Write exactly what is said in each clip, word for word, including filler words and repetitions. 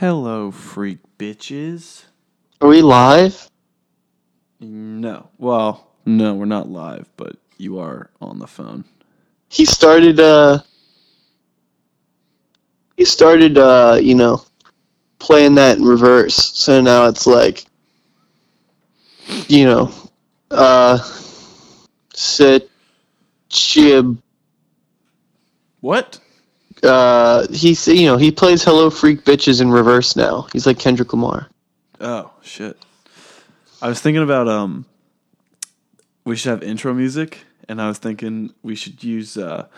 Hello, freak bitches. Are we live? No. Well, no, we're not live, but you are on the phone. He started, uh... He started, uh, you know, playing that in reverse, so now it's like, you know, uh... Sit... Chib... What? Uh, he's, you know, he plays Hello Freak Bitches in reverse now. He's like Kendrick Lamar. Oh, shit. I was thinking about, um, we should have intro music, and I was thinking we should use, uh,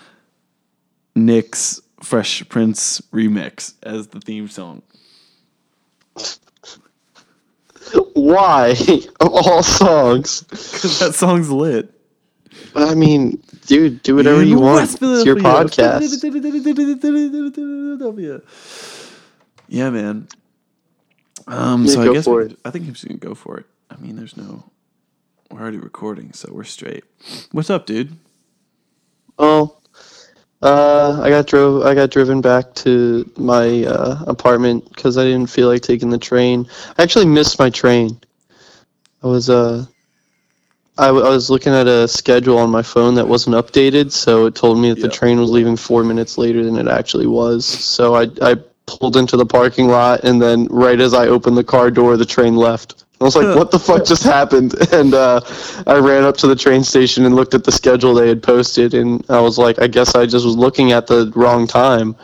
Nick's Fresh Prince remix as the theme song. Why? Of all songs. Because that song's lit. I mean, dude, do whatever you want. It's your podcast. Yeah, man. Um, so I guess I think I'm just gonna go for it. I mean, there's no. We're already recording, so we're straight. What's up, dude? Oh, uh, I got drove. I got driven back to my uh, apartment because I didn't feel like taking the train. I actually missed my train. I was uh. I, w- I was looking at a schedule on my phone that wasn't updated, so it told me that the yeah. train was leaving four minutes later than it actually was. So I I pulled into the parking lot, and then right as I opened the car door, the train left. I was like, what the fuck just happened? And uh, I ran up to the train station and looked at the schedule they had posted, and I was like, I guess I just was looking at the wrong time,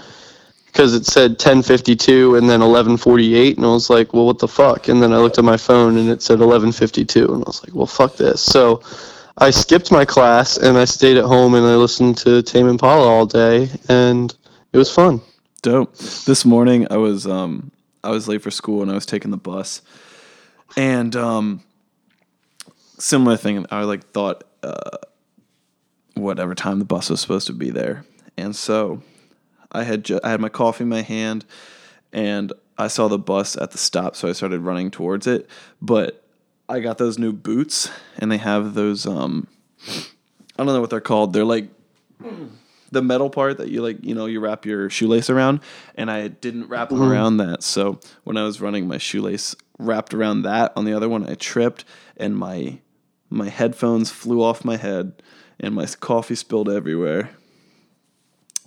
because it said ten fifty-two and then eleven forty-eight, and I was like, well, what the fuck? And then I looked at my phone, and it said eleven fifty-two, and I was like, well, fuck this. So I skipped my class, and I stayed at home, and I listened to Tame Impala all day, and it was fun. Dope. This morning, I was um I was late for school, and I was taking the bus, and um similar thing, I like thought uh, whatever time the bus was supposed to be there, and so... I had ju- I had my coffee in my hand, and I saw the bus at the stop, so I started running towards it. But I got those new boots, and they have those, um, I don't know what they're called. They're like the metal part that you like, you know, you wrap your shoelace around, and I didn't wrap them around that. So when I was running, my shoelace wrapped around that. On the other one, I tripped, and my my headphones flew off my head, and my coffee spilled everywhere.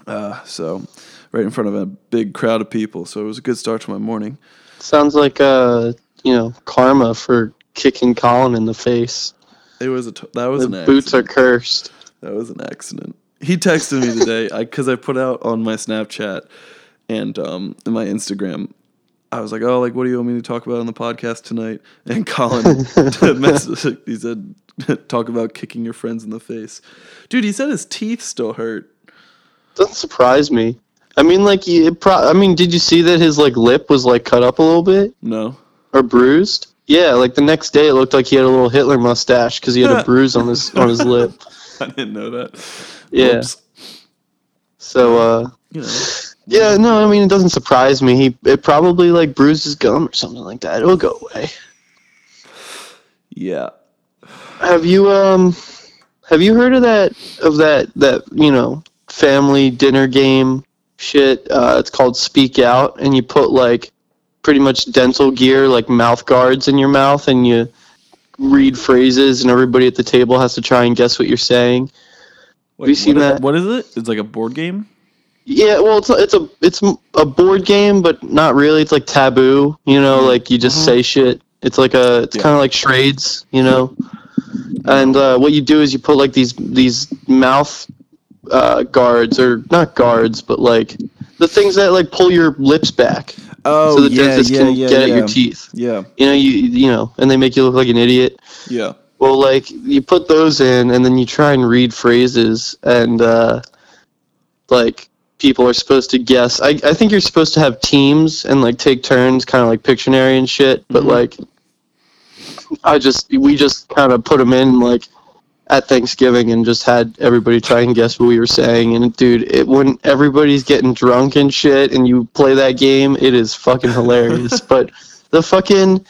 Uh, so right in front of a big crowd of people. So it was a good start to my morning. Sounds like, uh, you know, karma for kicking Colin in the face. It was a, t- that was the an accident. Boots are cursed. That was an accident. He texted me today. I, cause I put out on my Snapchat and, um, in my Instagram, I was like, oh, like, what do you want me to talk about on the podcast tonight? And Colin messaged, he said, talk about kicking your friends in the face. Dude, he said his teeth still hurt. Doesn't surprise me. I mean, like, it pro- I mean, did you see that his, like, lip was, like, cut up a little bit? No. Or bruised? Yeah, like, the next day it looked like he had a little Hitler mustache because he had a bruise on his on his lip. I didn't know that. Yeah. Oops. So, uh... You know. Yeah, no, I mean, it doesn't surprise me. He It probably, like, bruised his gum or something like that. It'll go away. Yeah. Have you, um... Have you heard of that, of that, that, you know... family dinner game shit? Uh, it's called Speak Out, and you put like pretty much dental gear, like mouth guards in your mouth, and you read phrases, and everybody at the table has to try and guess what you're saying. Wait, have you seen what that? Is, what is it? It's like a board game? Yeah, well, it's it's a it's a board game, but not really. It's like Taboo, you know, like you just mm-hmm. say shit. It's like a it's yeah. kind of like charades, you know. And uh, what you do is you put like these these mouth Uh, guards, or not guards, but like the things that like pull your lips back, oh, so the yeah, dentist yeah, can yeah, get at yeah. your teeth. Yeah, you know, you you know, and they make you look like an idiot. Yeah. Well, like you put those in, and then you try and read phrases, and uh, like people are supposed to guess. I I think you're supposed to have teams and like take turns, kind of like Pictionary and shit. But mm-hmm. like, I just we just kind of put them in like at Thanksgiving and just had everybody try and guess what we were saying. And dude, it, when everybody's getting drunk and shit and you play that game, it is fucking hilarious. But the fucking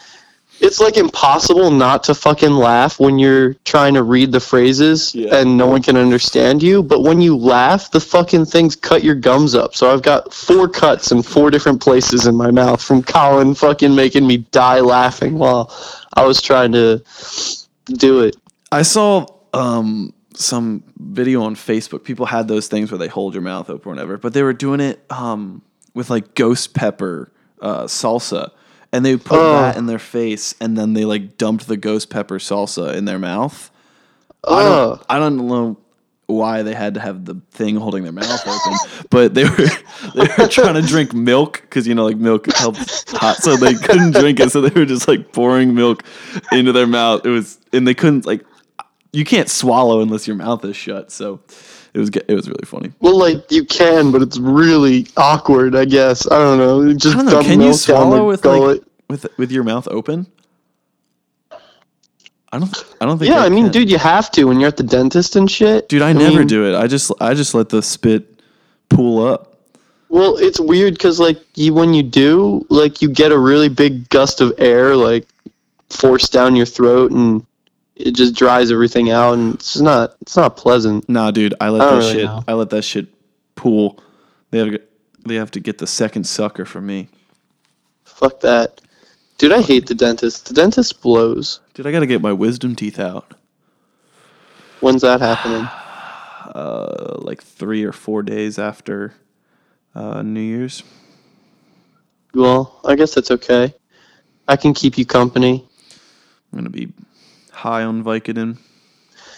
It's like impossible not to fucking laugh when you're trying to read the phrases yeah. and no one can understand you. But when you laugh, the fucking things cut your gums up. So I've got four cuts in four different places in my mouth from Colin fucking making me die laughing while I was trying to do it. I saw um, some video on Facebook. People had those things where they hold your mouth open or whatever, but they were doing it um, with like ghost pepper uh, salsa. And they put oh. that in their face, and then they, like, dumped the ghost pepper salsa in their mouth. Oh. I don't, I don't know why they had to have the thing holding their mouth open, but they were they were trying to drink milk because, you know, like, milk helps hot, so they couldn't drink it, so they were just, like, pouring milk into their mouth. It was, and they couldn't, like, you can't swallow unless your mouth is shut, so... It was it was really funny. Well, like, you can, but it's really awkward, I guess. I don't know. Just I don't know. Can you swallow with, like, with with your mouth open? I don't I don't think Yeah, I, I mean, can. Dude, you have to when you're at the dentist and shit. Dude, I, I never mean, do it. I just I just let the spit pool up. Well, it's weird cuz like you when you do, like you get a really big gust of air like forced down your throat and it just dries everything out, and it's not it's not pleasant. Nah, dude, I let I that really shit. Know. I let that shit pool. They have they have to get the second sucker from me. Fuck that, dude. I hate the dentist. The dentist blows. Dude, I gotta get my wisdom teeth out. When's that happening? uh, like three or four days after uh, New Year's. Well, I guess that's okay. I can keep you company. I'm gonna be. High on Vicodin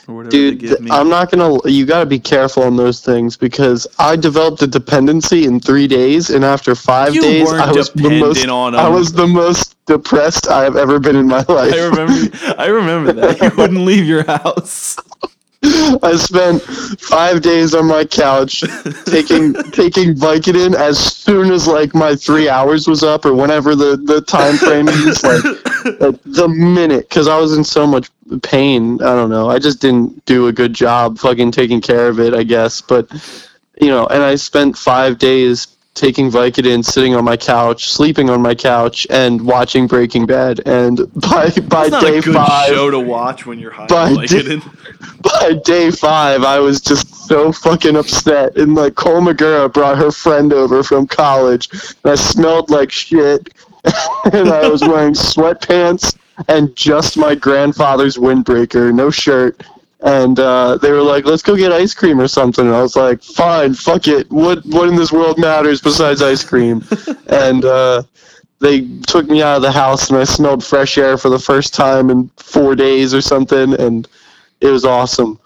or whatever Dude, they give me. I'm not going to... You got to be careful on those things because I developed a dependency in three days and after five you days I was, the most, on I was the most depressed I've ever been in my life. I remember I remember that. You wouldn't leave your house. I spent five days on my couch taking taking Vicodin as soon as like my three hours was up or whenever the, the time frame is like, like the minute because I was in so much pain. I don't know. I just didn't do a good job fucking taking care of it, I guess. But, you know, and I spent five days taking Vicodin, sitting on my couch, sleeping on my couch, and watching Breaking Bad. And by by That's day not a good five, show to watch when you're high by on Vicodin. Di- by day five, I was just so fucking upset. And like Cole McGurra brought her friend over from college, and I smelled like shit, and I was wearing sweatpants and just my grandfather's windbreaker, no shirt. And uh, they were like, let's go get ice cream or something. And I was like, fine, fuck it. What what in this world matters besides ice cream? and uh, they took me out of the house, and I smelled fresh air for the first time in four days or something. And it was awesome.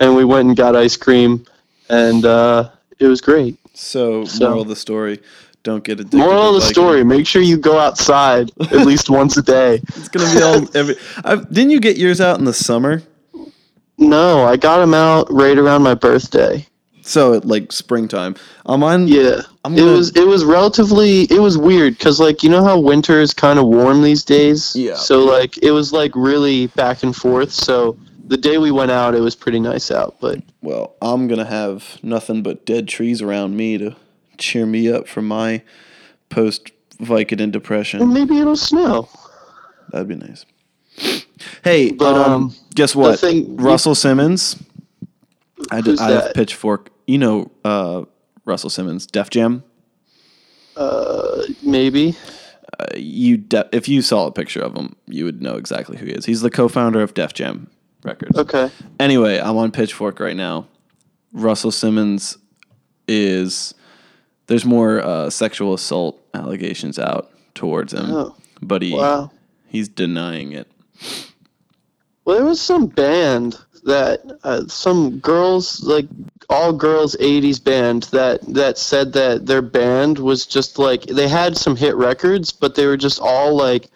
And we went and got ice cream, and uh, it was great. So, so moral of the story, don't get addicted. Moral of the biking. story, make sure you go outside at least once a day. It's going to be all... Every, I've, didn't you get yours out in the summer? No, I got them out right around my birthday. So, like, springtime. I'm on... Yeah. I'm gonna... It was it was relatively... It was weird, because, like, you know how winter is kind of warm these days? Yeah. So, like, it was, like, really back and forth. So, the day we went out, it was pretty nice out, but... Well, I'm going to have nothing but dead trees around me to cheer me up for my post-Vicodin depression. And maybe it'll snow. That'd be nice. Hey, but, um, um, guess what? Thing, Russell Simmons. I, d- I have Pitchfork. You know uh, Russell Simmons. Def Jam? Uh, maybe. Uh, you de- If you saw a picture of him, you would know exactly who he is. He's the co-founder of Def Jam Records. Okay. Anyway, I'm on Pitchfork right now. Russell Simmons is... There's more uh, sexual assault allegations out towards him. Oh, but he, wow. he's denying it. Well, there was some band that uh, some girls, like all girls eighties band that, that said that their band was just like, they had some hit records, but they were just all like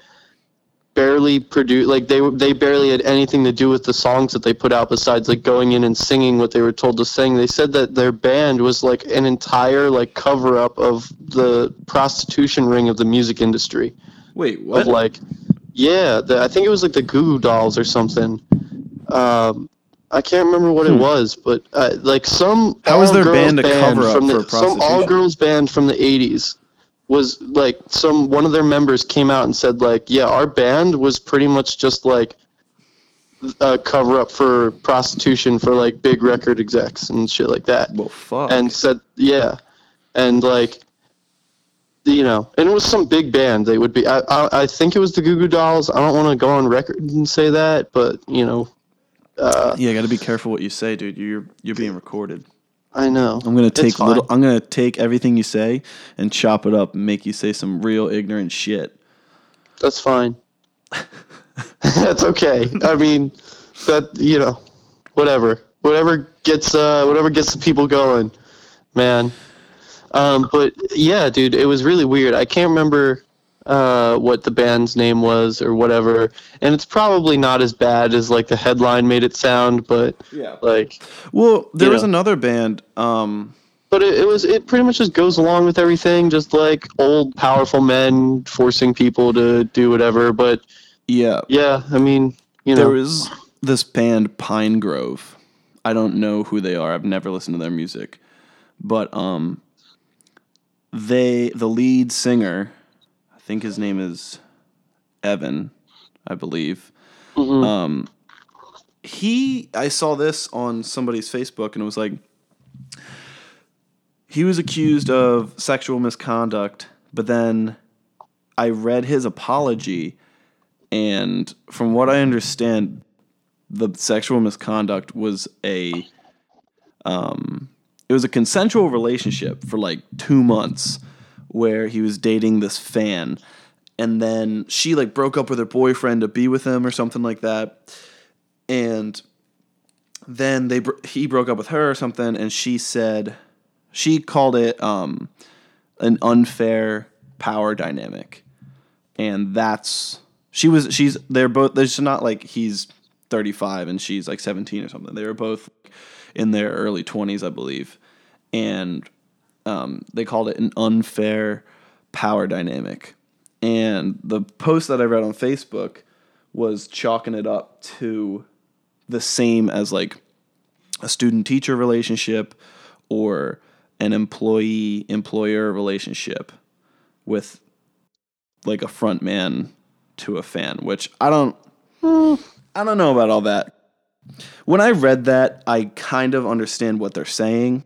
barely produced. Like they, they barely had anything to do with the songs that they put out besides like going in and singing what they were told to sing. They said that their band was like an entire like cover up of the prostitution ring of the music industry. Wait, what? Of, like, Yeah, the, I think it was like the Goo Goo Dolls or something. Um, I can't remember what hmm. it was, but uh, like some all-girls band, band from the, some all-girls band from the eighties was like some one of their members came out and said like, yeah, our band was pretty much just like a cover up for prostitution for like big record execs and shit like that. Well, fuck. And said, yeah. And like, you know, and it was some big band. They would be, I, I, I think it was the Goo Goo Dolls. I don't want to go on record and say that, but you know, uh, yeah, you gotta be careful what you say, dude. You're, you're being recorded. I know. I'm gonna take little. I'm gonna take everything you say and chop it up and make you say some real ignorant shit. That's fine. That's okay. I mean, that you know, whatever, whatever gets, uh, whatever gets the people going, man. Um, but yeah, dude, it was really weird. I can't remember uh, what the band's name was or whatever, and it's probably not as bad as like the headline made it sound. But yeah, like, well, there was know. another band. Um, but it, it was it pretty much just goes along with everything, just like old powerful men forcing people to do whatever. But yeah, yeah, I mean, you know, there was this band Pine Grove. I don't know who they are. I've never listened to their music, but um. They, the lead singer, I think his name is Evan, I believe. Mm-hmm. Um, he, I saw this on somebody's Facebook, and it was like, he was accused of sexual misconduct, but then I read his apology, and from what I understand, the sexual misconduct was a, um... it was a consensual relationship for like two months where he was dating this fan, and then she like broke up with her boyfriend to be with him or something like that. And then they, he broke up with her or something. And she said, she called it, um, an unfair power dynamic. And that's, she was, she's, they're both, there's not like he's thirty-five and she's like seventeen or something. They were both in their early twenties, I believe. And um, they called it an unfair power dynamic. And the post that I read on Facebook was chalking it up to the same as like a student-teacher relationship or an employee-employer relationship with like a front man to a fan, which I don't, I don't know about all that. When I read that, I kind of understand what they're saying.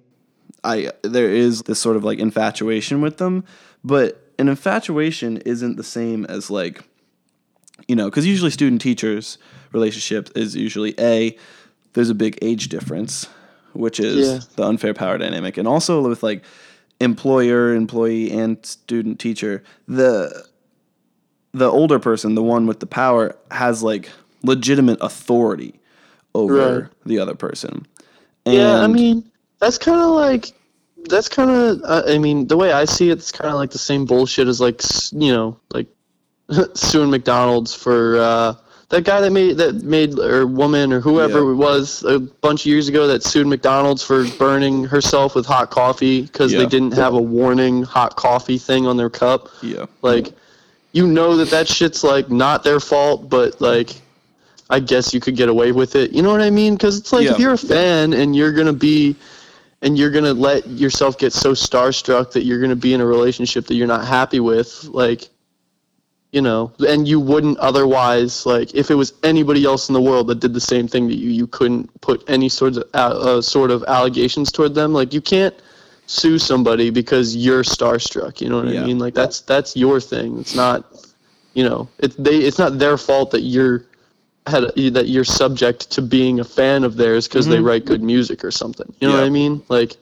I there is this sort of like infatuation with them, but an infatuation isn't the same as like, you know, because usually student teachers relationship is usually a there's a big age difference, which is yeah. the unfair power dynamic, and also with like employer, employee, and student teacher, the the older person, the one with the power, has like legitimate authority over right. the other person. And yeah, I mean, that's kind of like, that's kind of, uh, I mean, the way I see it, it's kind of like the same bullshit as like, you know, like suing McDonald's for uh, that guy that made, that made, or woman or whoever yeah. it was a bunch of years ago that sued McDonald's for burning herself with hot coffee because yeah. they didn't have a warning hot coffee thing on their cup. Yeah. Like, you know that that shit's like not their fault, but like, I guess you could get away with it. You know what I mean? Because it's like yeah. if you're a fan and you're going to be and you're going to let yourself get so starstruck that you're going to be in a relationship that you're not happy with, like, you know, and you wouldn't otherwise, like, if it was anybody else in the world that did the same thing that you, you couldn't put any sort of, uh, sort of allegations toward them. Like, you can't sue somebody because you're starstruck. You know what yeah. I mean? Like, that's that's your thing. It's not, you know, it, they, it's not their fault that you're, had a, that you're subject to being a fan of theirs because mm-hmm. they write good music or something. You know yeah. what I mean? Like,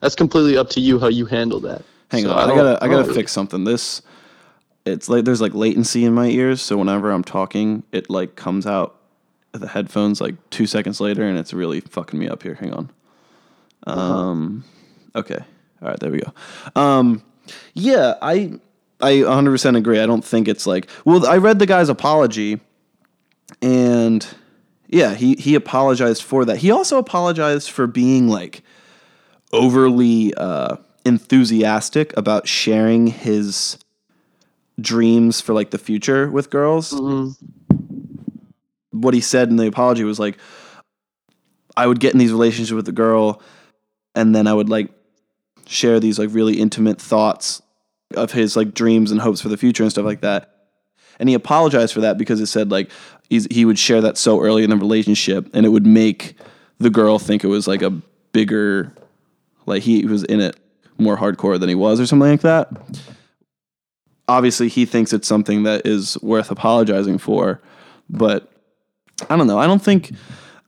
that's completely up to you how you handle that. Hang so on, I, I gotta I gotta really. fix something. This, it's like there's like latency in my ears, so whenever I'm talking, it like comes out of the headphones like two seconds later, and it's really fucking me up here. Hang on. Um, uh-huh. Okay, all right, there we go. Um, yeah, I I one hundred percent agree. I don't think it's like well, I read the guy's apology. And yeah, he, he apologized for that. He also apologized for being like overly uh, enthusiastic about sharing his dreams for like the future with girls. Mm-hmm. What he said in the apology was like, I would get in these relationships with a girl and then I would like share these like really intimate thoughts of his like dreams and hopes for the future and stuff like that. And he apologized for that because it said like he's, he would share that so early in the relationship and it would make the girl think it was like a bigger, like he was in it more hardcore than he was or something like that. Obviously he thinks it's something that is worth apologizing for, but I don't know. I don't think,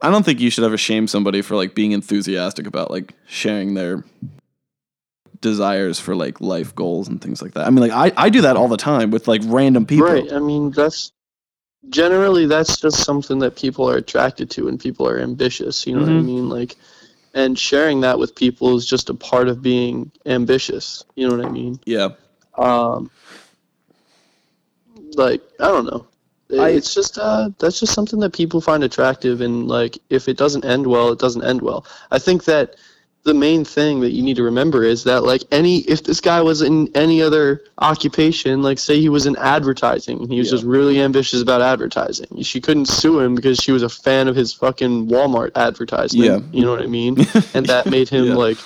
I don't think you should ever shame somebody for like being enthusiastic about like sharing their desires for like life goals and things like that. I mean, like I, I do that all the time with like random people. Right. I mean, that's generally, that's just something that people are attracted to and people are ambitious. You know mm-hmm. what I mean? Like, and sharing that with people is just a part of being ambitious. You know what I mean? Yeah. Um, like, I don't know. I, it's just uh, that's just something that people find attractive, and like if it doesn't end well, it doesn't end well. I think that the main thing that you need to remember is that like any if this guy was in any other occupation, like say he was in advertising, and he was yeah. just really ambitious about advertising. She couldn't sue him because she was a fan of his fucking Walmart advertisement. Yeah. You know what I mean? And that made him yeah. like,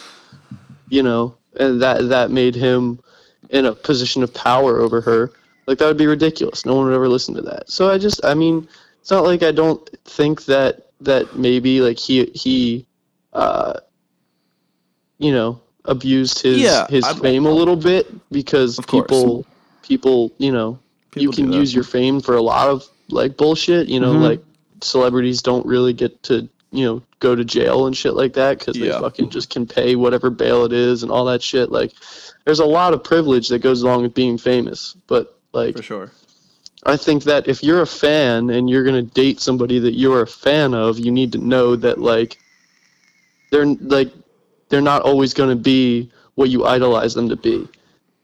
you know, and that that made him in a position of power over her. Like, that would be ridiculous. No one would ever listen to that. So I just, I mean, it's not like I don't think that that maybe, like, he, he uh, you know, abused his, yeah, his I'd, fame a little bit because people, people, you know, people you can use your fame for a lot of, like, bullshit. You know, mm-hmm. like, celebrities don't really get to, you know, go to jail and shit like that because yeah. they fucking just can pay whatever bail it is and all that shit. Like, there's a lot of privilege that goes along with being famous, but... Like, for sure. I think that if you're a fan and you're going to date somebody that you're a fan of, you need to know that like they're like they're not always going to be what you idolize them to be.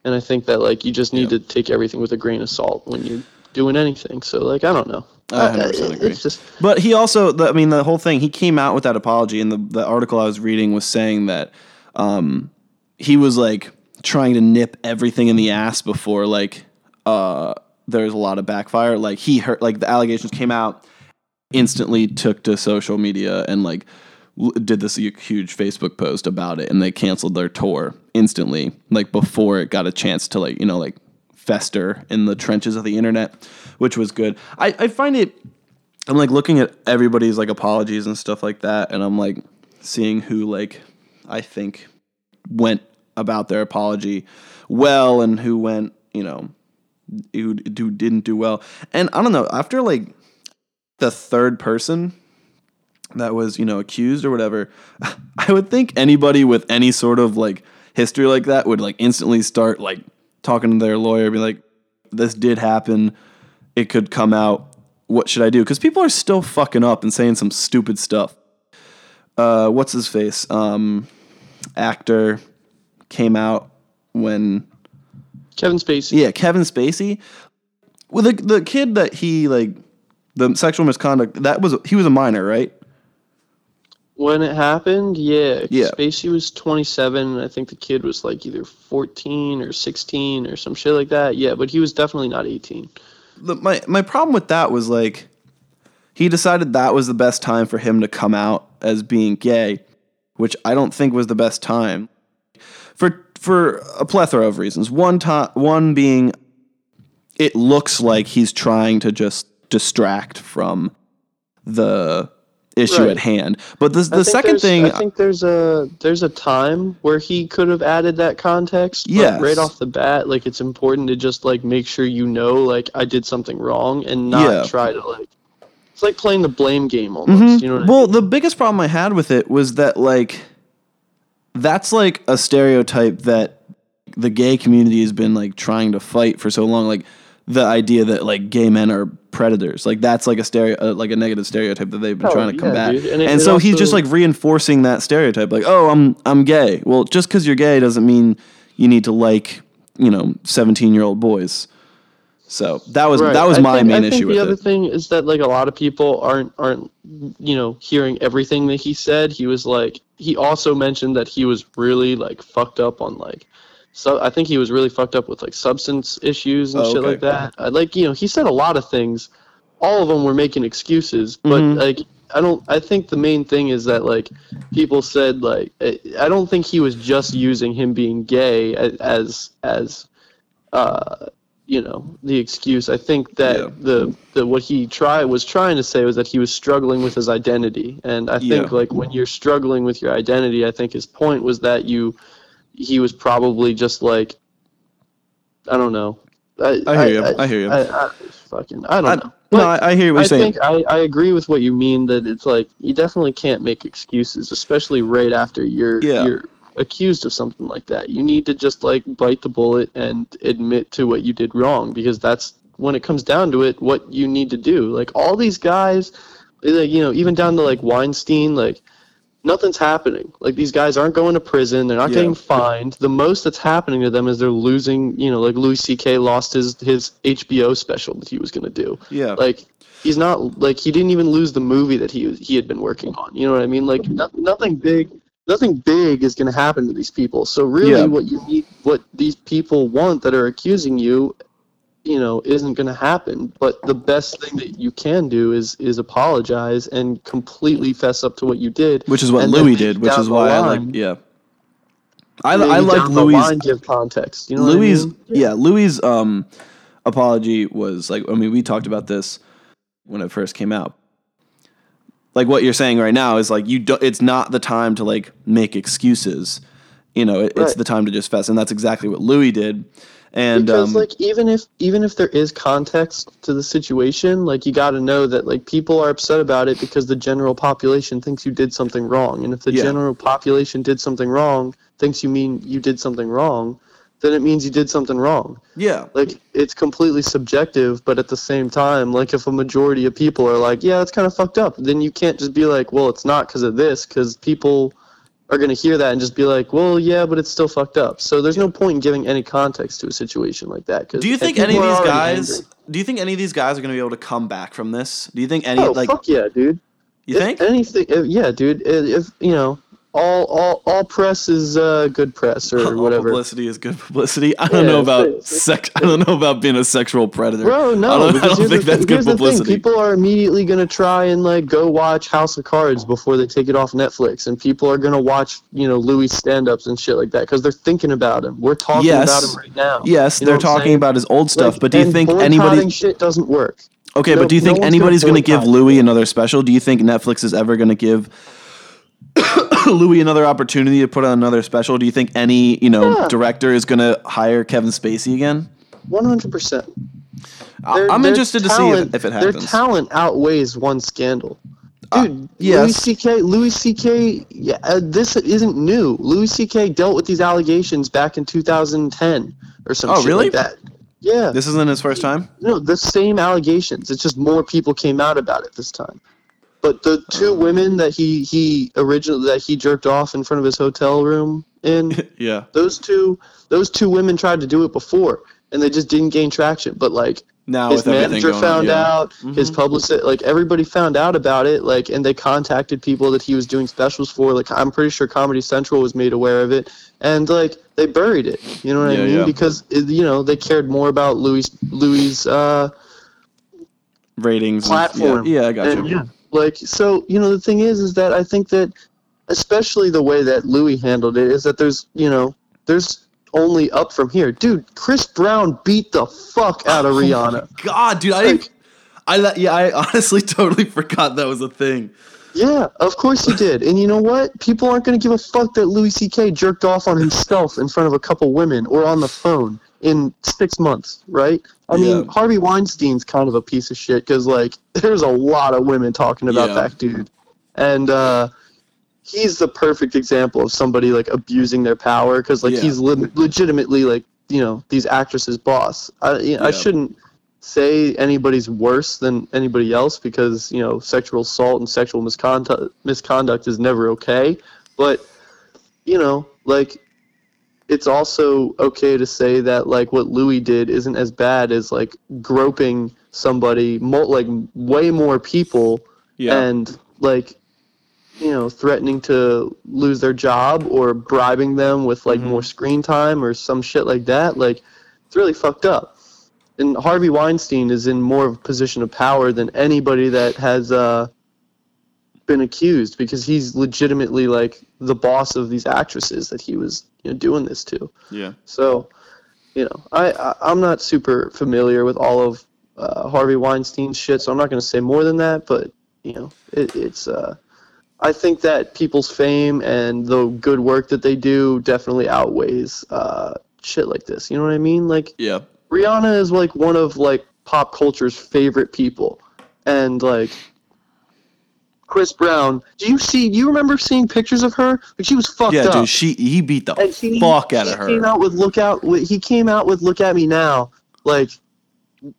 And I think that like you just need yeah. to take everything with a grain of salt when you're doing anything. So like I don't know. I one hundred percent I, agree. It's just, but he also the, I mean the whole thing, he came out with that apology, and the the article I was reading was saying that um, he was like trying to nip everything in the ass before like Uh, there's a lot of backfire. Like he heard, like the allegations came out, instantly took to social media and like l- did this huge Facebook post about it, and they canceled their tour instantly, like before it got a chance to like, you know, like fester in the trenches of the internet, which was good. I, I find it, I'm like looking at everybody's like apologies and stuff like that, and I'm like seeing who like I think went about their apology well and who went, you know, who didn't do well. And I don't know, after like the third person that was, you know, accused or whatever, I would think anybody with any sort of like history like that would like instantly start like talking to their lawyer, be like, this did happen, it could come out, what should I do? Because people are still fucking up and saying some stupid stuff. Uh, what's his face? Um, actor came out when... Kevin Spacey. Yeah, Kevin Spacey. Well, the the kid that he like, the sexual misconduct, that was he was a minor, right? When it happened, yeah. yeah. Spacey was twenty-seven, and I think the kid was like either fourteen or sixteen or some shit like that. Yeah, but he was definitely not eighteen. The, my my problem with that was like, he decided that was the best time for him to come out as being gay, which I don't think was the best time. For For a plethora of reasons. One to- one being, it looks like he's trying to just distract from the issue right. at hand. But the, the second thing... I think there's a there's a time where he could have added that context. Yeah. Right off the bat, like it's important to just like make sure you know like I did something wrong and not yeah. try to like... It's like playing the blame game almost. Mm-hmm. You know what well, I mean? The biggest problem I had with it was that like... That's like a stereotype that the gay community has been like trying to fight for so long. Like the idea that like gay men are predators, like that's like a stereo, uh, like a negative stereotype that they've been oh, trying to yeah, combat. Dude. And, it, and so also, he's just like reinforcing that stereotype. Like, oh, I'm, I'm gay. Well, just cause you're gay doesn't mean you need to like, you know, seventeen year old boys. So that was, right. that was I my think, main I think issue with it. The other thing is that like a lot of people aren't, aren't, you know, hearing everything that he said. He was like, he also mentioned that he was really like fucked up on like, so I think he was really fucked up with like substance issues and oh, shit okay. like that. I like, you know, he said a lot of things, all of them were making excuses, but mm-hmm. like, I don't, I think the main thing is that like people said, like, I don't think he was just using him being gay as, as, uh, you know, the excuse. I think that yeah. the the what he try was trying to say was that he was struggling with his identity. And I think yeah. like when you're struggling with your identity, I think his point was that you he was probably just like, I don't know. I, I hear I, you. I, I hear you. I, I, fucking, I don't I, know. But no, I, I hear what you're I saying. Think I, I agree with what you mean, that it's like you definitely can't make excuses, especially right after you're yeah. you're accused of something like that. You need to just like bite the bullet and admit to what you did wrong, because that's, when it comes down to it, what you need to do. Like all these guys, like, you know, even down to like Weinstein, like nothing's happening. Like these guys aren't going to prison. They're not yeah. getting fined. The most that's happening to them is they're losing, you know, like Louis C K lost his, his H B O special that he was going to do. Yeah. Like he's not, like, he didn't even lose the movie that he he had been working on. You know what I mean? Like no, nothing big, nothing big is going to happen to these people. So really yeah. what you need, what these people want that are accusing you, you know, isn't going to happen. But the best thing that you can do is is apologize and completely fess up to what you did, which is what Louis did, which is why line, I like yeah I I like Louis give context, you know, Louis I mean? yeah. yeah Louis um apology was like, I mean, we talked about this when it first came out, like what you're saying right now is like you don't, it's not the time to like make excuses, you know, it, right. it's the time to just fess, and that's exactly what Louis did. And, because um, like even if even if there is context to the situation, like you got to know that like people are upset about it because the general population thinks you did something wrong, and if the yeah. general population did something wrong, thinks you mean you did something wrong, then it means you did something wrong. Yeah, like it's completely subjective, but at the same time, like if a majority of people are like, yeah, it's kind of fucked up, then you can't just be like, well, it's not because of this, because people are going to hear that and just be like, well, yeah, but it's still fucked up. So there's no point in giving any context to a situation like that. Do you think any of these guys do you think any of these guys are going to be able to come back from this? Do you think any oh, like fuck yeah, dude. You if think? Anything if, yeah, dude. If, if you know, all all all press is uh, good press or whatever. All publicity is good publicity. I don't yeah, know about it's, it's, sex I don't know about being a sexual predator. Bro, no. I don't, I don't think the, that's good publicity. People are immediately going to try and like go watch House of Cards before they take it off Netflix, and people are going to watch, you know, Louis stand-ups and shit like that cuz they're thinking about him. We're talking yes. about him right now. Yes, you they're talking about his old stuff, like, but do you think anybody shit doesn't work. Okay, no, but do you think no anybody's going to give Louis another special? Do you think Netflix is ever going to give Louis another opportunity to put on another special? Do you think any, you know, yeah. director is going to hire Kevin Spacey again? one hundred percent. Their, I'm their interested talent, to see if, if it happens. Their talent outweighs one scandal. Dude, uh, yes. Louis C K, Louis C K, yeah, uh, this isn't new. Louis C K dealt with these allegations back in two thousand ten or some oh, shit really? like that. Yeah. This isn't his first time? No, the same allegations. It's just more people came out about it this time. But the two women that he, he originally that he jerked off in front of his hotel room in, yeah, those two those two women tried to do it before, and they just didn't gain traction. But like now his manager found out, mm-hmm. his publicist, like everybody found out about it, like, and they contacted people that he was doing specials for. Like I'm pretty sure Comedy Central was made aware of it, and like they buried it. You know what yeah, I mean? Yeah. Because you know they cared more about Louis Louis uh, ratings platform. And, yeah, yeah, I got and, you. Yeah. Like, so, you know, the thing is, is that I think that especially the way that Louis handled it is that there's, you know, there's only up from here. Dude, Chris Brown beat the fuck out of oh Rihanna. My God, dude, like, I, I, yeah, I honestly totally forgot that was a thing. Yeah, of course he did. And you know what? People aren't going to give a fuck that Louis C K jerked off on himself in front of a couple women or on the phone in six months, right? I yeah. mean, Harvey Weinstein's kind of a piece of shit because, like, there's a lot of women talking about yeah. that dude. And uh, he's the perfect example of somebody, like, abusing their power because, like, yeah. he's le- legitimately, like, you know, these actresses' boss. I, you know, yeah. I shouldn't say anybody's worse than anybody else because, you know, sexual assault and sexual misconduct misconduct is never okay. But, you know, like, it's also okay to say that, like, what Louis did isn't as bad as, like, groping somebody, mo- like, way more people yeah. and, like, you know, threatening to lose their job or bribing them with, like, mm-hmm. more screen time or some shit like that. Like, it's really fucked up. And Harvey Weinstein is in more of a position of power than anybody that has uh, been accused because he's legitimately, like, the boss of these actresses that he was doing this to. Yeah. So you know, I, I I'm not super familiar with all of uh, Harvey Weinstein's shit, so I'm not going to say more than that. But you know, it, it's uh, I think that people's fame and the good work that they do definitely outweighs uh, shit like this. You know what I mean? Like, yeah, Rihanna is like one of like pop culture's favorite people, and like Chris Brown, do you see? Do you remember seeing pictures of her? Like she was fucked yeah, up. Yeah, dude. She he beat the he, fuck out of her. He came out with "Look Out." He came out with "Look at Me Now." Like,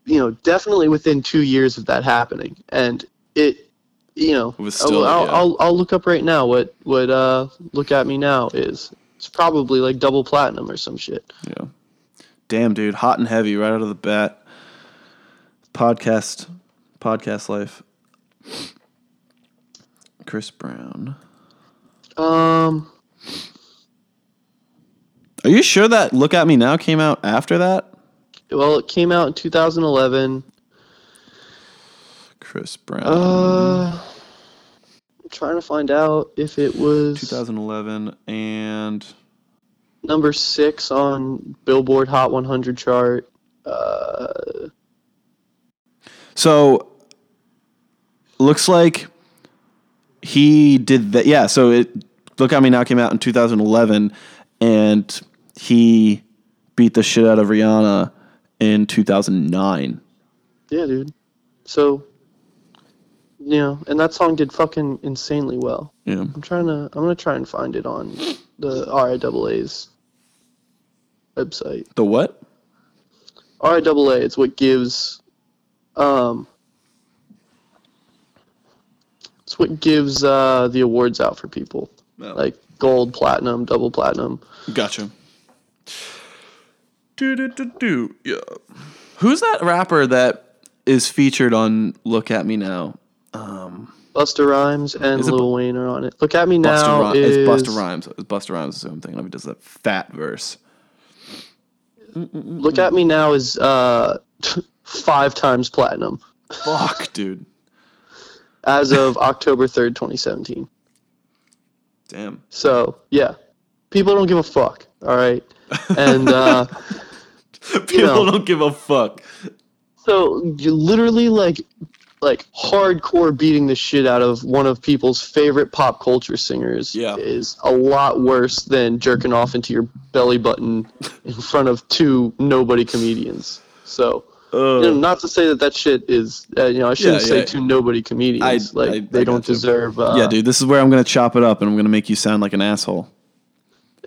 you know, definitely within two years of that happening, and it, you know, it was still, I'll, yeah. I'll, I'll I'll look up right now what what uh "Look at Me Now" is. It's probably like double platinum or some shit. Yeah. Damn, dude, hot and heavy right out of the bat. Podcast, podcast life. Chris Brown. Um, Are you sure that "Look at Me Now" came out after that? Well, it came out in two thousand eleven. Chris Brown. Uh, I'm trying to find out if it was twenty eleven and number six on Billboard Hot one hundred chart. Uh, so looks like he did that. Yeah. So it, "Look at Me Now" came out in two thousand eleven and he beat the shit out of Rihanna in two thousand nine. Yeah, dude. So, you know, and that song did fucking insanely well. Yeah. I'm trying to, I'm going to try and find it on the R I A A's website. The what? R I A A. It's what gives, um, It's what gives uh, the awards out for people, oh. like gold, platinum, double platinum. Gotcha. Do do do do. Yeah. Who's that rapper that is featured on "Look at Me Now"? Um, Busta Rhymes and Lil B- Wayne are on it. "Look at Me Busta Now" Rhymes. is it's Busta Rhymes. It's Busta Rhymes is the same thing. I mean, does that fat verse? "Look at Me Now" is uh, five times platinum. Fuck, dude. As of October third, twenty seventeen. Damn. So, yeah. People don't give a fuck, all right? And, uh... People you know, don't give a fuck. So, you literally, like, like hardcore beating the shit out of one of people's favorite pop culture singers yeah. is a lot worse than jerking off into your belly button in front of two nobody comedians. So... Uh, you know, not to say that that shit is, uh, you know, I shouldn't yeah, say yeah, to nobody comedians. I, like, I, they I don't deserve... Uh, yeah, dude, this is where I'm going to chop it up and I'm going to make you sound like an asshole.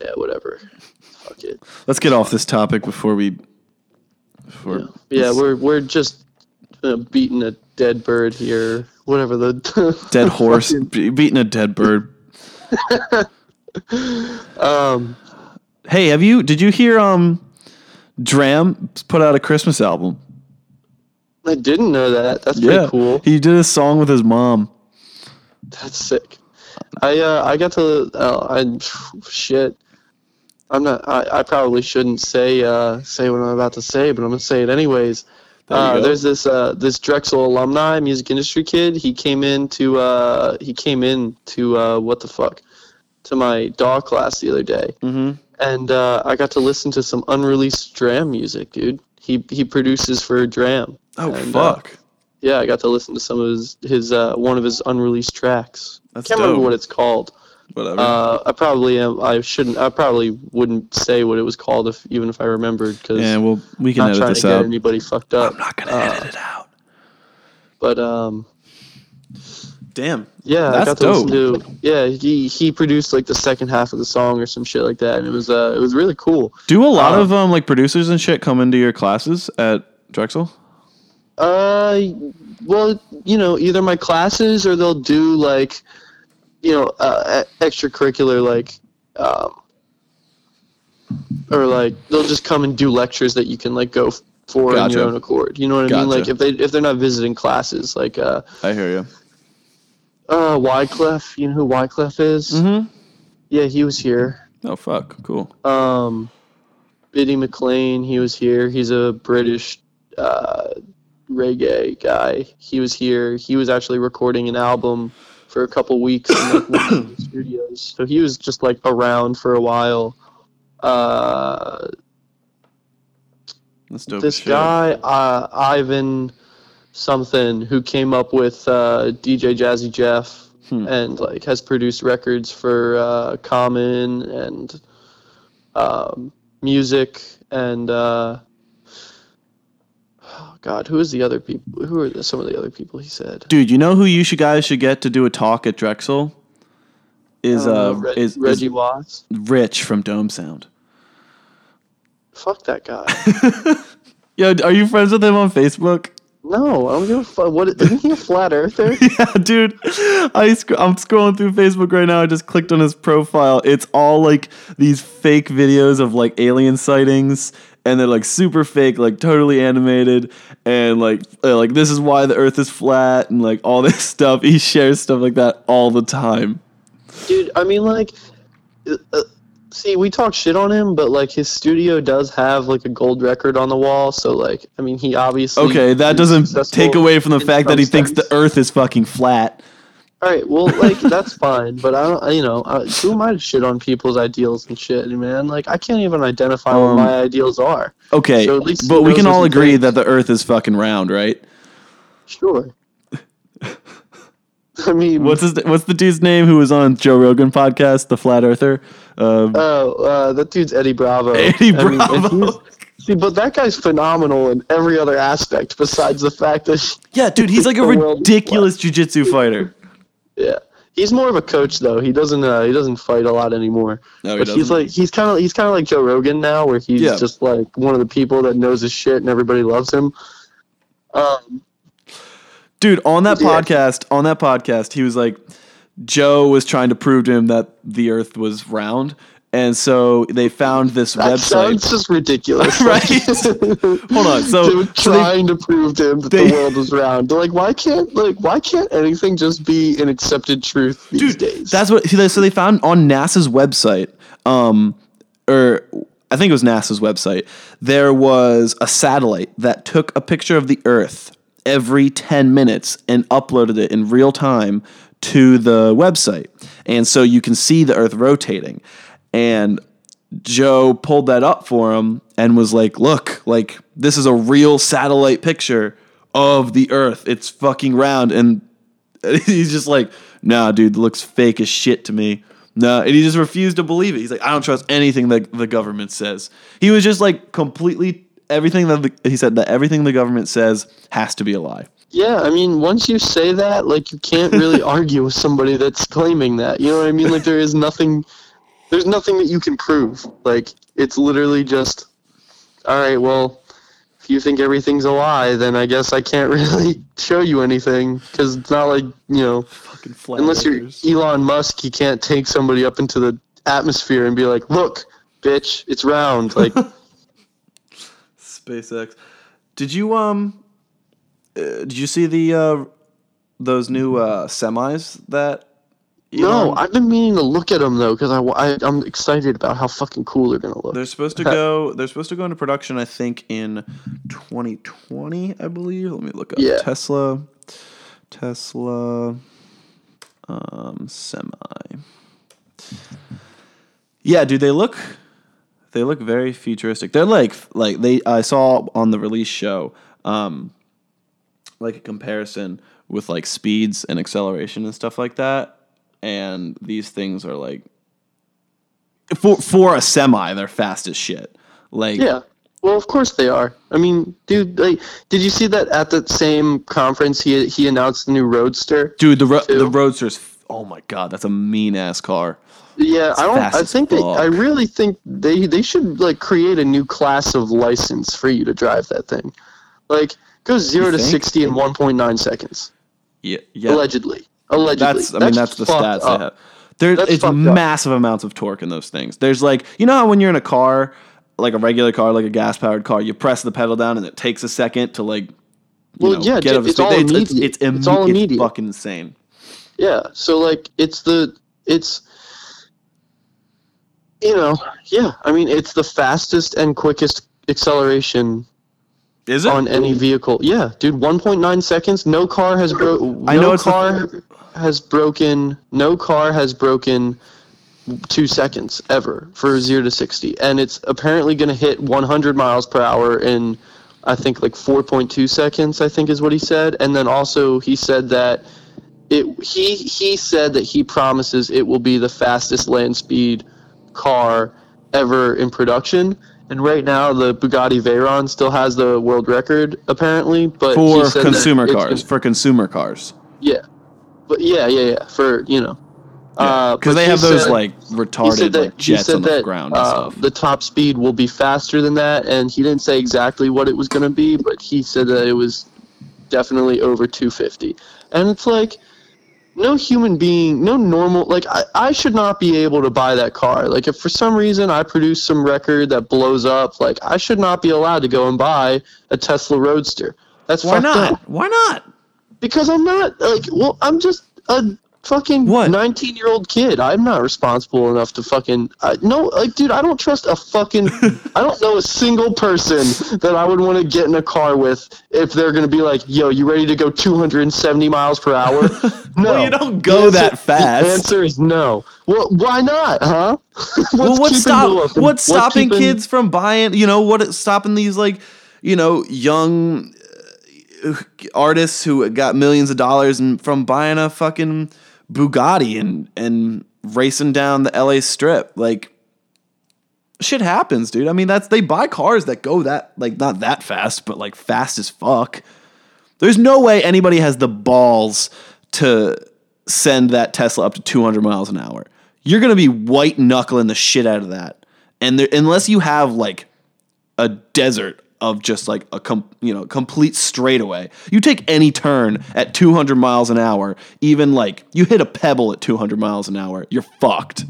Yeah, whatever. Fuck it. Let's get off this topic before we... Before yeah. yeah, we're we're just uh, beating a dead bird here. Whatever the... dead horse. Be- beating a dead bird. um, hey, have you... Did you hear... Um, D R A M put out a Christmas album? I didn't know that. That's yeah. pretty cool. He did a song with his mom. That's sick. I uh, I got to oh, I shit. I'm not. I, I probably shouldn't say uh, say what I'm about to say, but I'm gonna say it anyways. There uh, go. There's this uh, this Drexel alumni, music industry kid. He came in to uh, he came in to uh, what the fuck to my dog class the other day. Mm-hmm. And uh, I got to listen to some unreleased D R A M music, dude. He he produces for D R A M. Oh and, fuck! Uh, yeah, I got to listen to some of his his uh, one of his unreleased tracks. That's Can't dope. remember what it's called. Whatever. Uh, I probably am, I shouldn't. I probably wouldn't say what it was called if even if I remembered. Cause yeah, well, we can I'm not edit trying this to out. Get anybody fucked up. I'm not gonna uh, edit it out. But um. Damn. Yeah, that's I got to dope. listen to. Yeah, he, he produced like the second half of the song or some shit like that, and it was uh it was really cool. Do a lot um, of um like producers and shit come into your classes at Drexel? Uh, well, you know, either my classes or they'll do like, you know, uh, extracurricular like, um, or like they'll just come and do lectures that you can like go for gotcha. on your own accord. You know what I gotcha. mean? Like if they if they're not visiting classes, like uh. I hear you. Uh, Wyclef, you know who Wyclef is? Mm-hmm. Yeah, he was here. Oh, fuck. Cool. Um, Biddy McLean, he was here. He's a British uh, reggae guy. He was here. He was actually recording an album for a couple weeks in like, one of the studios. So he was just like around for a while. Uh, That's dope. This guy, uh, Ivan something, who came up with uh, D J Jazzy Jeff hmm. and like has produced records for uh, Common and um, Music and uh, oh God, who is the other people? Who are some of the other people he said? Dude, you know who you should, guys should get to do a talk at Drexel? Is uh, uh Reg- is Reggie is Watts, Rich from Dome Sound. Fuck that guy. Yo, are you friends with him on Facebook? No, I don't give a fuck. What, isn't he a flat earther? Yeah, dude. I sc- I'm scrolling through Facebook right now. I just clicked on his profile. It's all like these fake videos of like alien sightings, and they're like super fake, like totally animated, and like like this is why the Earth is flat, and like all this stuff. He shares stuff like that all the time. Dude, I mean, like, uh, see, we talk shit on him, but, like, his studio does have, like, a gold record on the wall, so, like, I mean, he obviously... Okay, that doesn't take away from the fact that he thinks the Earth is fucking flat. All right, well, like, that's fine, but I don't, you know, I, who am I to shit on people's ideals and shit, man? Like, I can't even identify um, what my ideals are. Okay, so at least but we can all agree things. That the Earth is fucking round, right? Sure. I mean, what's his, what's the dude's name who was on Joe Rogan podcast, the flat earther? Um, oh, uh, that dude's Eddie Bravo. Eddie I Bravo. Mean, see, but that guy's phenomenal in every other aspect besides the fact that yeah, dude, he's like a ridiculous jiu-jitsu fighter. Yeah, he's more of a coach though. He doesn't uh, he doesn't fight a lot anymore. No, he but doesn't. he's like he's kind of he's kind of like Joe Rogan now, where he's yeah. just like one of the people that knows his shit and everybody loves him. Um. Dude, on that yeah. podcast, on that podcast, he was like, Joe was trying to prove to him that the Earth was round, and so they found this that website. Sounds just ridiculous, right? Hold on, so trying so they, to prove to him that they, the world was round. They're like, why can't like why can't anything just be an accepted truth these dude, days? That's what. So they found on NASA's website, um, or. I think it was NASA's website. There was a satellite that took a picture of the Earth every ten minutes and uploaded it in real time to the website. And so you can see the Earth rotating. And Joe pulled that up for him and was like, look, like this is a real satellite picture of the Earth. It's fucking round. And he's just like, nah, dude, looks fake as shit to me. No, and he just refused to believe it. He's like, I don't trust anything that the government says. He was just like completely... Everything that the, he said that everything the government says has to be a lie. Yeah, I mean, once you say that, like, you can't really argue with somebody that's claiming that. You know what I mean? Like, there is nothing, there's nothing that you can prove. Like, it's literally just, all right, well, if you think everything's a lie, then I guess I can't really show you anything because it's not like, you know, fucking flat unless you're Elon Musk, you can't take somebody up into the atmosphere and be like, look, bitch, it's round. Like. SpaceX. Did you um? Uh, did you see the uh, those new uh, semis that? Elon... No, I've been meaning to look at them though because I, I I'm excited about how fucking cool they're gonna look. They're supposed to go. They're supposed to go into production, I think, in twenty twenty, I believe. Let me look up yeah. Tesla, Tesla, um, semi. Yeah, dude, they look. They look very futuristic. They're like, like they. I saw on the release show, um, like a comparison with like speeds and acceleration and stuff like that. And these things are like, for for a semi, they're fast as shit. Like, yeah, well, of course they are. I mean, dude, like, did you see that at that same conference? He he announced the new Roadster. Dude, the ro- the Roadster's. Oh my God, that's a mean ass car. Yeah, it's I don't. I think they, I really think they they should like create a new class of license for you to drive that thing. Like go zero you to think? sixty in one point nine seconds. Yeah, yeah. Allegedly, allegedly. That's, I that's mean, that's the stats up. I have. There's it's massive up. amounts of torque in those things. There's like you know how when you're in a car, like a regular car, like a gas powered car, you press the pedal down and it takes a second to like. Well, know, yeah, get it's, it's all it's, immediate. It's, it's, it's, imme- it's all immediate. It's fucking insane. Yeah. So like it's the it's. You know, yeah. I mean, it's the fastest and quickest acceleration Is it? on any vehicle. Yeah, dude, one point nine seconds. No car has bro- I no know car has broken. No car has broken two seconds ever for zero to sixty, and it's apparently going to hit one hundred miles per hour in, I think, like four point two seconds, I think is what he said. And then also he said that it he he said that he promises it will be the fastest land speed car ever in production. And right now the Bugatti Veyron still has the world record apparently, but for he said consumer that cars, been, for consumer cars. Yeah. But yeah, yeah, yeah, for, you know, because yeah, uh, they have those said, like retarded that, like, jets on the that, ground and uh, stuff. The top speed will be faster than that, and he didn't say exactly what it was going to be, but he said that it was definitely over two fifty. And it's like, no human being, no normal, like I, I should not be able to buy that car. Like if for some reason I produce some record that blows up, like I should not be allowed to go and buy a Tesla Roadster. That's why not? Up. Why not? Because I'm not, like, well, I'm just a fucking nineteen-year-old kid. I'm not responsible enough to fucking... I, no, like, dude, I don't trust a fucking... I don't know a single person that I would want to get in a car with if they're going to be like, yo, you ready to go two hundred seventy miles per hour? No. Well, you don't go answer, that fast. The answer is no. Well, why not, huh? what's well, what's, stop, from, what's stopping what's keeping, kids from buying... You know, what's stopping these, like, you know, young... artists who got millions of dollars and from buying a fucking Bugatti and, and racing down the L A strip. Like shit happens, dude. I mean, that's, they buy cars that go that, like, not that fast, but like fast as fuck. There's no way anybody has the balls to send that Tesla up to two hundred miles an hour. You're going to be white knuckling the shit out of that. And there, unless you have like a desert of just like a com- you know complete straightaway. You take any turn at two hundred miles an hour, even like you hit a pebble at two hundred miles an hour, you're fucked.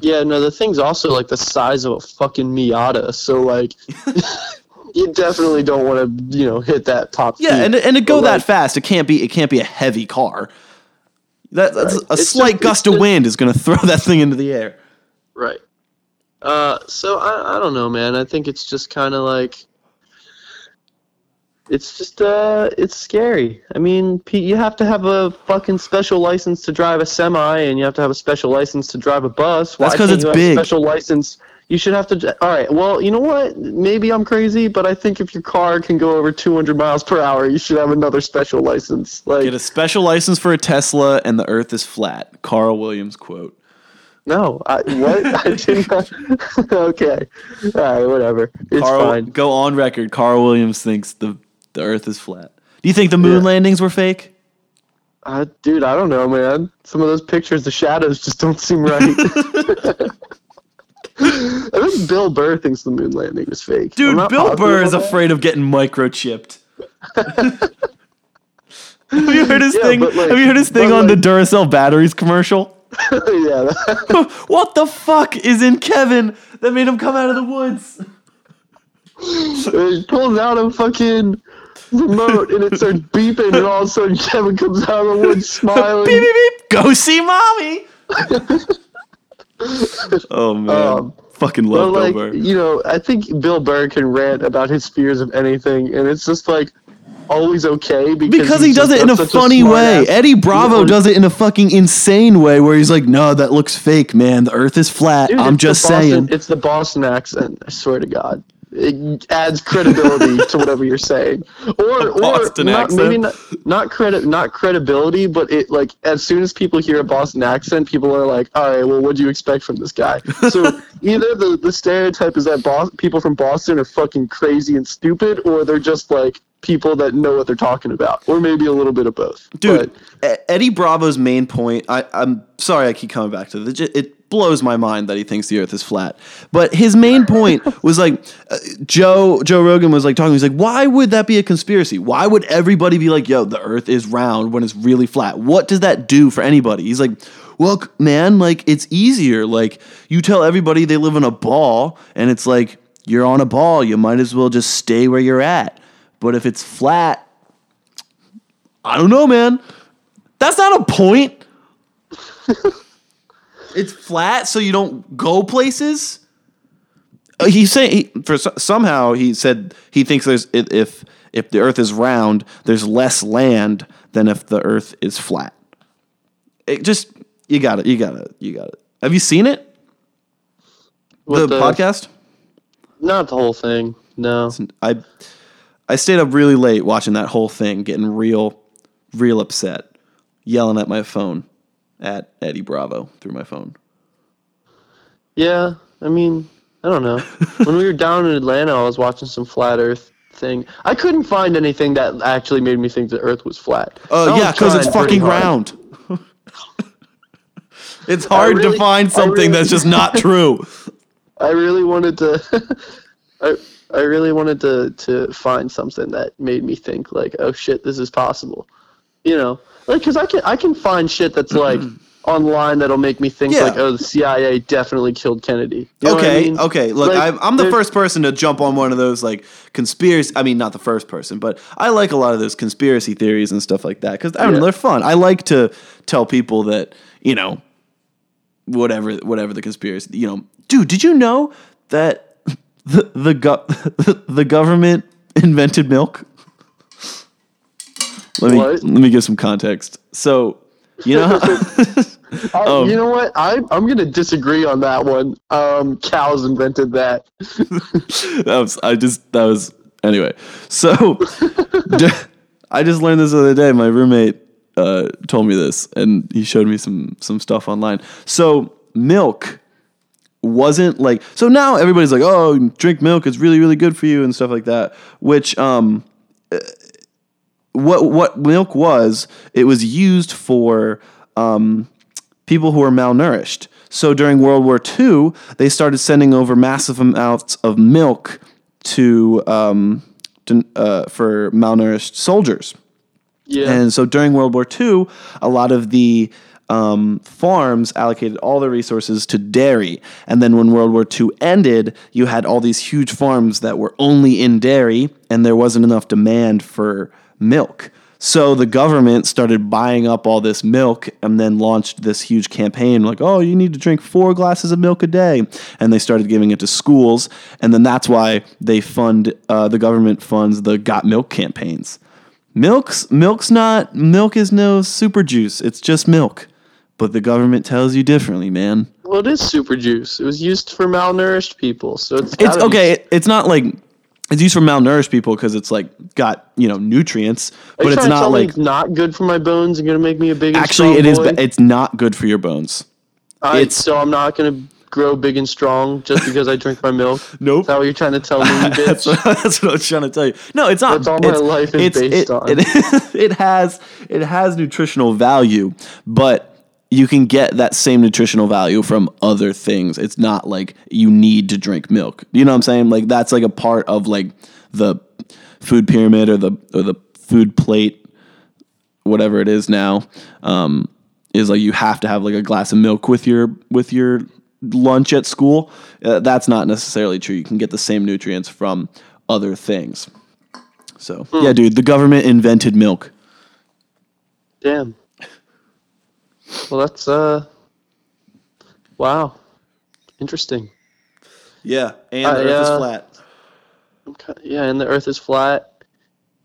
Yeah, no, the thing's also like the size of a fucking Miata, so like you definitely don't want to, you know, hit that top yeah, speed. Yeah, and and to go but, that like, fast, it can't be it can't be a heavy car. That that's right. a it's slight just, gust of just, wind is going to throw that thing into the air. Right. Uh so I I don't know, man. I think it's just kind of like It's just, uh, it's scary. I mean, Pete, you have to have a fucking special license to drive a semi, and you have to have a special license to drive a bus. Why That's because it's you big. Have a special license. You should have to. All right. Well, you know what? Maybe I'm crazy, but I think if your car can go over two hundred miles per hour, you should have another special license. Like, get a special license for a Tesla, and the Earth is flat. Carl Williams quote. No, I, what? I did not. Okay. All right. Whatever. It's Carl, fine. Go on record. Carl Williams thinks the. The Earth is flat. Do you think the moon yeah. landings were fake? Uh, dude, I don't know, man. Some of those pictures, the shadows just don't seem right. I think Bill Burr thinks the moon landing was fake. Dude, Bill Burr is afraid of getting microchipped. Have you heard his yeah, thing? Like, have you heard his thing on like, the Duracell batteries commercial? Yeah. What the fuck is in Kevin that made him come out of the woods? He pulls out a fucking remote and it starts beeping, and all of a sudden Kevin comes out of the woods smiling. Beep, beep, beep. Go see mommy. Oh man, um, fucking love Bill like, Burr. You know, I think Bill Burr can rant about his fears of anything, and it's just like always okay because, because he does it in a funny way. Ass. Eddie Bravo does it in a fucking insane way where he's like, "No, that looks fake, man. The Earth is flat. Dude, I'm just saying." Boston, it's the Boston accent. I swear to God. It adds credibility to whatever you're saying, or or not, maybe not not credit not credibility, but it like as soon as people hear a Boston accent, people are like, all right, well, what do you expect from this guy? So either the, the stereotype is that Bos- people from Boston are fucking crazy and stupid, or they're just like people that know what they're talking about, or maybe a little bit of both. Dude, but, Eddie Bravo's main point. I, I'm sorry, I keep coming back to this. It blows my mind that he thinks the Earth is flat. But his main point was like, uh, Joe Joe Rogan was like talking. He's like, why would that be a conspiracy? Why would everybody be like, yo, the Earth is round when it's really flat? What does that do for anybody? He's like, well, man, like it's easier. Like you tell everybody they live in a ball, and it's like you're on a ball. You might as well just stay where you're at. But if it's flat, I don't know, man. That's not a point. It's flat, so you don't go places. Uh, he's saying he, for somehow he said he thinks there's if if the Earth is round, there's less land than if the Earth is flat. It just you got it, you got it, you got it. Have you seen it? The, the podcast? Not the whole thing. No. I I stayed up really late watching that whole thing, getting real, real upset, yelling at my phone at Eddie Bravo through my phone. Yeah. I mean, I don't know. When we were down in Atlanta, I was watching some flat earth thing. I couldn't find anything that actually made me think the earth was flat. Oh, uh, yeah, because it's fucking round. It's hard really, to find something really, that's just not true. I really wanted to I I really wanted to, to find something that made me think like, oh shit, this is possible. You know, like, cause I can I can find shit that's like online that'll make me think yeah. like, oh, the C I A definitely killed Kennedy. You know okay, I mean? okay. Look, like, I'm, I'm the first person to jump on one of those like conspiracy. I mean, not the first person, but I like a lot of those conspiracy theories and stuff like that because I don't yeah. know, they're fun. I like to tell people that you know, whatever, whatever the conspiracy. You know, dude, did you know that the the go- the government invented milk? Let me what? let me give some context. So, you know, I, um, you know what? I I'm going to disagree on that one. Um, cows invented that. that was I just that was anyway. So, I just learned this the other day. My roommate uh, told me this, and he showed me some some stuff online. So, milk wasn't like so now everybody's like, "Oh, drink milk. It's really really good for you" and stuff like that, which um uh, What what milk was, it was used for um, people who were malnourished. So during World War Two, they started sending over massive amounts of milk to, um, to uh, for malnourished soldiers. Yeah. And so during World War Two, a lot of the um, farms allocated all their resources to dairy. And then when World War Two ended, you had all these huge farms that were only in dairy, and there wasn't enough demand for milk. So the government started buying up all this milk and then launched this huge campaign like, oh, you need to drink four glasses of milk a day. And they started giving it to schools. And then that's why they fund, uh, the government funds the Got Milk campaigns. Milk's, milk's not, milk is no super juice. It's just milk. But the government tells you differently, man. Well, it is super juice. It was used for malnourished people. So it's, it's okay. Be- it's not like, it's used for malnourished people because it's like got you know nutrients, but it's not to like not good for my bones and going to make me a big. And actually, strong it is. Boy? It's not good for your bones. I, it's so I'm not going to grow big and strong just because I drink my milk. Nope. Is that what you're trying to tell me, bitch? that's, what, that's what I was trying to tell you. No, it's not. That's all my it's, life is it's, based it, on. It, it has it has nutritional value, but you can get that same nutritional value from other things. It's not like you need to drink milk. You know what I'm saying? Like that's like a part of like the food pyramid or the or the food plate, whatever it is now, um, is like you have to have like a glass of milk with your with your lunch at school. Uh, that's not necessarily true. You can get the same nutrients from other things. So mm. yeah, dude, the government invented milk. Damn. Well, that's, uh, wow. Interesting. Yeah, and uh, the earth yeah. is flat. Okay. Yeah, and the earth is flat,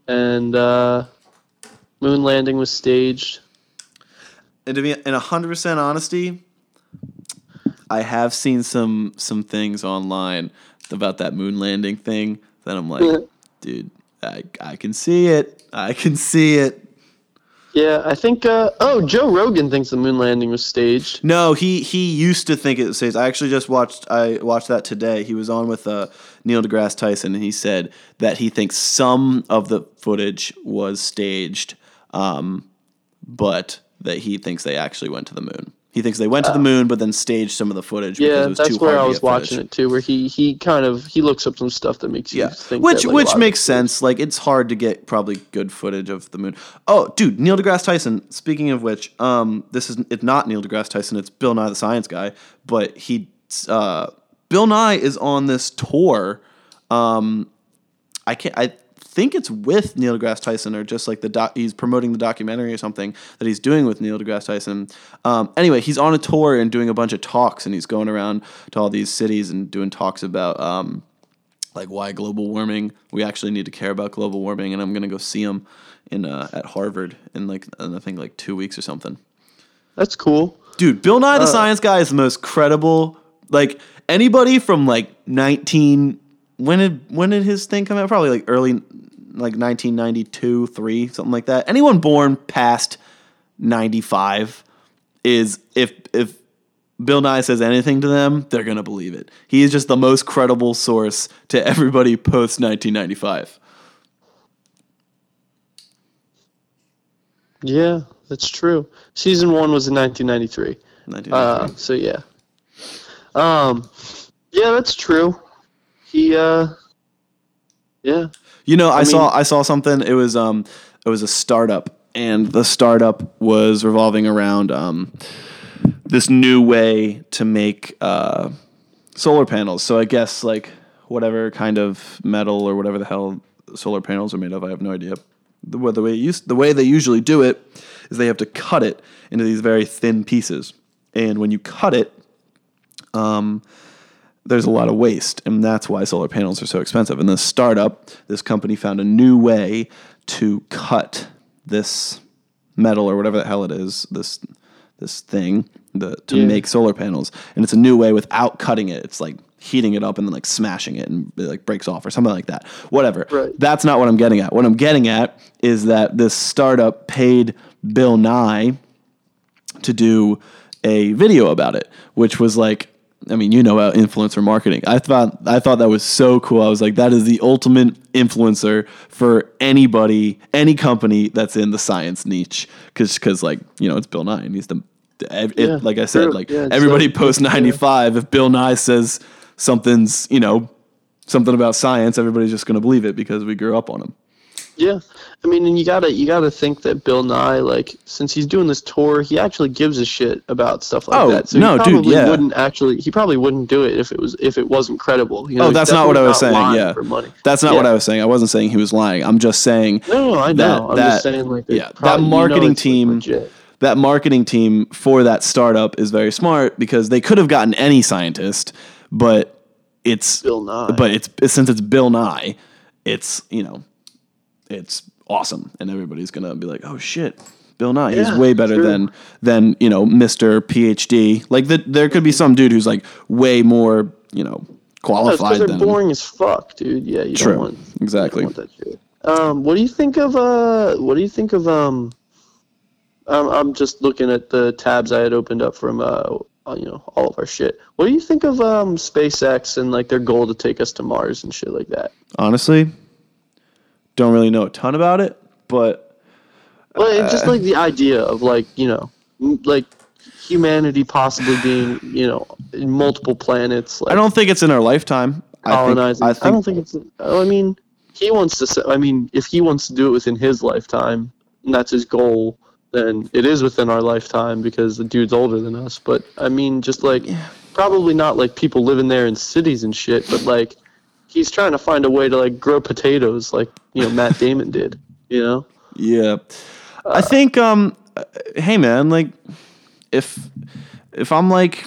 and uh, moon landing was staged. And to be in one hundred percent honesty, I have seen some, some things online about that moon landing thing that I'm like, yeah. dude, I, I can see it. I can see it. Yeah, I think, uh, oh, Joe Rogan thinks the moon landing was staged. No, he, he used to think it was staged. I actually just watched I watched that today. He was on with uh, Neil deGrasse Tyson, and he said that he thinks some of the footage was staged, um, but that he thinks they actually went to the moon. He thinks they went uh, to the moon, but then staged some of the footage yeah, because it was too hard to get footage. Yeah, that's where I was watching it, too, where he, he kind of, he looks up some stuff that makes you yeah. think which, that. Like, which makes sense. Like, it's hard to get probably good footage of the moon. Oh, dude, Neil deGrasse Tyson, speaking of which, um, this is it's not Neil deGrasse Tyson, it's Bill Nye the Science Guy, but he, uh, Bill Nye is on this tour. Um, I can't, I think it's with Neil deGrasse Tyson or just like the doc, he's promoting the documentary or something that he's doing with Neil deGrasse Tyson. Um, anyway, he's on a tour and doing a bunch of talks and he's going around to all these cities and doing talks about, um, like why global warming, we actually need to care about global warming. And I'm going to go see him in, uh, at Harvard in like, I think like two weeks or something. That's cool. Dude, Bill Nye, the uh, Science Guy is the most credible like anybody from like nineteen when did when did his thing come out? Probably like early like nineteen ninety-two, three, something like that. Anyone born past ninety-five is if if Bill Nye says anything to them, they're gonna believe it. He is just the most credible source to everybody post nineteen ninety-five. Yeah, that's true. Season one was in nineteen ninety-three. nineteen ninety-three. Uh, so yeah, um, yeah, that's true. He, uh, yeah. You know, I, I mean, saw I saw something. It was um, it was a startup, and the startup was revolving around um, this new way to make uh, solar panels. So I guess like whatever kind of metal or whatever the hell solar panels are made of, I have no idea. The way, the, way it used, the way they usually do it is they have to cut it into these very thin pieces. And when you cut it, um, there's a lot of waste. And that's why solar panels are so expensive. And this startup, this company found a new way to cut this metal or whatever the hell it is, this this thing the, to yeah. make solar panels. And it's a new way without cutting it. It's like heating it up and then like smashing it and it like breaks off or something like that. Whatever. Right. That's not what I'm getting at. What I'm getting at is that this startup paid Bill Nye to do a video about it, which was like, I mean, you know, about influencer marketing. I thought, I thought that was so cool. I was like, that is the ultimate influencer for anybody, any company that's in the science niche. Cause, cause like, you know, it's Bill Nye and he's the, it, yeah, like I said, true. like yeah, everybody so, post ninety-five. Yeah. If Bill Nye says something's, you know, something about science, everybody's just going to believe it because we grew up on him. Yeah. I mean, and you gotta, you gotta think that Bill Nye, like, since he's doing this tour, he actually gives a shit about stuff like oh, that. So no, he probably dude, yeah. wouldn't actually, he probably wouldn't do it if it was, if it wasn't credible. You know, oh, that's not what I was saying. Yeah. That's not yeah. what I was saying. I wasn't saying he was lying. I'm just saying. No, I know. That, I'm that, just saying like, yeah, probably, that marketing you know team. Legit. That marketing team for that startup is very smart because they could have gotten any scientist, but it's Bill Nye. But it's since it's Bill Nye, it's you know, it's awesome, and everybody's gonna be like, "Oh shit, Bill Nye, yeah, he's way better true. than than you know, Mister PhD." Like the, there could be some dude who's like way more you know qualified. No, it's than they're boring him. as fuck, dude. Yeah, you true. don't want exactly. You don't want that shit. Um, what do you think of uh? What do you think of um? I'm I'm just looking at the tabs I had opened up from uh you know all of our shit. What do you think of um SpaceX and like their goal to take us to Mars and shit like that? Honestly, don't really know a ton about it, but well, it's uh, just like the idea of like you know like humanity possibly being you know in multiple planets. Like, I don't think it's in our lifetime. Colonizing. I, think, I, think, I don't think it's. Oh, I mean, he wants to. I mean, if he wants to do it within his lifetime, and that's his goal. Then it is within our lifetime because the dude's older than us. But, I mean, just, like, yeah. probably not, like, people living there in cities and shit, but, like, he's trying to find a way to, like, grow potatoes like, you know, Matt Damon did, you know? Yeah. Uh, I think, um, hey, man, like, if if I'm, like,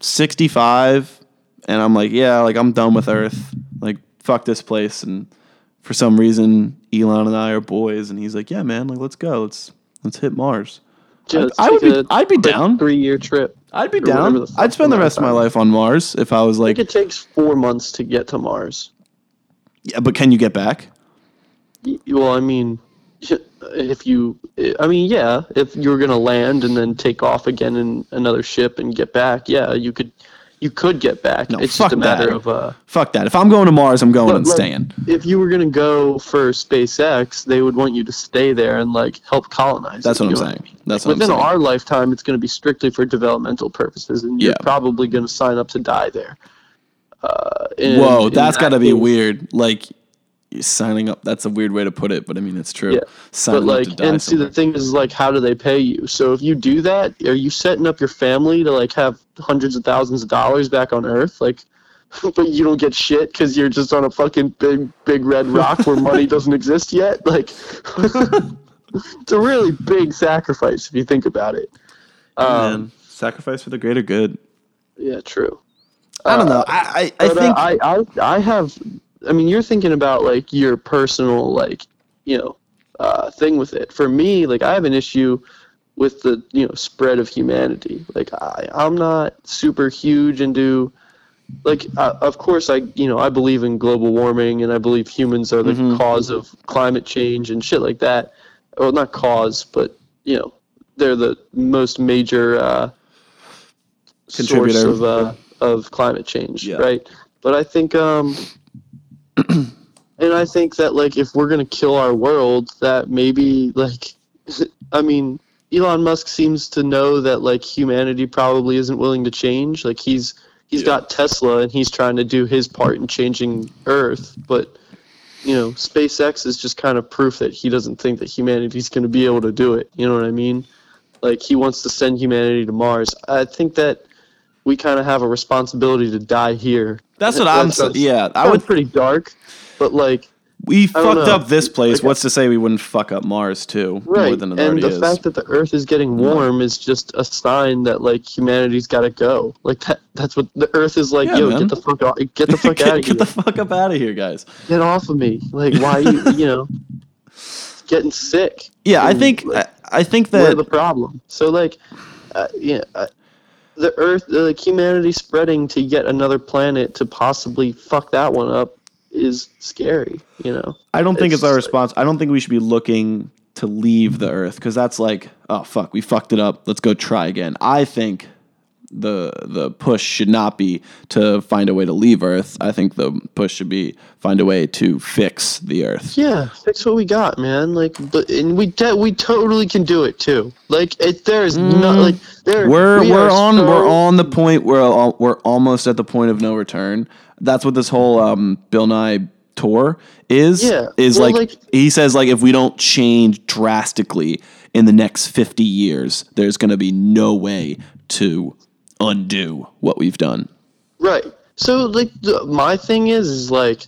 sixty-five and I'm, like, yeah, like, I'm done with Earth, like, fuck this place. And for some reason, Elon and I are boys, and he's like, yeah, man, like, let's go. Let's... Let's hit Mars. Yeah, I, I would be. I'd be down. Three-year trip. I'd be down. I'd spend the rest of my life on Mars if I was like. I think it takes four months to get to Mars. Yeah, but can you get back? Well, I mean, if you, I mean, yeah, if you're gonna land and then take off again in another ship and get back, yeah, you could. You could get back. No, it's just a matter that. of uh, fuck that. If I'm going to Mars, I'm going no, and like, staying. If you were gonna go for SpaceX, they would want you to stay there and like help colonize. That's it, what I'm saying. What I mean? That's like, what I'm saying. Within our lifetime, it's gonna be strictly for developmental purposes, and you're yeah. probably gonna sign up to die there. Uh, and, Whoa, that's that gotta be case, weird. Like you're signing up. That's a weird way to put it, but I mean it's true. Yeah. Signing but like, up to die and somewhere. See, the thing is, like, how do they pay you? So if you do that, are you setting up your family to like have hundreds of thousands of dollars back on Earth, like, but you don't get shit because you're just on a fucking big, big red rock where money doesn't exist yet. Like, it's a really big sacrifice if you think about it. Um, Man, sacrifice for the greater good. Yeah, true. I don't uh, know. I, I, I but, think uh, I, I, I have. I mean, you're thinking about like your personal, like, you know, uh, thing with it. For me, like, I have an issue with the, you know, spread of humanity. Like, I, I'm not super huge into, like, I, of course, I, you know, I believe in global warming, and I believe humans are the mm-hmm. cause of climate change and shit like that. Well, not cause, but, you know, they're the most major uh, source of uh, of climate change, yeah. right? But I think, um, and I think that, like, if we're gonna kill our world, that maybe, like, I mean, Elon Musk seems to know that, like, humanity probably isn't willing to change. Like, he's he's yeah. got Tesla, and he's trying to do his part in changing Earth, but, you know, SpaceX is just kind of proof that he doesn't think that humanity's going to be able to do it. You know what I mean? Like, he wants to send humanity to Mars. I think that we kind of have a responsibility to die here. That's what that I'm saying. Yeah, I would pretty dark, but, like, we fucked know. up this place. Like, what's to say we wouldn't fuck up Mars too? Right, more than it and the is. fact that the Earth is getting warm is just a sign that, like, humanity's got to go. Like, that that's what the Earth is like. Yeah, yo, man. get the fuck out, get the fuck get, out of get here. Get the fuck up out of here, guys. Get off of me. Like, why you you know getting sick? Yeah, and, I think like, I, I think that we're the problem. So, like, uh, yeah. I, The Earth, like, humanity spreading to yet another planet to possibly fuck that one up is scary, you know? I don't think it's, it's our response. Like, I don't think we should be looking to leave the Earth, because that's like, oh, fuck, we fucked it up. Let's go try again. I think the the push should not be to find a way to leave Earth. I think the push should be find a way to fix the Earth. Yeah, fix what we got, man. Like, but, and we de- we totally can do it too. Like, it, there is mm. not like there. We're we we're on so... we're on the point. We're all, we're almost at the point of no return. That's what this whole um, Bill Nye tour is. Yeah, is well, like, like he says, like, if we don't change drastically in the next fifty years, there's going to be no way to undo what we've done. Right. So, like, the, my thing is, is like,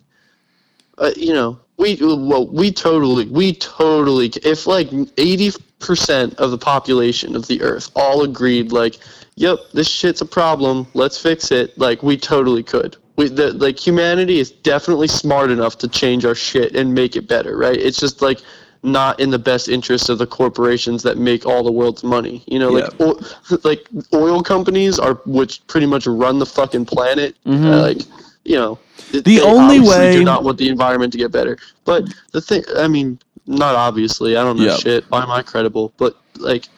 uh, you know, we well, we totally, we totally, if like eighty percent of the population of the Earth all agreed, like, yep, this shit's a problem, let's fix it, like, we totally could. We, the, like, humanity is definitely smart enough to change our shit and make it better, right? It's just, like, not in the best interest of the corporations that make all the world's money. You know, like, yeah. o- like oil companies are, which pretty much run the fucking planet. Mm-hmm. Uh, like, you know, the they only way do not want the environment to get better. But the thing, I mean, not obviously. I don't know yeah. shit. Why am I credible? But, like,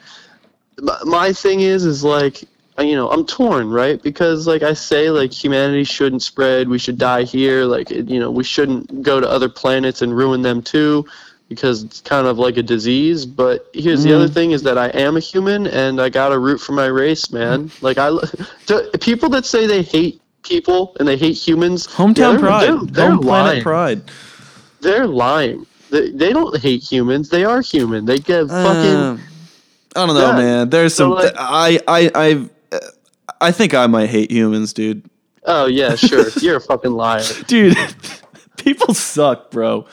my thing is, is like, you know, I'm torn, right? Because, like, I say, like, humanity shouldn't spread. We should die here. Like, you know, we shouldn't go to other planets and ruin them too, because it's kind of like a disease. But here's mm-hmm. the other thing is that I am a human, and I gotta root for my race, man. Like, I, do, people that say they hate people and they hate humans, hometown they're, pride, they're, they're home lying. planet pride. They're lying. They, they don't hate humans. They are human. They get uh, fucking. I don't know, yeah. man. There's so some. Like, I I I've, I think I might hate humans, dude. Oh yeah, sure. You're a fucking liar, dude. People suck, bro.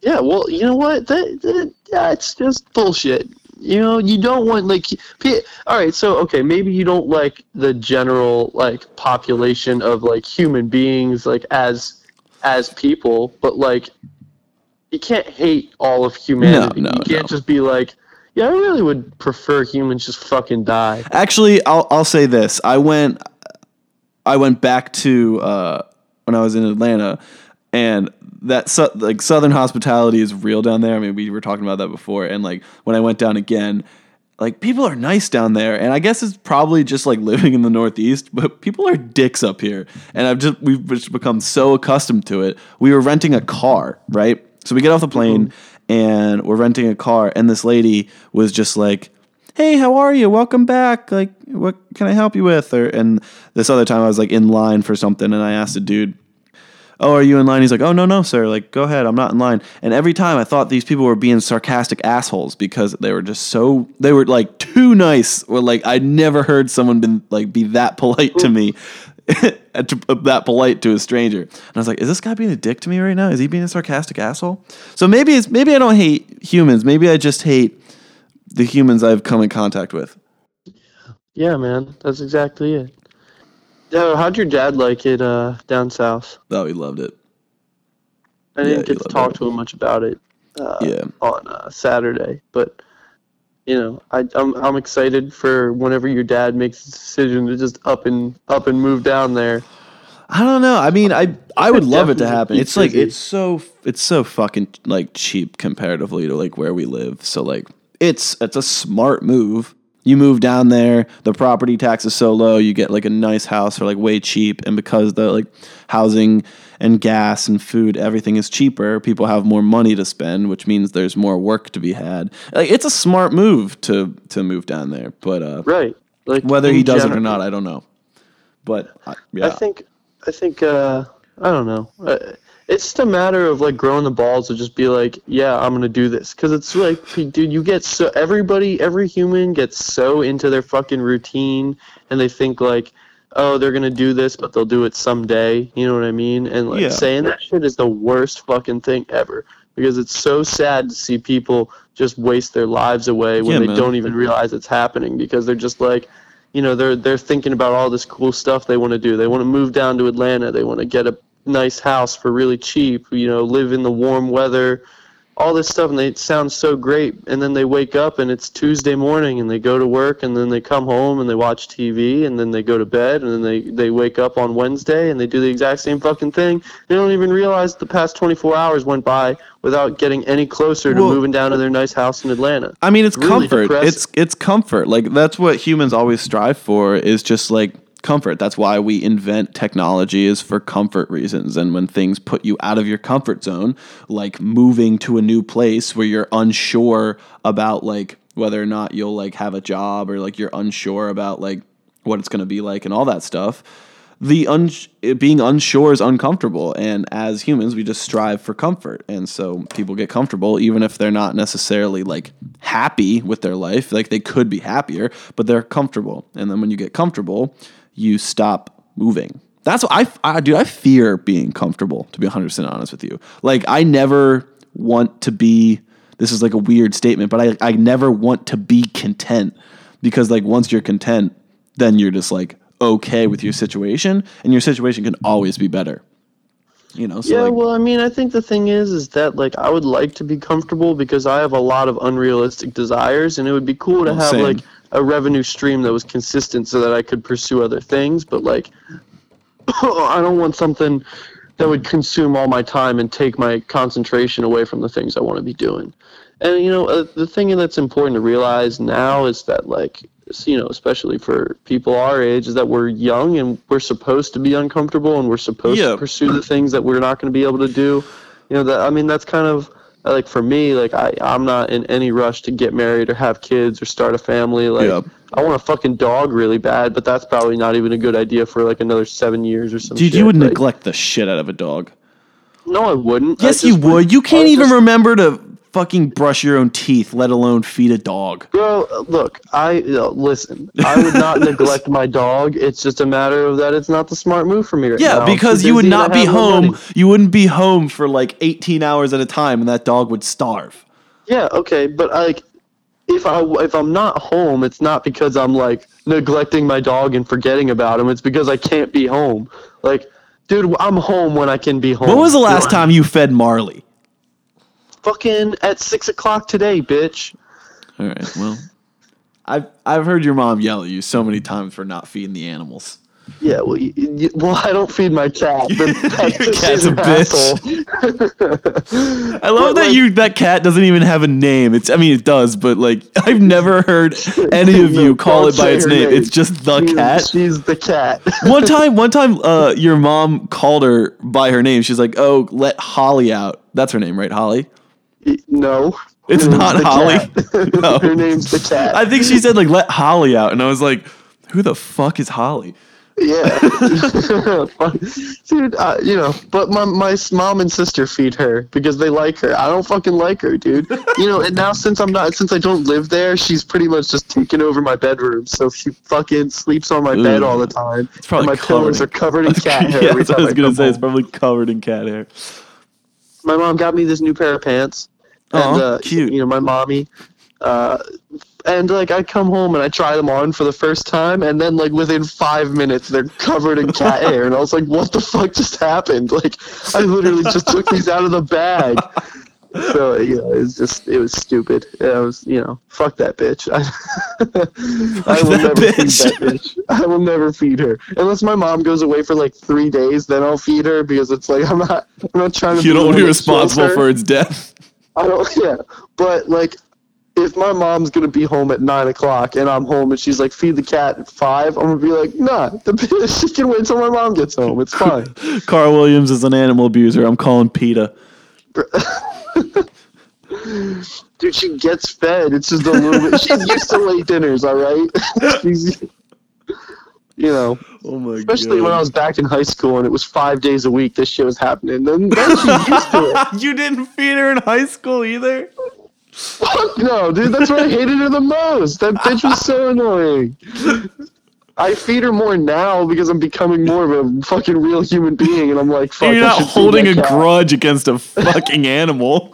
Yeah, well, you know what? That, that, that's just bullshit. You know, you don't want, like... P- All right, so, okay, maybe you don't like the general, like, population of, like, human beings, like, as as people, but, like, you can't hate all of humanity. No, no, you can't no. just be like, yeah, I really would prefer humans just fucking die. Actually, I'll I'll say this. I went, I went back to, uh, when I was in Atlanta... And that, so, like, Southern hospitality is real down there. I mean, we were talking about that before. And, like, when I went down again, like, people are nice down there. And I guess it's probably just, like, living in the Northeast, but people are dicks up here. And I've just, we've just become so accustomed to it. We were renting a car, right? So we get off the plane mm-hmm. and we're renting a car. And this lady was just like, hey, how are you? Welcome back. Like, what can I help you with? Or, and this other time I was, like, in line for something. And I asked a dude, oh, are you in line? He's like, oh, no, no, sir. Like, go ahead. I'm not in line. And every time I thought these people were being sarcastic assholes because they were just so, they were like too nice. Or like, I never heard someone been like be that polite to me, that polite to a stranger. And I was like, is this guy being a dick to me right now? Is he being a sarcastic asshole? So maybe it's, maybe I don't hate humans. Maybe I just hate the humans I've come in contact with. Yeah, man. That's exactly it. How'd your dad like it uh, down south? Oh, he loved it. I didn't yeah, get to talk it. to him much about it uh, yeah. on uh, Saturday, but you know, I, I'm I'm excited for whenever your dad makes the decision to just up and up and move down there. I don't know. I mean, I I would love it to happen. It's like it's so it's so fucking like cheap comparatively to like where we live. So like it's it's a smart move. You move down there, the property tax is so low, you get like a nice house for like way cheap, and because the like housing and gas and food, everything is cheaper, people have more money to spend, which means there's more work to be had. Like it's a smart move to to move down there, but uh, right. Like whether he does general, it or not, I don't know. But I, yeah. I think I think uh, I don't know. Uh, It's just a matter of like growing the balls to just be like, yeah, I'm gonna do this, because it's like, dude, you get so everybody, every human gets so into their fucking routine, and they think like, oh, they're gonna do this, but they'll do it someday. You know what I mean? And like yeah. saying that shit is the worst fucking thing ever, because it's so sad to see people just waste their lives away when yeah, they man. don't even realize it's happening, because they're just like. You know, they're they're thinking about all this cool stuff they want to do. They want to move down to Atlanta. They want to get a nice house for really cheap, you know, live in the warm weather, all this stuff. And they, it sounds so great. And then they wake up and it's Tuesday morning and they go to work and then they come home and they watch T V and then they go to bed and then they, they wake up on Wednesday and they do the exact same fucking thing. They don't even realize the past twenty-four hours went by without getting any closer to well, moving down to their nice house in Atlanta. I mean, it's really comfort. Depressing. It's it's comfort. Like, that's what humans always strive for, is just like comfort. That's why we invent technology, is for comfort reasons. And when things put you out of your comfort zone, like moving to a new place where you're unsure about like whether or not you'll like have a job, or like you're unsure about like what it's going to be like and all that stuff, the un- being unsure is uncomfortable. And as humans, we just strive for comfort. And so people get comfortable, even if they're not necessarily like happy with their life. Like, they could be happier, but they're comfortable. And then when you get comfortable, you stop moving. That's what I, I do. I fear being comfortable, to be one hundred percent honest with you. Like, I never want to be, this is like a weird statement, but I, I never want to be content, because like once you're content, then you're just like okay with your situation, and your situation can always be better. You know, so yeah, like, well, I mean, I think the thing is, is that like I would like to be comfortable, because I have a lot of unrealistic desires, and it would be cool to have same. like a revenue stream that was consistent so that I could pursue other things. But like, I don't want something that would consume all my time and take my concentration away from the things I want to be doing. And you know, uh, the thing that's important to realize now is that like, you know, especially for people our age, is that we're young and we're supposed to be uncomfortable, and we're supposed yeah. to pursue the things that we're not going to be able to do. You know, that, I mean, that's kind of like, for me, like I, I'm not in any rush to get married or have kids or start a family. Like yeah. I want a fucking dog really bad, but that's probably not even a good idea for like another seven years or something. Dude, shit. You would like, neglect the shit out of a dog. No, I wouldn't. Yes, I you would. would. You can't even just remember to fucking brush your own teeth, let alone feed a dog. Bro, look, I uh, listen. I would not neglect my dog. It's just a matter of that it's not the smart move for me right yeah, now. Yeah, because you would not be home. You wouldn't be home for like eighteen hours at a time, and that dog would starve. Yeah, okay, but like, if I if I'm not home, it's not because I'm like neglecting my dog and forgetting about him. It's because I can't be home. Like, dude, I'm home when I can be home. When was the last time you fed Marley? Fucking at six o'clock today, bitch. All right. Well, I've I've heard your mom yell at you so many times for not feeding the animals. Yeah. Well, you, you, well, I don't feed my cat. But your cat's a bitch. I love but that like, you that cat doesn't even have a name. It's I mean it does, but like I've never heard any of you call it by its name. name. It's just the she, cat. She's the cat. one time, one time, uh, your mom called her by her name. She's like, "Oh, let Holly out." That's her name, right? Holly. No, it's not Holly. No. Her name's the cat. I think she said like let Holly out, and I was like, "Who the fuck is Holly?" Yeah, dude. Uh, you know, but my my mom and sister feed her because they like her. I don't fucking like her, dude. You know, and now since I'm not, since I don't live there, she's pretty much just taking over my bedroom. So she fucking sleeps on my Ooh, bed all the time. It's probably and my pillows are covered in cat hair. Yeah, that's what I was gonna say. It's probably covered in cat hair. My mom got me this new pair of pants. And, uh, cute. You know, my mommy. Uh, and, like, I come home and I try them on for the first time, and then, like, within five minutes, they're covered in cat hair. And I was like, what the fuck just happened? Like, I literally just took these out of the bag. So you know, it's just it was stupid. I was you know, fuck that bitch. I, I will never bitch. feed that bitch. I will never feed her unless my mom goes away for like three days. Then I'll feed her because it's like I'm not. I'm not trying to. You don't want to be responsible for its death. I don't. Yeah, but like, if my mom's gonna be home at nine o'clock and I'm home and she's like, feed the cat at five, I'm gonna be like, nah, the bitch, she can wait till my mom gets home. It's fine. Carl Williams is an animal abuser. I'm calling PETA. Dude, she gets fed. It's just a little bit. She's used to late dinners, all right? She's, you know. Oh my Especially God. When I was back in high school and it was five days a week this shit was happening. Then, then she used to it. You didn't feed her in high school either? Fuck no, dude. That's why I hated her the most. That bitch was so annoying. I feed her more now because I'm becoming more of a fucking real human being, and I'm like, fuck. You're not holding a grudge against a fucking animal.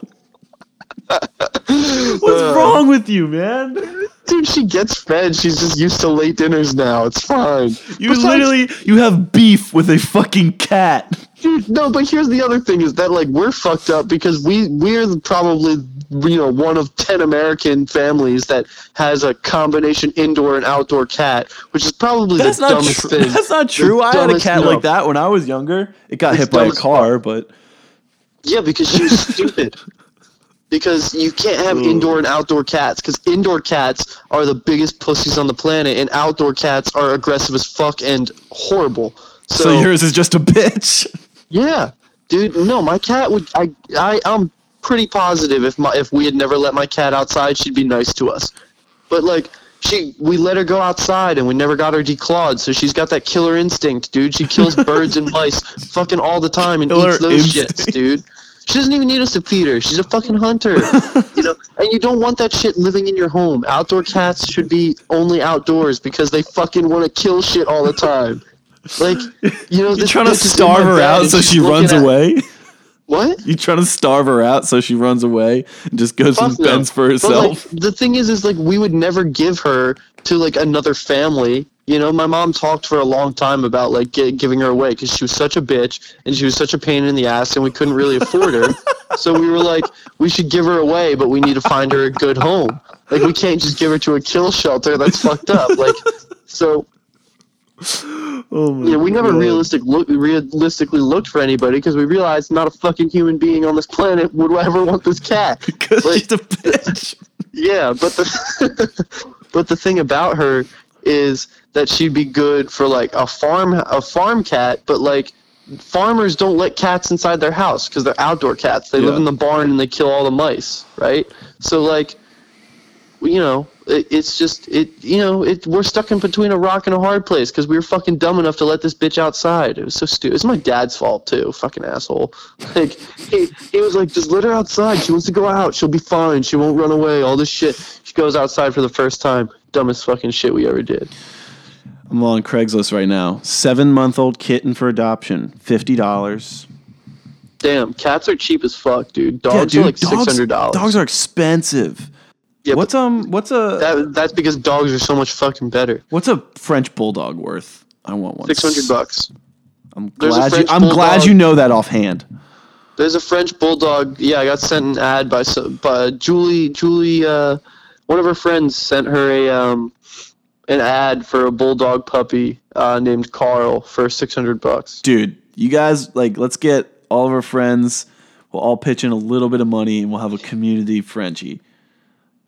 What's uh, wrong with you, man? Dude, she gets fed. She's just used to late dinners now. It's fine. You Besides, literally, you have beef with a fucking cat. Dude, no, but here's the other thing is that, like, we're fucked up because we, we're probably, you know, one of ten American families that has a combination indoor and outdoor cat, which is probably that's the dumbest tr- thing. That's not true. The I had a cat no. like that when I was younger. It got it's hit by a car, but... Yeah, because she was stupid. Because you can't have Ooh. indoor and outdoor cats, because indoor cats are the biggest pussies on the planet, and outdoor cats are aggressive as fuck and horrible. So, so yours is just a bitch? Yeah. Dude, no, my cat would... I, I, I'm pretty positive if my if we had never let my cat outside, she'd be nice to us. But, like, she we let her go outside, and we never got her declawed, so she's got that killer instinct, dude. She kills birds and mice fucking all the time and killer eats those instinct. shits, dude. She doesn't even need us to feed her. She's a fucking hunter. You know, and you don't want that shit living in your home. Outdoor cats should be only outdoors because they fucking want to kill shit all the time. Like, you know, you're trying to starve her out so she runs away? What? You trying to starve her out so she runs away and just goes Fuck and fends no. for herself? But, like, the thing is, is like we would never give her to like another family. You know, my mom talked for a long time about like g- giving her away because she was such a bitch and she was such a pain in the ass and we couldn't really afford her. So we were like, we should give her away, but we need to find her a good home. Like we can't just give her to a kill shelter. That's fucked up. Like, so. Oh my yeah, we never realistic look, realistically looked for anybody because we realized not a fucking human being on this planet would ever want this cat. Because like, she's a bitch. Yeah, but the but the thing about her is that she'd be good for like a farm a farm cat, but like farmers don't let cats inside their house because they're outdoor cats. They yeah. live in the barn and they kill all the mice, right? So like, you know. It's just it, you know. It we're stuck in between a rock and a hard place because we were fucking dumb enough to let this bitch outside. It was so stupid. It's my dad's fault too. Fucking asshole. Like he, he was like, just let her outside. She wants to go out. She'll be fine. She won't run away. All this shit. She goes outside for the first time. Dumbest fucking shit we ever did. I'm on Craigslist right now. Seven month old kitten for adoption. Fifty dollars. Damn, cats are cheap as fuck, dude. Dogs yeah, dude, are like six hundred dollars. Dogs are expensive. Yeah, what's um? What's a? That, that's because dogs are so much fucking better. What's a French bulldog worth? I want one. Six hundred bucks. I'm glad. You, I'm bulldog. glad you know that offhand. There's a French bulldog. Yeah, I got sent an ad by by Julie. Julie, uh, one of her friends sent her a um, an ad for a bulldog puppy uh, named Carl for six hundred bucks. Dude, you guys like, let's get all of our friends. We'll all pitch in a little bit of money, and we'll have a community Frenchie.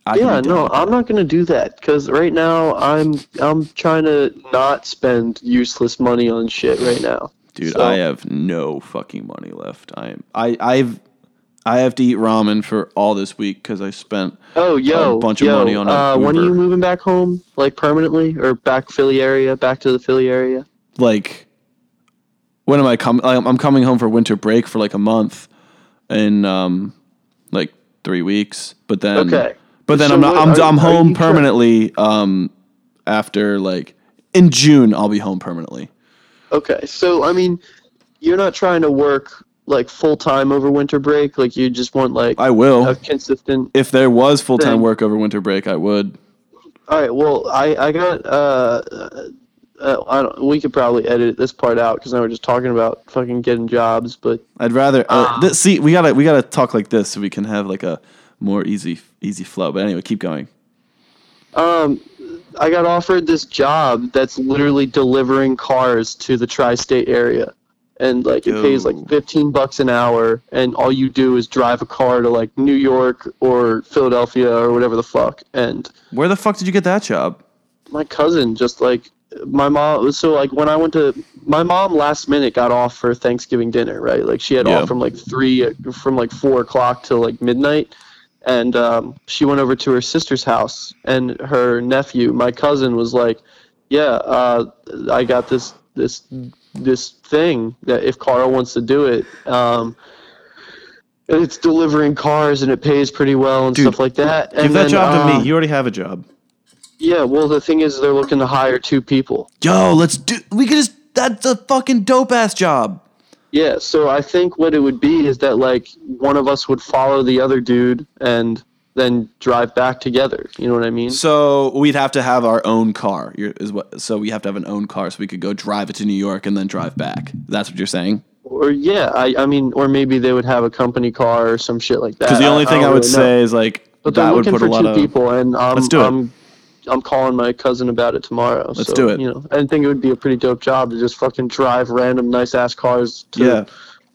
I yeah, no, I'm not gonna do that because right now I'm I'm trying to not spend useless money on shit right now. Dude, so. I have no fucking money left. I am I I've I have to eat ramen for all this week because I spent oh yo a bunch yo, of money on. Uh, Uber. When are you moving back home, like permanently, or back Philly area, back to the Philly area? Like, when am I coming? I'm coming home for winter break for like a month, and um, like three weeks, but then okay. But then so I'm not, I'm are, I'm home permanently um after like in June I'll be home permanently. Okay. So I mean you're not trying to work like full time over winter break, like you just want like I will. A consistent if there was full time work over winter break, I would. All right. Well, I I got uh Uh, I don't, we could probably edit this part out because now we're just talking about fucking getting jobs. But I'd rather uh, th- see we gotta we gotta talk like this so we can have like a more easy easy flow. But anyway, keep going. Um, I got offered this job that's literally delivering cars to the tri-state area, and like it Yo. pays like fifteen bucks an hour, and all you do is drive a car to like New York or Philadelphia or whatever the fuck. And where the fuck did you get that job? My cousin just like. My mom, so like when I went to, my mom last minute got off for Thanksgiving dinner, right? Like she had yeah. off from like three, from like four o'clock till like midnight. And um, she went over to her sister's house, and her nephew, my cousin, was like, yeah, uh, I got this, this, this thing that if Carl wants to do it, um, it's delivering cars and it pays pretty well and Dude, stuff like that. Give and that then, job to uh, me. You already have a job. Yeah, well, the thing is, they're looking to hire two people. Yo, let's do. We could just. That's a fucking dope ass job. Yeah, so I think what it would be is that like one of us would follow the other dude and then drive back together. You know what I mean? So we'd have to have our own car. Is what? So we have to have an own car so we could go drive it to New York and then drive back. That's what you're saying? Or yeah, I, I mean, or maybe they would have a company car or some shit like that. Because the only I, thing I, I would really say know. is like but that would put a lot of people and um, let's do it. Um, I'm calling my cousin about it tomorrow. Let's so, do it. You know, I think it would be a pretty dope job to just fucking drive random nice ass cars to yeah.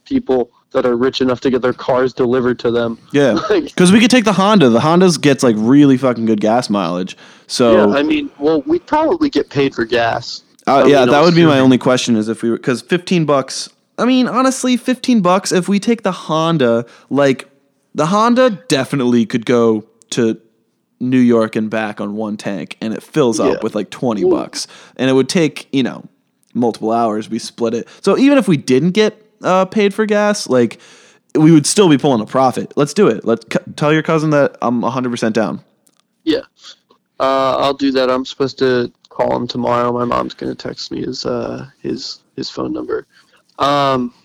people that are rich enough to get their cars delivered to them. Yeah, because like, we could take the Honda. The Honda's gets like really fucking good gas mileage. So yeah, I mean, well, we probably get paid for gas. Uh, yeah, that would be my only question is if we were because fifteen bucks. I mean, honestly, fifteen bucks. If we take the Honda, like the Honda definitely could go to New York and back on one tank, and it fills up yeah. with like twenty Ooh. bucks, and it would take, you know, multiple hours. We split it. So even if we didn't get uh, paid for gas, like we would still be pulling a profit. Let's do it. Let's cu- tell your cousin that I'm a hundred percent down. Yeah. Uh, I'll do that. I'm supposed to call him tomorrow. My mom's going to text me his, uh, his, his phone number. Um,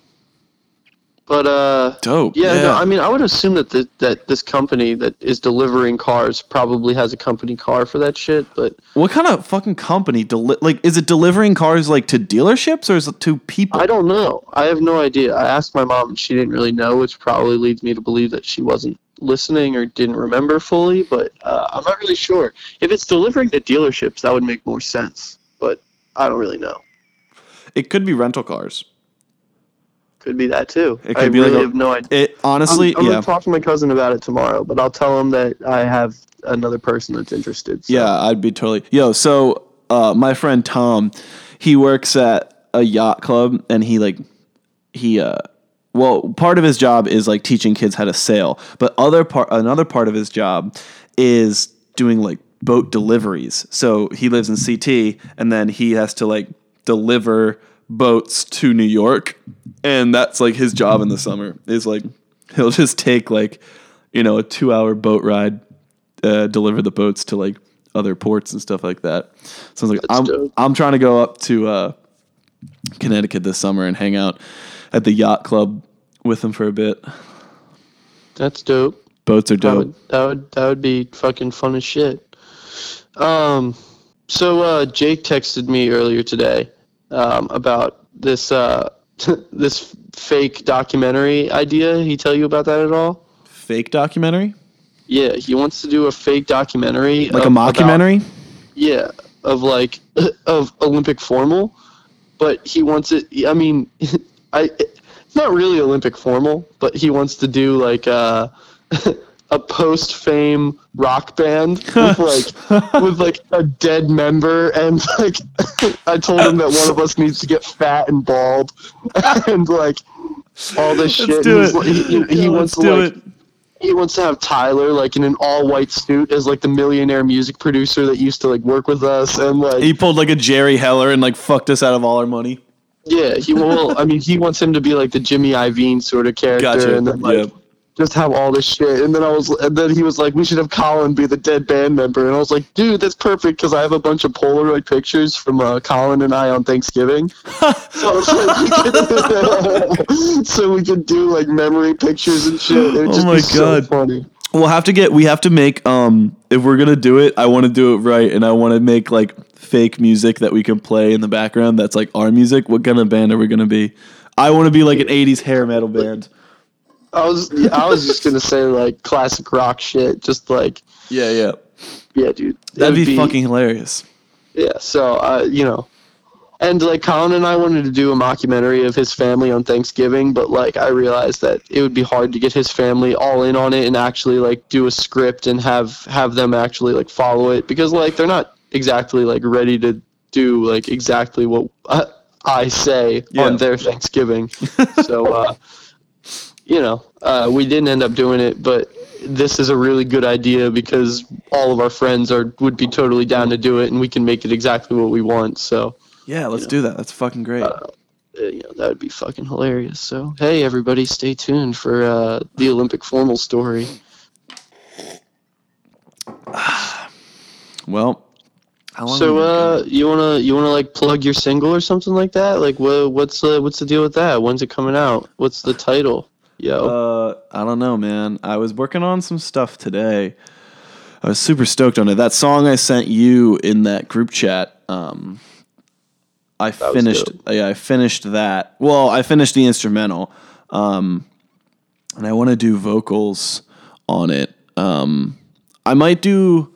But uh, dope. Yeah, yeah. No, I mean, I would assume that the, that this company that is delivering cars probably has a company car for that shit. But what kind of fucking company? Deli- like, is it delivering cars like to dealerships or is it to people? I don't know. I have no idea. I asked my mom, and she didn't really know, which probably leads me to believe that she wasn't listening or didn't remember fully. But uh, I'm not really sure. If it's delivering to dealerships, that would make more sense. But I don't really know. It could be rental cars. Could be that too. It could I be really like a, have no idea. It, honestly, I'm, I'm yeah. gonna talk to my cousin about it tomorrow, but I'll tell him that I have another person that's interested. So. Yeah, I'd be totally. Yo, so uh, my friend Tom, he works at a yacht club, and he like he uh, well, part of his job is like teaching kids how to sail, but other part, another part of his job is doing like boat deliveries. So he lives in C T, and then he has to like deliver boats to New York. And that's like his job in the summer is like, he'll just take like, you know, a two hour boat ride, uh, deliver the boats to like other ports and stuff like that. So I was like, that's I'm, dope. I'm trying to go up to, uh, Connecticut this summer and hang out at the yacht club with him for a bit. That's dope. Boats are dope. That would, that would, that would be fucking fun as shit. Um, so, uh, Jake texted me earlier today, um, about this, uh, this fake documentary idea. He tell you about that at all? Fake documentary? Yeah, he wants to do a fake documentary. Like of, a mockumentary? About, yeah, of like, of Olympic formal. But he wants it, I mean, I it's not really Olympic formal, but he wants to do like a, a post-fame rock band with like, with like a dead member. And like, I told him that one of us needs to get fat and bald and like all this shit. Let's do it. He, he, he yeah, wants to like, it. He wants to have Tyler like in an all white suit as like the millionaire music producer that used to like work with us. And like, he pulled like a Jerry Heller and like fucked us out of all our money. Yeah. He will. I mean, he wants him to be like the Jimmy Iovine sort of character. Gotcha. And then like, yeah. just have all this shit. And then I was, and then he was like, we should have Colin be the dead band member. And I was like, dude, that's perfect. Cause I have a bunch of Polaroid pictures from uh, Colin and I on Thanksgiving. so, like, so we could do like memory pictures and shit. It would just oh my be God. so funny. We'll have to get, we have to make, um, if we're going to do it, I want to do it right. And I want to make like fake music that we can play in the background. That's like our music. What kind of band are we going to be? I want to be like an eighties hair metal band. I was, I was just going to say like classic rock shit. Just like, yeah, yeah. Yeah, dude. That'd be, be fucking hilarious. Yeah. So, uh, you know, and like Colin and I wanted to do a mockumentary of his family on Thanksgiving, but like I realized that it would be hard to get his family all in on it and actually like do a script and have, have them actually like follow it, because like they're not exactly like ready to do like exactly what I, I say yeah. on their Thanksgiving. So, uh, you know, uh, we didn't end up doing it, but this is a really good idea because all of our friends are would be totally down to do it, and we can make it exactly what we want. So. Yeah, let's you know, do that. That's fucking great. Uh, you know, that would be fucking hilarious. So, hey, everybody, stay tuned for uh, the Olympic formal story. Well, how long? So, uh, you wanna you wanna like plug your single or something like that? Like, wh- what's uh, what's the deal with that? When's it coming out? What's the title? Yo, uh, I don't know, man. I was working on some stuff today. I was super stoked on it. That song I sent you in that group chat. Um, I that finished yeah, I finished that. Well, I finished the instrumental. Um, and I want to do vocals on it. Um, I might do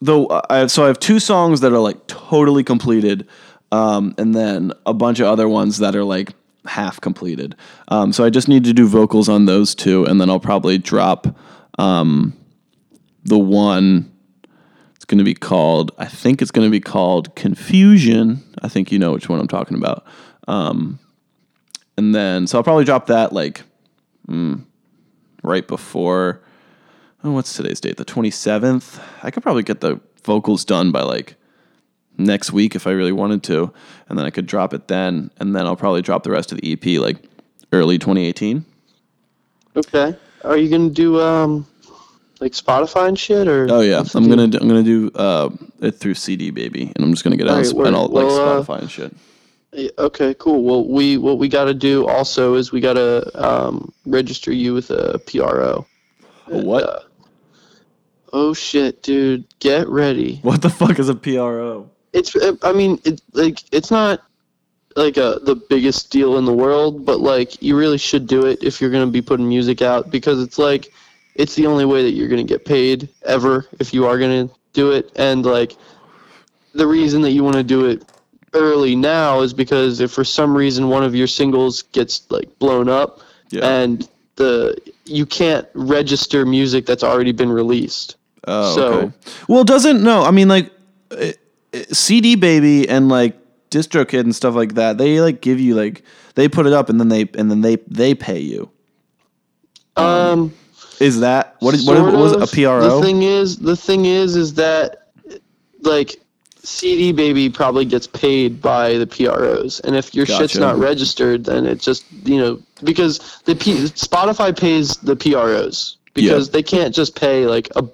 though I have so I have two songs that are like totally completed, um, and then a bunch of other ones that are like half completed. Um, so I just need to do vocals on those two, and then I'll probably drop um, the one. Going to be called, I think it's going to be called Confusion. I think you know which one I'm talking about. Um, and then, so I'll probably drop that like mm, right before, oh, what's today's date? The twenty-seventh. I could probably get the vocals done by like next week if I really wanted to. And then I could drop it then. And then I'll probably drop the rest of the E P like early twenty eighteen. Okay. Are you going to do, um, like Spotify and shit, or oh yeah, I'm gonna do, I'm gonna do uh, it through C D Baby, and I'm just gonna get out right, and all well, like Spotify uh, and shit. Yeah, okay, cool. Well, we what we gotta do also is we gotta um, register you with a P R O. A what? And, uh, oh shit, dude, get ready. What the fuck is a P R O? It's I mean it like it's not like a, the biggest deal in the world, but like you really should do it if you're gonna be putting music out, because it's like. It's the only way that you're going to get paid ever if you are going to do it. And, like, the reason that you want to do it early now is because if for some reason one of your singles gets, like, blown up yeah. and the you can't register music that's already been released. Oh, so, okay. Well, doesn't – no. I mean, like, it, it, C D Baby and, like, DistroKid and stuff like that, they, like, give you, like – they put it up and then they and then they, they pay you. Um, um – Is that what? Is, what, what was it, a P R O? The thing is, the thing is, is that like C D Baby probably gets paid by the P R Os, and if your gotcha. shit's not registered, then it just you know because the P- Spotify pays the P R Os because yeah. they can't just pay like a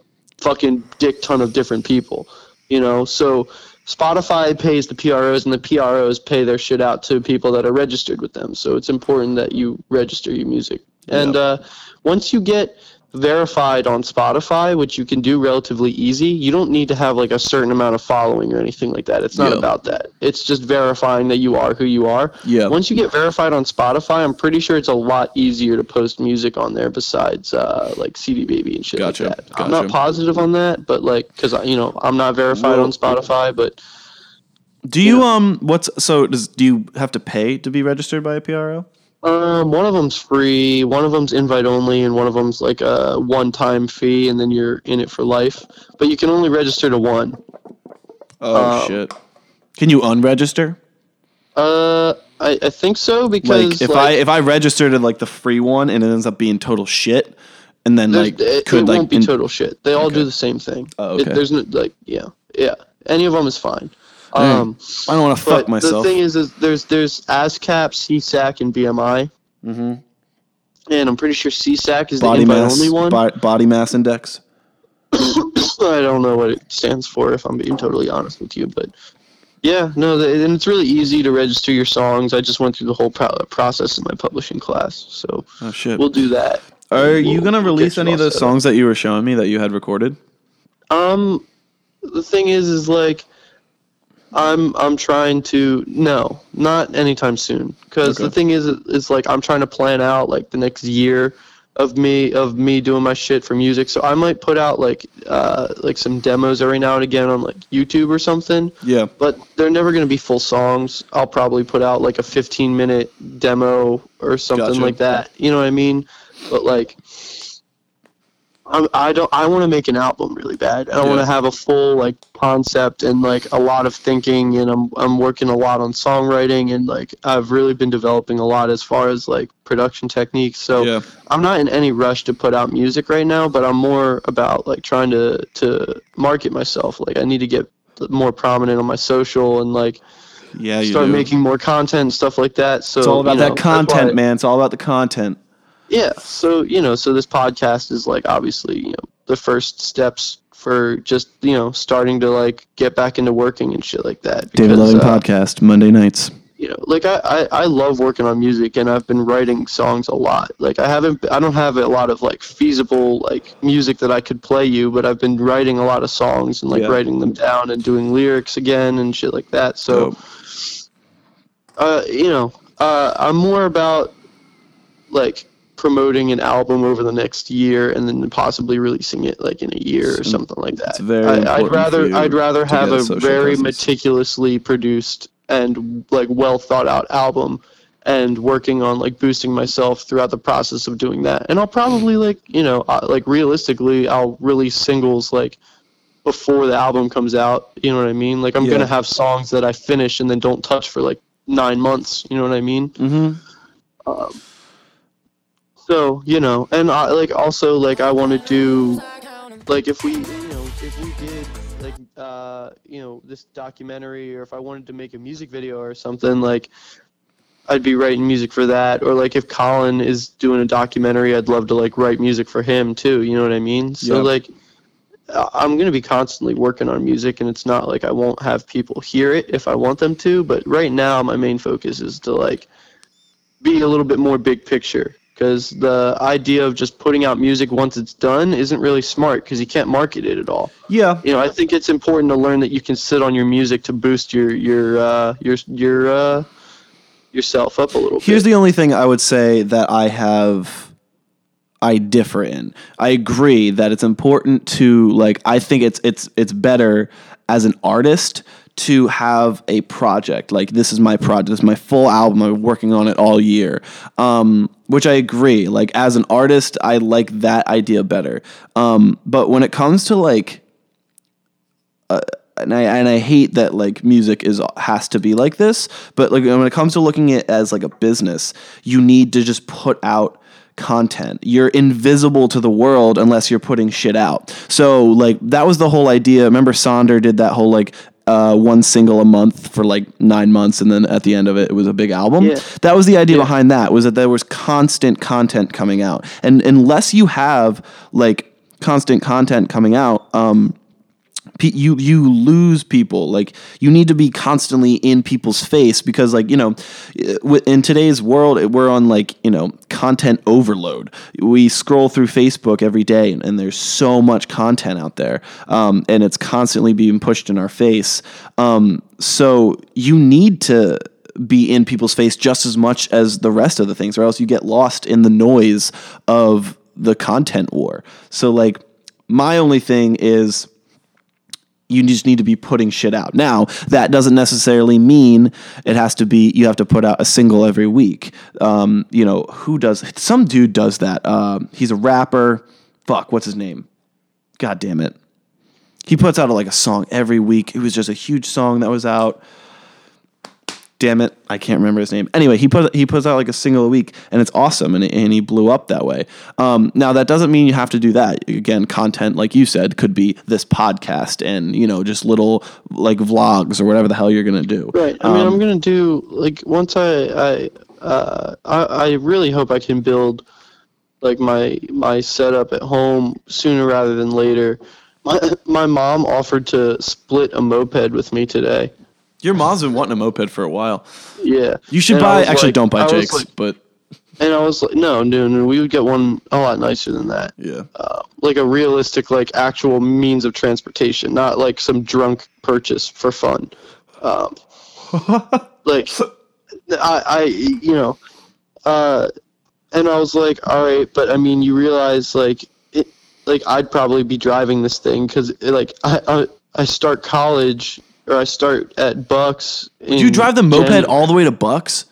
fucking dick ton of different people, you know. So Spotify pays the P R Os, and the P R Os pay their shit out to people that are registered with them. So it's important that you register your music. And yep. uh, once you get verified on Spotify, which you can do relatively easy, you don't need to have like a certain amount of following or anything like that. It's not yep. about that. It's just verifying that you are who you are. Yep. Once you get verified on Spotify, I'm pretty sure it's a lot easier to post music on there besides uh, like C D Baby and shit gotcha. like that. Gotcha. I'm not positive on that, but like because you know I'm not verified well, on Spotify, but do you, you know. um what's so does do you have to pay to be registered by a P R O? Um, one of them's free, one of them's invite only, and one of them's like a one-time fee, and then you're in it for life. But you can only register to one. Oh um, shit! Can you unregister? Uh, I, I think so because like if like, I if I registered at like the free one and it ends up being total shit, and then like it, could it like, won't be in- total shit. They all okay. do the same thing. Oh, okay. It, there's no, like yeah yeah any of them is fine. Um, I don't want to fuck myself. The thing is, is there's there's ASCAP, C SAC, and B M I. Mm-hmm. And I'm pretty sure C SAC is the invite only one. Body, body mass index. I don't know what it stands for, if I'm being totally honest with you, but yeah, no, the, and it's really easy to register your songs. I just went through the whole pro- process in my publishing class, so oh, shit. we'll do that. Are you we'll gonna release any of those songs that you were showing me that you had recorded? Um, the thing is, is like, I'm I'm trying to no, not anytime soon. Because okay. the thing is, is like I'm trying to plan out like the next year of me of me doing my shit for music. So I might put out like uh like some demos every now and again on like YouTube or something. Yeah. But they're never gonna be full songs. I'll probably put out like a fifteen minute demo or something gotcha. like that. You know what I mean? But like, I, I don't. I want to make an album really bad. I yeah. want to have a full like concept and like a lot of thinking. And I'm I'm working a lot on songwriting and like I've really been developing a lot as far as like production techniques. So yeah. I'm not in any rush to put out music right now. But I'm more about like trying to to market myself. Like I need to get more prominent on my social and like. Yeah, you start do. making more content and stuff like that. So it's all about you know, that content, I, man. It's all about the content. Yeah, so, you know, so this podcast is, like, obviously, you know, the first steps for just, you know, starting to, like, get back into working and shit like that. Because, David Loving uh, Podcast, Monday nights. You know, like, I, I, I love working on music, and I've been writing songs a lot. Like, I haven't, I don't have a lot of, like, feasible, like, music that I could play you, but I've been writing a lot of songs and, like, yeah. writing them down and doing lyrics again and shit like that. So, oh. uh, you know, uh, I'm more about, like... promoting an album over the next year and then possibly releasing it like in a year or something like that. It's very I, I'd rather I'd rather have a very presence. meticulously produced and like well thought out album and working on like boosting myself throughout the process of doing that. And I'll probably like, you know, like realistically I'll release singles like before the album comes out, you know what I mean? Like I'm yeah. going to have songs that I finish and then don't touch for like nine months, you know what I mean? Mm-hmm. Um So, you know, and I, like also like I want to do like if we, you know, if we did like, uh, you know, this documentary or if I wanted to make a music video or something like I'd be writing music for that. Or like if Colin is doing a documentary, I'd love to like write music for him, too. You know what I mean? So, yep. like I'm going to be constantly working on music and it's not like I won't have people hear it if I want them to. But right now, my main focus is to like be a little bit more big picture. Because the idea of just putting out music once it's done isn't really smart because you can't market it at all. Yeah. You know, I think it's important to learn that you can sit on your music to boost your your uh, your your uh, yourself up a little bit. Here's the only thing I would say that I have I differ in. I agree that it's important to like I think it's it's it's better as an artist to have a project. Like this is my project, this is my full album. I've been working on it all year. Um Which I agree. Like, as an artist, I like that idea better. Um, but when it comes to like, uh, and I and I hate that like music is has to be like this. But like when it comes to looking at it as like a business, you need to just put out content. You're invisible to the world unless you're putting shit out. So like that was the whole idea. Remember, Sonder did that whole like. Uh, one single a month for like nine months, and then at the end of it, it was a big album. Yeah. That was the idea yeah. behind that, was that there was constant content coming out. And unless you have like constant content coming out, um, you you lose people. Like you need to be constantly in people's face because, like, you know, in today's world, we're on like, you know, content overload. We scroll through Facebook every day, and, and there's so much content out there, um, and it's constantly being pushed in our face. Um, so you need to be in people's face just as much as the rest of the things, or else you get lost in the noise of the content war. So, like, my only thing is, you just need to be putting shit out. Now, that doesn't necessarily mean it has to be, you have to put out a single every week. Um, you know, who does, some dude does that. Um, he's a rapper. Fuck, what's his name? God damn it. He puts out like a song every week. It was just a huge song that was out. Damn it, I can't remember his name. Anyway, he put he puts out like a single a week, and it's awesome, and, and he blew up that way. Um, now, that doesn't mean you have to do that. Again, content, like you said, could be this podcast and, you know, just little, like, vlogs or whatever the hell you're going to do. Right. I mean, um, I'm going to do, like, once I, I, uh, I, I really hope I can build, like, my my setup at home sooner rather than later. My, my mom offered to split a moped with me today. Your mom's been wanting a moped for a while. Yeah. You should and buy... Actually, like, don't buy Jake's, like, but... And I was like, no, no, no, we would get one a lot nicer than that. Yeah. Uh, like a realistic, like actual means of transportation, not like some drunk purchase for fun. Um, like, I, I, you know, uh, and I was like, all right, but I mean, you realize like, it, like I'd probably be driving this thing. Cause it, like I, I, I start college or I start at Bucks. Do you drive the moped January. all the way to Bucks?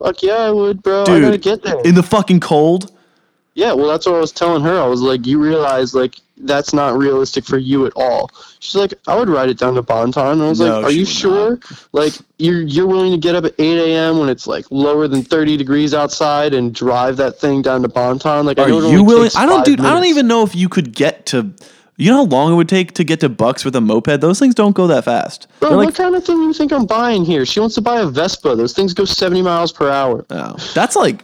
Fuck yeah, I would, bro. Dude, I gotta get there. In the fucking cold? Yeah, well, that's what I was telling her. I was like, you realize, like, that's not realistic for you at all. She's like, I would ride it down to Bonton. And I was no, like, are you sure? Not. Like, you're, you're willing to get up at eight a.m. when it's, like, lower than thirty degrees outside and drive that thing down to Bonton? Like, are I know it you willing? I don't, dude, minutes. I don't even know if you could get to... You know how long it would take to get to Bucks with a moped? Those things don't go that fast. Bro, like, what kind of thing do you think I'm buying here? She wants to buy a Vespa. Those things go seventy miles per hour. Oh, that's like,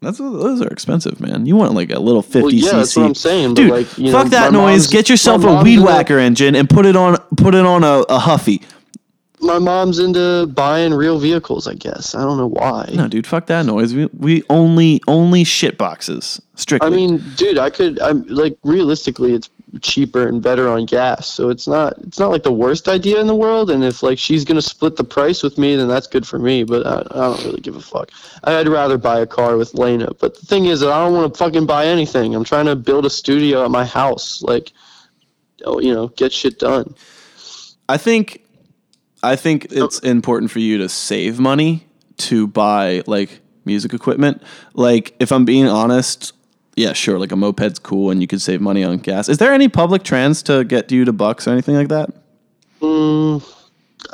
that's those are expensive, man. You want like a little fifty cc. Well, yeah, that's what I'm saying. Dude, but like, you fuck know, that noise. Get yourself a weed whacker like, engine and put it on, put it on a, a Huffy. My mom's into buying real vehicles, I guess. I don't know why. No, dude, fuck that noise. We we only only shit boxes strictly. I mean, dude, I could. I'm like realistically, it's cheaper and better on gas, so it's not it's not like the worst idea in the world. And if like she's gonna split the price with me, then that's good for me. But I, I don't really give a fuck. I'd rather buy a car with Lena. But the thing is that I don't want to fucking buy anything. I'm trying to build a studio at my house. Like, oh, you know, get shit done. I think. I think it's important for you to save money to buy like music equipment. Like if I'm being honest, yeah, sure. Like a moped's cool and you could save money on gas. Is there any public trans to get you to Bucks or anything like that? Mm,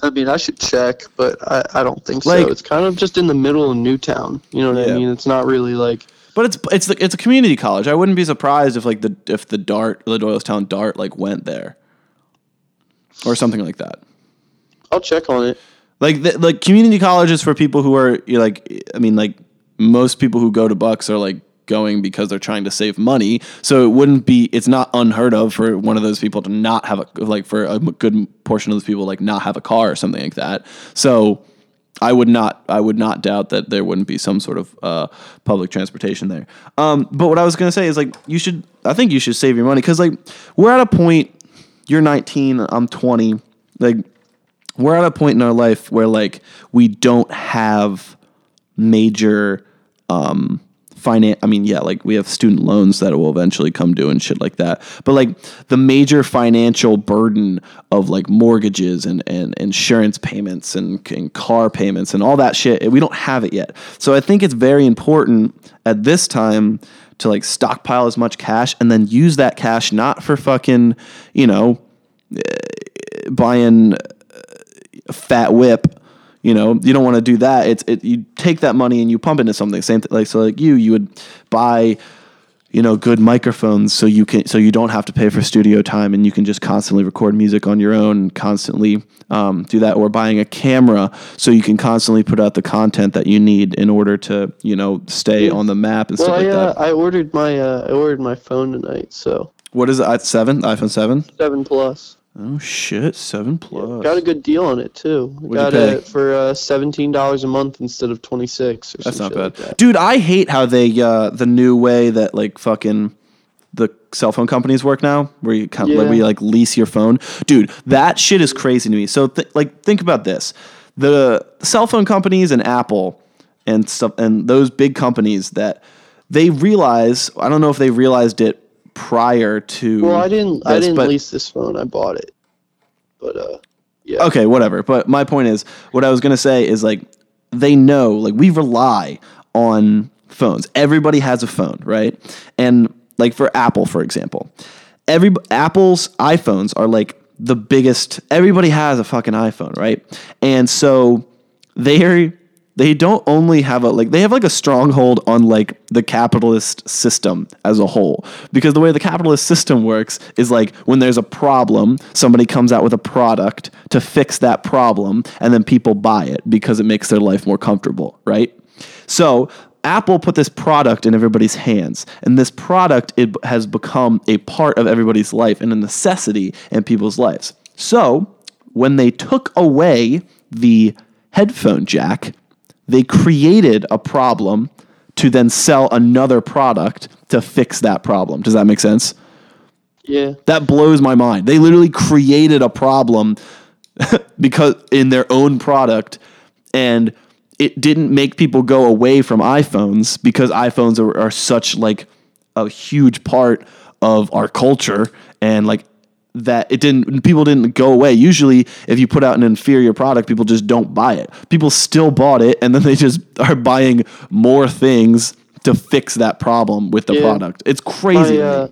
I mean, I should check, but I, I don't think like, so. It's kind of just in the middle of Newtown. You know what yeah. I mean? It's not really like, but it's, it's the, it's a community college. I wouldn't be surprised if like the, if the Dart, the Doylestown Dart like went there or something like that. I'll check on it. Like, the, like community college is for people who are you're like, I mean, like most people who go to Bucks are like going because they're trying to save money. So it wouldn't be, it's not unheard of for one of those people to not have a, like for a good portion of those people, like not have a car or something like that. So I would not, I would not doubt that there wouldn't be some sort of uh, public transportation there. Um, but what I was going to say is like, you should, I think you should save your money. Cause like we're at a point, you're nineteen, I'm twenty. Like, we're at a point in our life where like we don't have major um, finance. I mean, yeah, like we have student loans that will eventually come due and shit like that. But like the major financial burden of like mortgages and, and insurance payments and, and car payments and all that shit, we don't have it yet. So I think it's very important at this time to like stockpile as much cash and then use that cash not for fucking, you know, buying fat whip, you know, you don't want to do that. It's it. You take that money and you pump into something. Same thing, like so, like you, you would buy, you know, good microphones so you can so you don't have to pay for studio time and you can just constantly record music on your own and constantly um, do that. Or buying a camera so you can constantly put out the content that you need in order to you know stay yeah. on the map and well, stuff I, like that. Uh, I ordered my uh, I ordered my phone tonight. So what is it? At seven, iPhone seven, seven plus. Oh shit! Seven plus. Got a good deal on it too. Got it for uh, seventeen dollars a month instead of twenty six. That's not bad, like that. Dude. I hate how they uh, the new way that like fucking the cell phone companies work now, where you kind of, yeah. like, where you like lease your phone. Dude, that shit is crazy to me. So th- like think about this: the cell phone companies and Apple and stuff, and those big companies that they realize. I don't know if they realized it. Prior to well, I didn't. This, I didn't but, lease this phone. I bought it. But uh, yeah. Okay, whatever. But my point is, what I was gonna say is like, they know, like we rely on phones. Everybody has a phone, right? And like for Apple, for example, every Apple's iPhones are like the biggest. Everybody has a fucking iPhone, right? And so they're. They don't only have a, like, they have, like, a stronghold on, like, the capitalist system as a whole. Because the way the capitalist system works is, like, when there's a problem, somebody comes out with a product to fix that problem, and then people buy it because it makes their life more comfortable, right? So Apple put this product in everybody's hands, and this product, it has become a part of everybody's life and a necessity in people's lives. So when they took away the headphone jack... They created a problem to then sell another product to fix that problem. Does that make sense? Yeah. That blows my mind. They literally created a problem because in their own product, and it didn't make people go away from iPhones because iPhones are, are such like a huge part of our culture, and like that it didn't, people didn't go away. Usually if you put out an inferior product, people just don't buy it. People still bought it, and then they just are buying more things to fix that problem with the yeah. product. It's crazy. I, uh,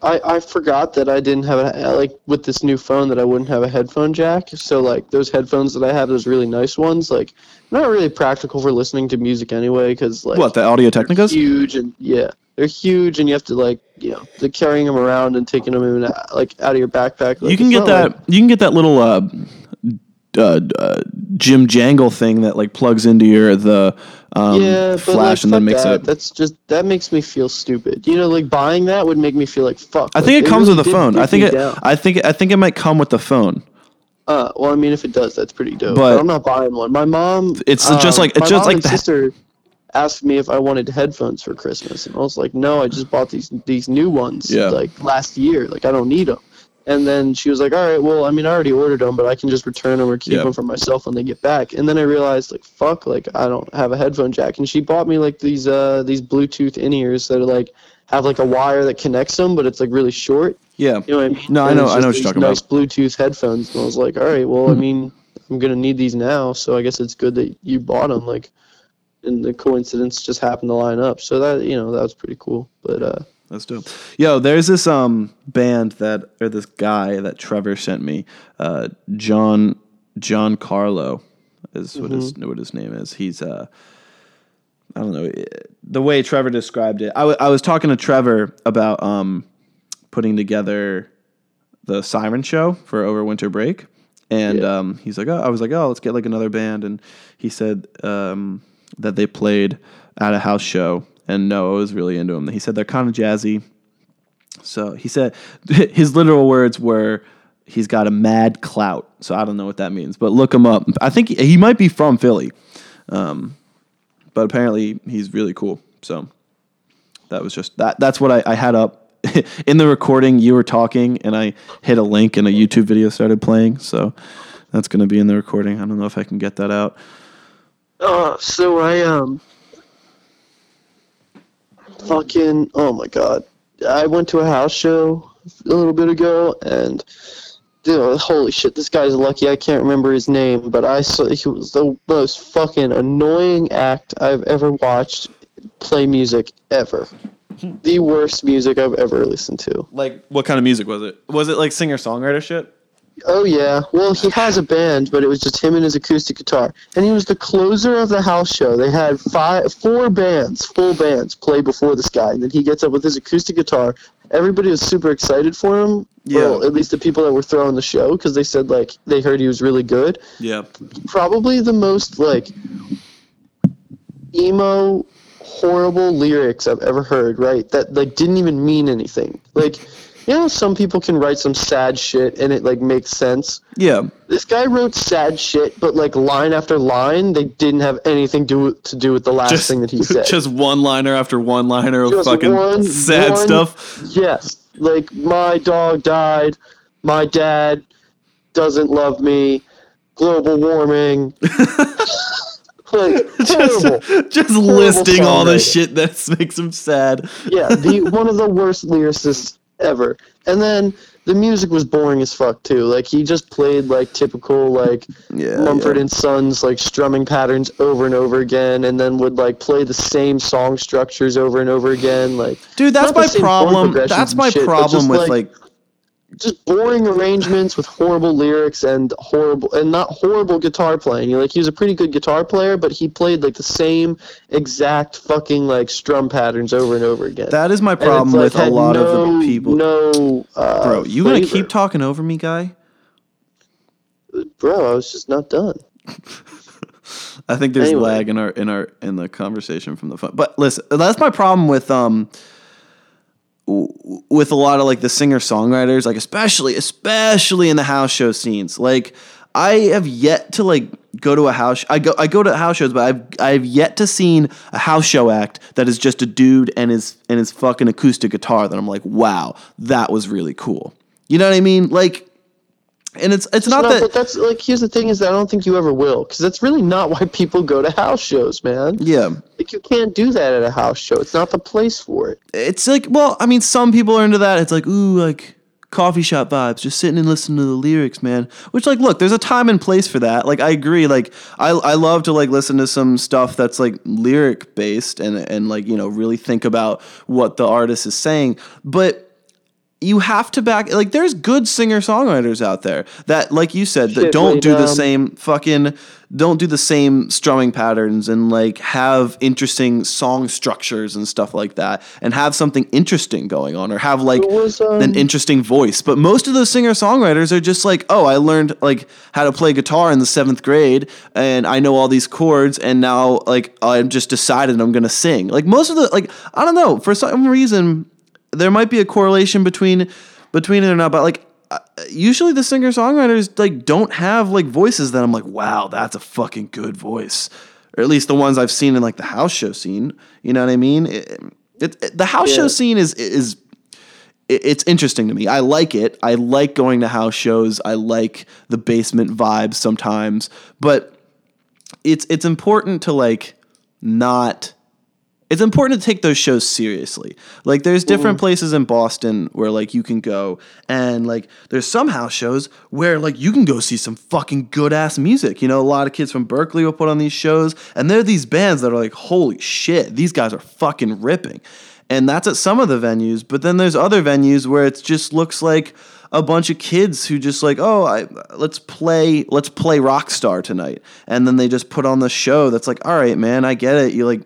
I, I forgot that I didn't have a, like with this new phone that I wouldn't have a headphone jack. So like those headphones that I have, those really nice ones, like not really practical for listening to music anyway. Cause like what, the Audio-Technicas? Huge. And yeah, they're huge, and you have to like, you know, they're carrying them around and taking them in, like out of your backpack. Like, you can get that. Like, you can get that little uh, uh, uh, Jim Jangle thing that like plugs into your the um, yeah, flash like, and then makes that. it. That's just that makes me feel stupid. You know, like buying that would make me feel like fuck. I like, think it comes really with the phone. I think it. Down. I think I think it might come with the phone. Uh, well, I mean, if it does, that's pretty dope. But, but I'm not buying one. My mom. It's um, just like it's just like the sister. Asked me if I wanted headphones for Christmas, and I was like, no, I just bought these these new ones yeah. like last year. Like I don't need them. And then she was like, all right, well, I mean, I already ordered them, but I can just return them or keep yep. them for myself when they get back. And then I realized, like, fuck, like I don't have a headphone jack. And she bought me like these uh these Bluetooth in-ears that are like have like a wire that connects them, but it's like really short. Yeah. You know what I mean? No, and I know, I know what you're talking nice about. Nice Bluetooth headphones. And I was like, all right, well, I mean, I'm gonna need these now, so I guess it's good that you bought them. Like. And the coincidence just happened to line up. So that, you know, that was pretty cool. But uh, that's dope. Yo, there's this um band that, or this guy that Trevor sent me, uh, John John Carlo is what mm-hmm. his what his name is. He's uh, I don't know the way Trevor described it. I, w- I was talking to Trevor about um putting together the Siren Show for over winter break, and yeah. um he's like, oh, I was like, oh, let's get like another band, and he said um. that they played at a house show, and Noah was really into them. He said they're kind of jazzy. So he said his literal words were, he's got a mad clout. So I don't know what that means, but look him up. I think he might be from Philly, um, but apparently he's really cool. So that was just that. That's what I, I had up in the recording. You were talking, and I hit a link, and a YouTube video started playing. So that's going to be in the recording. I don't know if I can get that out. Uh, so I, um, fucking, oh my god, I went to a house show a little bit ago, and, dude, holy shit, this guy's lucky I can't remember his name, but I saw, he was the most fucking annoying act I've ever watched play music ever. The worst music I've ever listened to. Like, what kind of music was it? Was it like singer-songwriter shit? Oh, yeah. Well, he has a band, but it was just him and his acoustic guitar. And he was the closer of the house show. They had five, four bands, full bands, play before this guy. And then he gets up with his acoustic guitar. Everybody was super excited for him. Yeah. Well, at least the people that were throwing the show, because they said, like, they heard he was really good. Yeah. Probably the most, like, emo, horrible lyrics I've ever heard, right? That, like, didn't even mean anything. Like... You know, some people can write some sad shit and it, like, makes sense. Yeah. This guy wrote sad shit, but, like, line after line, they didn't have anything to, to do with the last just, thing that he said. Just one-liner after one-liner of fucking one, sad one, stuff. Yes. Like, my dog died, my dad doesn't love me, global warming. Like, just horrible, just horrible listing all the shit that makes him sad. Yeah, the one of the worst lyricists ever. And then the music was boring as fuck too. Like he just played like typical like yeah, Mumford yeah. and Sons like strumming patterns over and over again, and then would like play the same song structures over and over again. Like dude, that's my problem. That's my shit, problem just, with like, like just boring arrangements with horrible lyrics and horrible and not horrible guitar playing. You know, like he was a pretty good guitar player, but he played like the same exact fucking like strum patterns over and over again. That is my problem like, with a lot no, of the people. No, uh, bro, you gonna keep talking over me, guy? Bro, I was just not done. I think there's anyway. lag in our in our in the conversation from the phone. But listen, that's my problem with um. with a lot of like the singer songwriters, like especially, especially in the house show scenes. Like I have yet to like go to a house. I go I go to house shows, but I've I've yet to seen a house show act that is just a dude and his and his fucking acoustic guitar that I'm like, wow, that was really cool. You know what I mean? Like, and it's it's not no, that. But that's like, here's the thing is that I don't think you ever will, because that's really not why people go to house shows, man. Yeah, like you can't do that at a house show. It's not the place for it. It's like, well, I mean, some people are into that. It's like, ooh, like. Coffee shop vibes, just sitting and listening to the lyrics, man. Which, like, look, there's a time and place for that. Like, I agree. Like, I I love to like listen to some stuff that's like lyric based and and like, you know, really think about what the artist is saying. But you have to back, like, there's good singer songwriters out there that, like you said, that Shit, don't do dumb. the same fucking don't do the same strumming patterns and like have interesting song structures and stuff like that, and have something interesting going on, or have like was, um, an interesting voice. But most of those singer songwriters are just like, oh, I learned like how to play guitar in the seventh grade and I know all these chords, and now like I've just decided I'm going to sing. Like most of the, like, I don't know, for some reason, there might be a correlation between, between it or not, but like, usually the singer songwriters like don't have like voices that I'm like, wow, that's a fucking good voice, or at least the ones I've seen in like the house show scene. You know what I mean? It, it, it, the house yeah. show scene is is it, it's interesting to me. I like it. I like going to house shows. I like the basement vibes sometimes, but it's it's important to like not. It's important to take those shows seriously. Like, there's different mm. places in Boston where, like, you can go, and, like, there's some house shows where, like, you can go see some fucking good-ass music. You know, a lot of kids from Berkeley will put on these shows, and there are these bands that are like, holy shit, these guys are fucking ripping. And that's at some of the venues, but then there's other venues where it just looks like a bunch of kids who just like, oh, I, let's play, let's play Rockstar tonight. And then they just put on the show that's like, all right, man, I get it. You, like,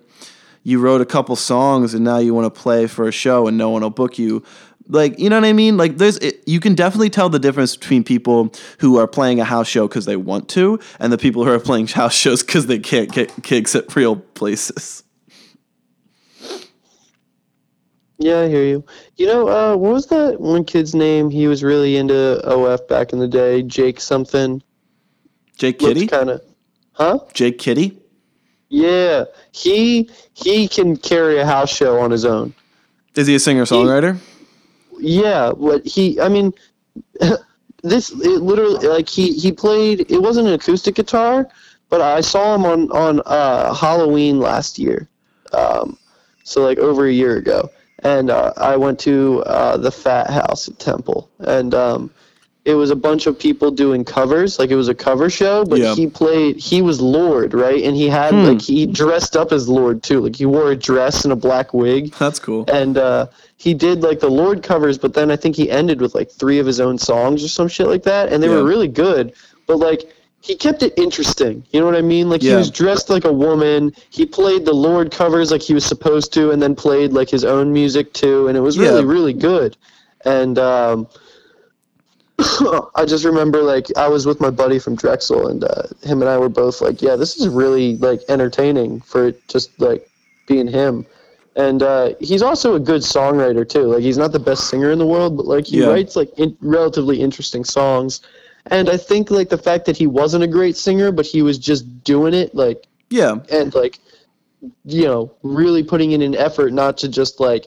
you wrote a couple songs and now you want to play for a show and no one will book you. Like, you know what I mean? Like, there's, it, you can definitely tell the difference between people who are playing a house show because they want to, and the people who are playing house shows because they can't get gigs at real places. Yeah, I hear you. You know, uh, what was that one kid's name? He was really into O F back in the day. Jake something. Jake Kitty? Kind of, huh? Jake Kitty? Yeah, he he can carry a house show on his own. Is he a singer-songwriter? He, yeah, but he, I mean, this, it literally, like, he, he played, it wasn't an acoustic guitar, but I saw him on, on uh, Halloween last year, um, so, like, over a year ago, and uh, I went to uh, the Fat House at Temple, and um, it was a bunch of people doing covers, like it was a cover show, but yeah. he played, he was Lord, right? And he had, hmm. like, he dressed up as Lord, too. Like, he wore a dress and a black wig. That's cool. And uh, he did, like, the Lord covers, but then I think he ended with, like, three of his own songs or some shit like that, and they yeah. were really good. But, like, he kept it interesting, you know what I mean? Like, yeah. he was dressed like a woman, he played the Lord covers like he was supposed to, and then played, like, his own music, too, and it was really, yeah. really good. And, um... I just remember, like, I was with my buddy from Drexel, and uh, him and I were both like, yeah, this is really, like, entertaining for just, like, being him. And uh, he's also a good songwriter, too. Like, he's not the best singer in the world, but, like, he yeah. writes, like, in- relatively interesting songs. And I think, like, the fact that he wasn't a great singer, but he was just doing it, like, yeah, and, like, you know, really putting in an effort not to just, like,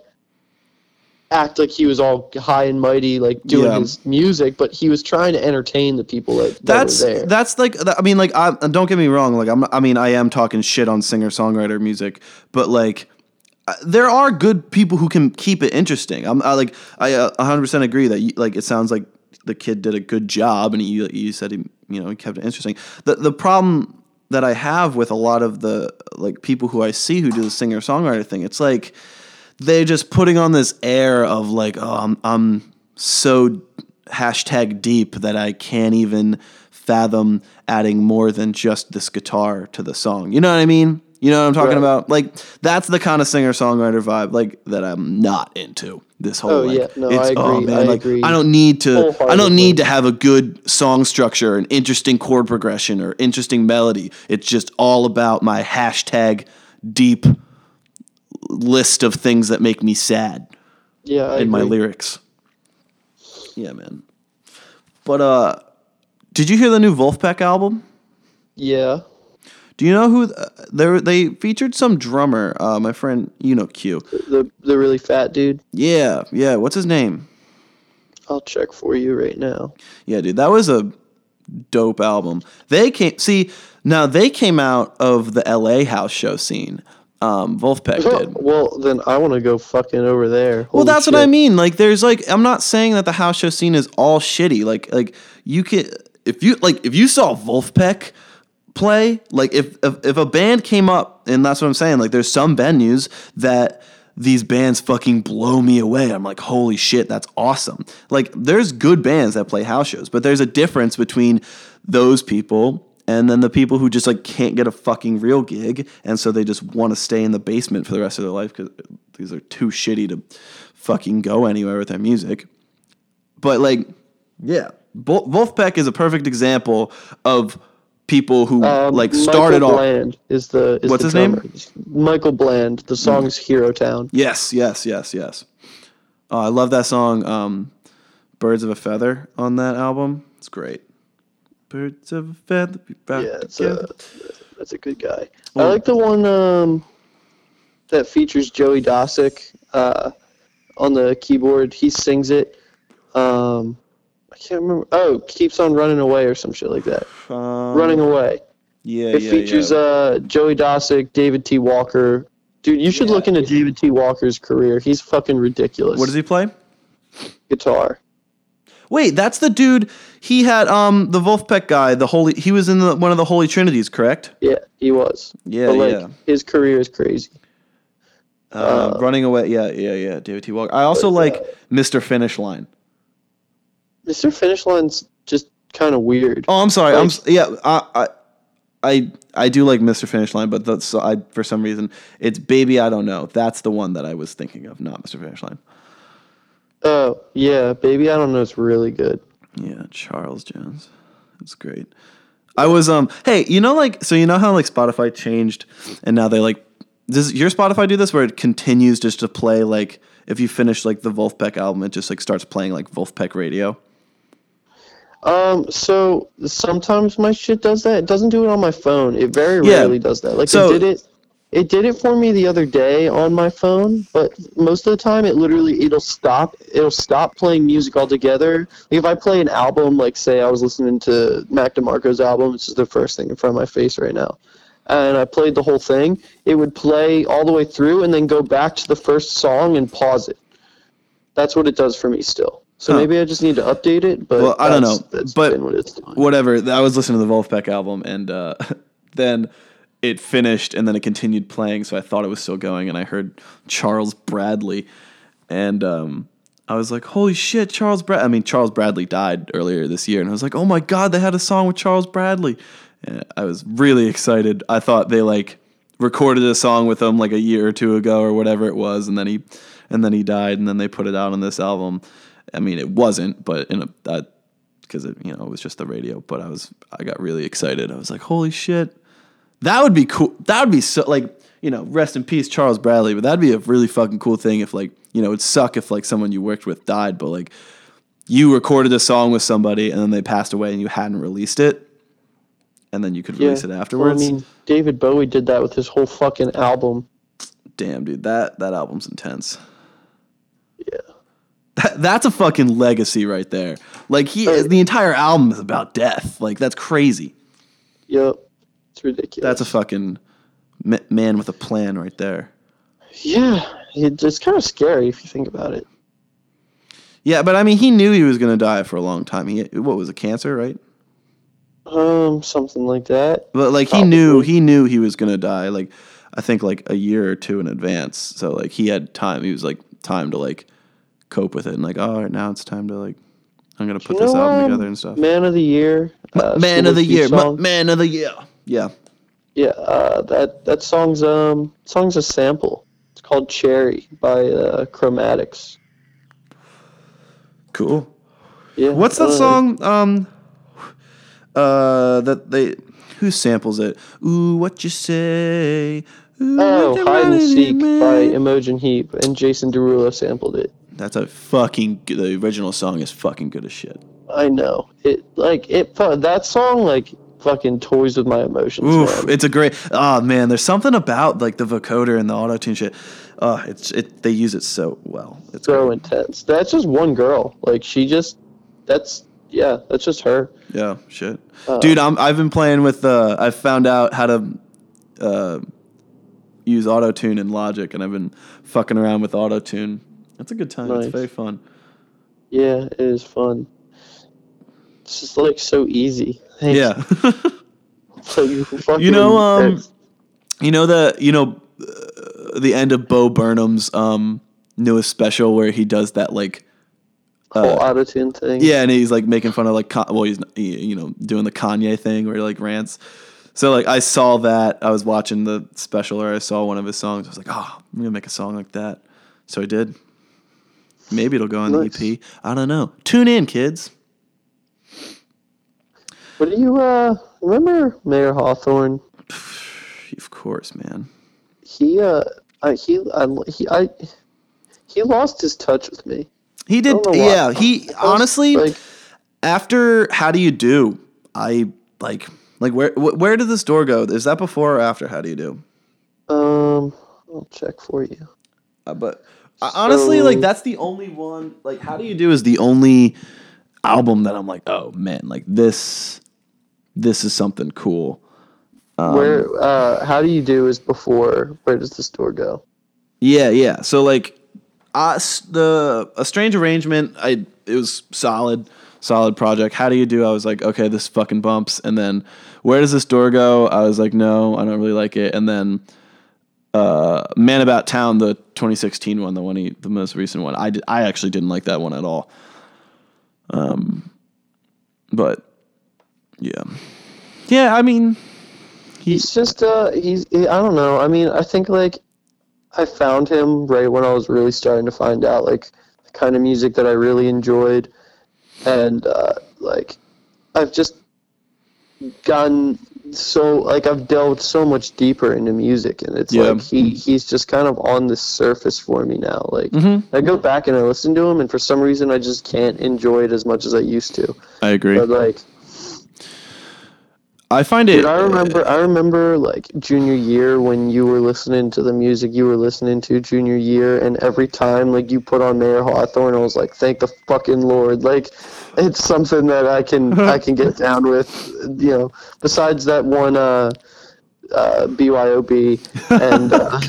act like he was all high and mighty, like doing yeah. his music, but he was trying to entertain the people that, that that's, were there. That's like, I mean, like, I, don't get me wrong. Like, I'm, I mean, I am talking shit on singer-songwriter music, but like, there are good people who can keep it interesting. I'm I, like, I uh, one hundred percent agree that you, like, it sounds like the kid did a good job, and you you said he, you know, he kept it interesting. The the problem that I have with a lot of the like people who I see who do the singer-songwriter thing, it's like, they're just putting on this air of like, oh, I'm, I'm so hashtag deep that I can't even fathom adding more than just this guitar to the song. You know what I mean? You know what I'm talking right. about? Like, that's the kind of singer-songwriter vibe, like, that I'm not into. This whole, oh, like, yeah. no, it's, I agree. Oh, man, I like, agree. I don't need to, I don't need to have a good song structure, an interesting chord progression, or interesting melody. It's just all about my hashtag deep list of things that make me sad. Yeah, I in agree. My lyrics. Yeah, man. But uh, Did you hear the new Wolfpack album? Yeah. Do you know who uh, they they featured? Some drummer, uh, my friend, you know, Q. The the really fat dude. Yeah, yeah. What's his name? I'll check for you right now. Yeah, dude, that was a dope album. They came see now they came out of the L A house show scene. Um, Wolfpack oh, did. Well, then I want to go fucking over there. Holy well, that's shit. What I mean. Like, there's like, I'm not saying that the house show scene is all shitty. Like, like you can if you like if you saw Wolfpack play, like if, if if a band came up, and that's what I'm saying, like there's some venues that these bands fucking blow me away. I'm like, holy shit, that's awesome. Like, there's good bands that play house shows, but there's a difference between those people and then the people who just like can't get a fucking real gig, and so they just want to stay in the basement for the rest of their life because these are too shitty to fucking go anywhere with their music. But like, yeah, Wolfpack is a perfect example of people who um, like started off. Michael Bland is the is what's the his drummer. name? Michael Bland. The song's mm. Hero Town. Yes, yes, yes, yes. Oh, I love that song. Um, Birds of a Feather on that album. It's great. Birds of a Feather. Be back yeah, it's a, that's a good guy. Well, I like the one um, that features Joey Dosick uh, on the keyboard. He sings it. Um, I can't remember. Oh, Keeps on Running Away or some shit like that. Um, Running Away. Yeah, it yeah, features yeah. Uh, Joey Dosick, David T. Walker. Dude, you should yeah, look into yeah. David T. Walker's career. He's fucking ridiculous. What does he play? Guitar. Wait, that's the dude. He had um the Wolfpack guy. The holy. He was in the, one of the Holy Trinities, correct? Yeah, he was. Yeah, but, like, yeah. His career is crazy. Uh, um, running Away. Yeah, yeah, yeah. David T. Walker. I also but, like uh, Mister Finish Line. Mister Finish Line's just kind of weird. Oh, I'm sorry. Like, I'm yeah. I, I I I do like Mister Finish Line, but that's I for some reason it's Baby I Don't Know. That's the one that I was thinking of, not Mister Finish Line. Oh yeah, Baby I Don't Know. It's really good. Yeah, Charles Jones. It's great. I was um. Hey, you know like so you know how like Spotify changed, and now they like does your Spotify do this where it continues just to play like if you finish like the Wolfpack album, it just like starts playing like Wolfpack radio. Um, so sometimes my shit does that. It doesn't do it on my phone. It very yeah. rarely does that. Like so, it did it, it did it for me the other day on my phone, but most of the time it literally, it'll stop, it'll stop playing music altogether. Like if I play an album, like say I was listening to Mac DeMarco's album, which is the first thing in front of my face right now. And I played the whole thing. It would play all the way through and then go back to the first song and pause it. That's what it does for me still. So huh. maybe I just need to update it, but well, I don't know. That's but been what it's doing. Whatever. I was listening to the Wolfpack album, and uh, then it finished, and then it continued playing. So I thought it was still going, and I heard Charles Bradley, and um, I was like, "Holy shit, Charles Brad!" I mean, Charles Bradley died earlier this year, and I was like, "Oh my god, they had a song with Charles Bradley!" And I was really excited. I thought they like recorded a song with him like a year or two ago or whatever it was, and then he, and then he died, and then they put it out on this album. I mean, it wasn't, but in a that because it you know it was just the radio. But I was I got really excited. I was like, "Holy shit, that would be cool. That would be so like you know, rest in peace, Charles Bradley." But that'd be a really fucking cool thing if like you know it'd suck if like someone you worked with died, but like you recorded a song with somebody and then they passed away and you hadn't released it, and then you could release yeah. it afterwards. Well, I mean, David Bowie did that with his whole fucking album. Damn, dude, that that album's intense. Yeah. That's a fucking legacy right there. Like he, the entire album is about death. Like that's crazy. Yep, it's ridiculous. That's a fucking man with a plan right there. Yeah, it's kind of scary if you think about it. Yeah, but I mean, he knew he was gonna die for a long time. He, what was it, cancer, right? Um, something like that. But like Probably. he knew, he knew he was gonna die. Like I think like a year or two in advance. So like he had time. He was like time to like. cope with it and like oh right now it's time to like I'm gonna put you know this album um, together and stuff. Man of the year, uh, man of the year, man of the year. Yeah, yeah. Uh, that that song's um song's a sample. It's called Cherry by uh, Chromatics. Cool. Yeah. What's that uh, song? Um. Uh, that they who samples it? Ooh, what you say? Ooh, oh, Hide and Seek man. by Imogen Heap and Jason Derulo sampled it. That's a fucking... The original song is fucking good as shit. I know. It like it that song like fucking toys with my emotions. Oof, man. It's a great. Oh man, there's something about like the vocoder and the auto-tune shit. Oh, it's it. They use it so well. It's so great. Intense. That's just one girl. Like she just. That's yeah. That's just her. Yeah. Shit. Uh, Dude, I'm. I've been playing with. Uh, I found out how to. Uh, use auto-tune in Logic, and I've been fucking around with auto-tune. That's a good time. Nice. It's very fun. Yeah, it is fun. It's just like so easy. Thanks. Yeah. So you fucking You know um that's... you know the you know uh, the end of Bo Burnham's um newest special where he does that like uh, whole auto-tune thing. Yeah, and he's like making fun of like Con- well he's you know doing the Kanye thing where he like rants. So, like, I saw that. I was watching the special, or I saw one of his songs. I was like, oh, I'm going to make a song like that. So I did. Maybe it'll go on nice. The E P. I don't know. Tune in, kids. What do you, uh, remember Mayor Hawthorne? Of course, man. He, uh, I, he, I, he, I, he lost his touch with me. He did, yeah. He, honestly, like, after How Do You Do, I, like... Like, where where did this door go? Is that before or after How Do You Do? Um, I'll check for you. Uh, but so, honestly, like, that's the only one. Like, How Do You Do is the only album that I'm like, oh, man, like, this this is something cool. Um, where uh, How Do You Do is before Where Does This Door Go? Yeah, yeah. So, like, I, the A Strange Arrangement, I it was solid. Solid project. How Do You Do? I was like, okay, this fucking bumps. And then Where Does This Door Go? I was like, no, I don't really like it. And then uh, Man About Town, the twenty sixteen one, the one he, the most recent one. I, did, I actually didn't like that one at all. Um, but yeah, yeah. I mean, he, he's just uh, he's. He, I don't know. I mean, I think like I found him right when I was really starting to find out like the kind of music that I really enjoyed. And, uh, like, I've just gotten so, like, I've delved so much deeper into music, and it's, yeah. like, he, he's just kind of on the surface for me now. Like, mm-hmm. I go back and I listen to him, and for some reason I just can't enjoy it as much as I used to. I agree. But, like... I find it... Dude, I remember, uh, I remember, like, junior year when you were listening to the music you were listening to junior year, and every time, like, you put on Mayor Hawthorne, I was like, thank the fucking Lord. Like, it's something that I can I can get down with, you know, besides that one uh, uh, B Y O B and, uh,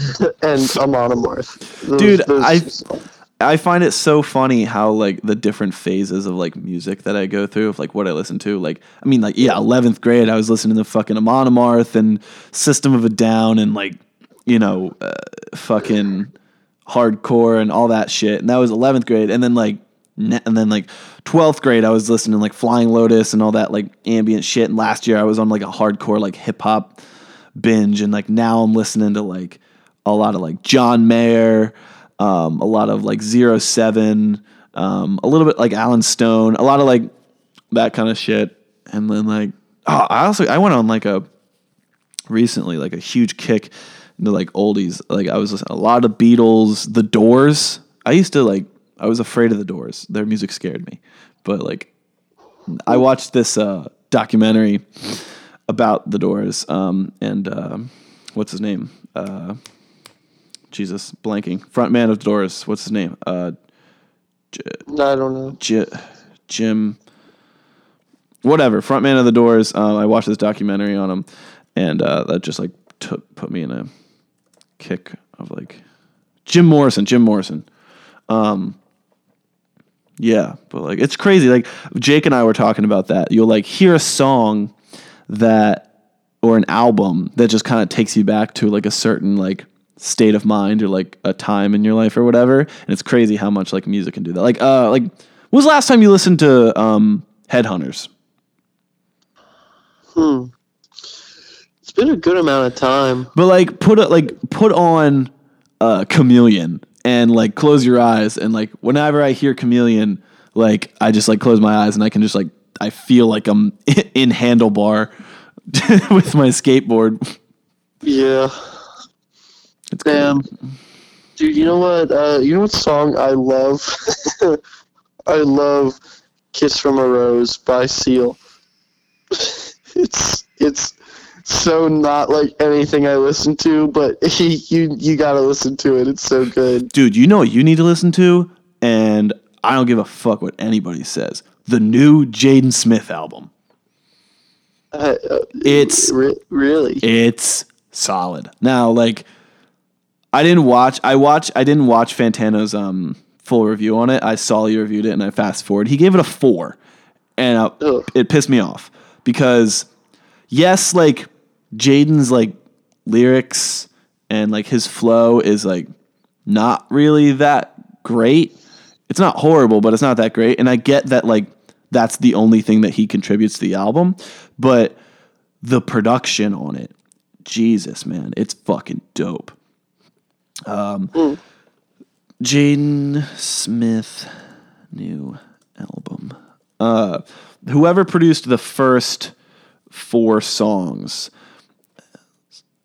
and Amon Amarth. Those, Dude, those I... songs. I find it so funny how, like, the different phases of, like, music that I go through, of, like, what I listen to. Like, I mean, like, yeah, eleventh grade, I was listening to fucking Amon Amarth and System of a Down and, like, you know, uh, fucking hardcore and all that shit. And that was eleventh grade. And then, like, ne- and then, like, twelfth grade, I was listening to, like, Flying Lotus and all that, like, ambient shit. And last year, I was on, like, a hardcore, like, hip-hop binge. And, like, now I'm listening to, like, a lot of, like, John Mayer, Um, a lot of like zero seven, um, a little bit like Alan Stone, a lot of like that kind of shit. And then like, oh, I also, I went on like a recently, like a huge kick into like oldies. Like I was listening to a lot of Beatles, The Doors. I used to like, I was afraid of The Doors. Their music scared me, but like I watched this, uh, documentary about The Doors. Um, and, um, uh, what's his name? Uh, Jesus, blanking. Frontman of The Doors. What's his name? Uh, J- I don't know. J- Jim. Whatever. Frontman of The Doors. Um, I watched this documentary on him, and uh, that just like t- put me in a kick of like Jim Morrison. Jim Morrison. Um, yeah, but like it's crazy. Like Jake and I were talking about that. You'll like hear a song that or an album that just kind of takes you back to like a certain like state of mind or like a time in your life or whatever. And it's crazy how much like music can do that. Like, uh, like when was the last time you listened to, um, Headhunters? Hmm. It's been a good amount of time, but like put a, like put on uh Chameleon and like close your eyes. And like, whenever I hear Chameleon, like I just like close my eyes and I can just like, I feel like I'm in Handlebar with my skateboard. Yeah. It's Damn, cool. Dude, you know what? Uh, you know what song I love? I love Kiss from a Rose by Seal. It's it's so not like anything I listen to, but you you gotta listen to it. It's so good. Dude, you know what you need to listen to? And I don't give a fuck what anybody says. The new Jaden Smith album. Uh, uh, it's re- really it's solid. Now, like I didn't watch. I watch. I didn't watch Fantano's um full review on it. I saw you reviewed it, and I fast forward. He gave it a four, and I, it pissed me off because yes, like Jaden's like lyrics and like his flow is like not really that great. It's not horrible, but it's not that great. And I get that like. That's the only thing that he contributes to the album. But the production on it, Jesus, man, it's fucking dope. Um, mm. Jaden Smith, new album. Uh, whoever produced the first four songs,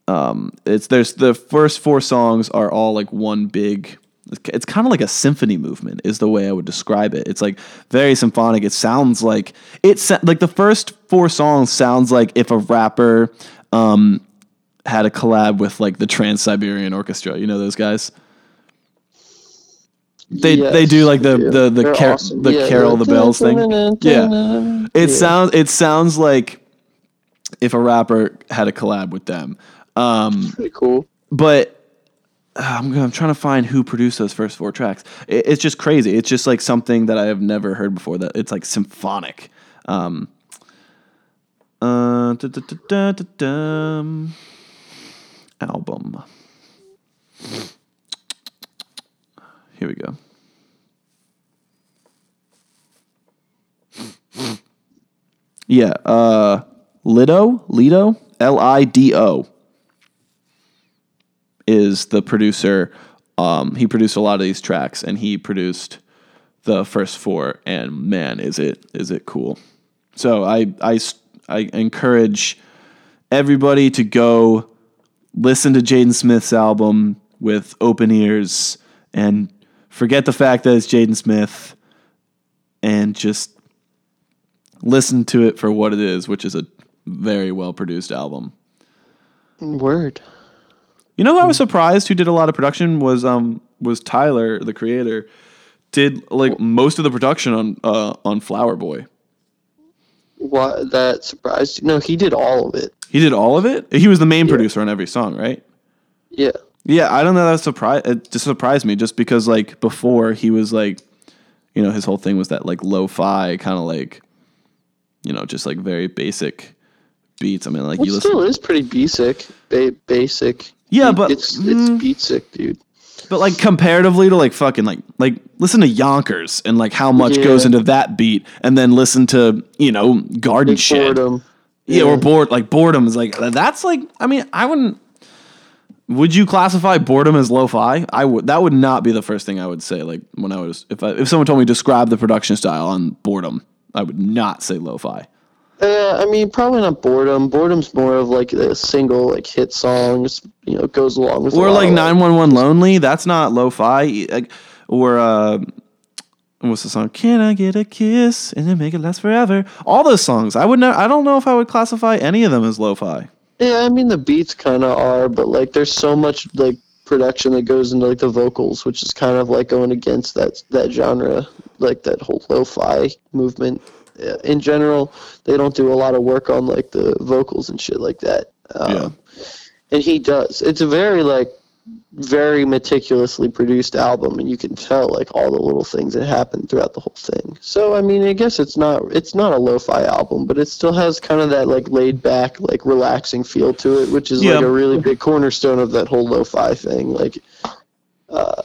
um, it's there's the first four songs are all like one big. It's kind of like a symphony movement is the way I would describe it. It's like very symphonic. It sounds like it's like the first four songs sounds like if a rapper um, had a collab with like the Trans-Siberian Orchestra. You know, those guys, they, yes, they do like the, yeah. the, the, the, car- awesome. the yeah, Carol, the bells thing. Yeah. It yeah. sounds, it sounds like if a rapper had a collab with them. Um, pretty cool. But, I'm, I'm trying to find who produced those first four tracks. It, it's just crazy. It's just like something that I have never heard before. That it's like symphonic. Um, uh, da, da, da, da, da, da. Album. Here we go. Yeah. Uh, Lido. Lido. L I D O. Is the producer. Um, he produced a lot of these tracks, and he produced the first four. And man, is it is it cool? So I I I encourage everybody to go listen to Jaden Smith's album with open ears and forget the fact that it's Jaden Smith, and just listen to it for what it is, which is a very well produced album. Word. You know who I was surprised who did a lot of production was um was Tyler, the creator, did like most of the production on uh on Flower Boy. What, that surprised you? No, he did all of it. He did all of it? He was the main yeah. producer on every song, right? Yeah. Yeah, I don't know, that surprised it just surprised me just because like before he was like, you know, his whole thing was that like lo-fi kind of like, you know, just like very basic beats. I mean, like well, you listen. Still, it's pretty basic, ba- basic. Yeah, but it's it's mm, basic, dude. But like comparatively to like fucking like like listen to Yonkers and like how much yeah. goes into that beat, and then listen to you know Garden Shed. Boredom. Yeah, yeah, or bored like boredom is like that's like I mean I wouldn't. Would you classify boredom as lo-fi? I would. That would not be the first thing I would say. Like when I was if I, if someone told me describe the production style on boredom, I would not say lo-fi. Uh, I mean, probably not boredom. Boredom's more of like a single, like hit songs. You know, goes along with. Or like nine one one Lonely. That's not lo-fi. Like, or uh, what's the song? Can I get a kiss and then make it last forever? All those songs. I would not. I don't know if I would classify any of them as lo-fi. Yeah, I mean the beats kind of are, but like there's so much like production that goes into like the vocals, which is kind of like going against that that genre, like that whole lo-fi movement. In general, they don't do a lot of work on like the vocals and shit like that. Um, yeah. And he does. It's a very like very meticulously produced album, and you can tell like all the little things that happen throughout the whole thing. So I mean, I guess it's not it's not a lo-fi album, but it still has kind of that like laid back, like relaxing feel to it, which is yeah. like a really big cornerstone of that whole lo-fi thing. Like, uh,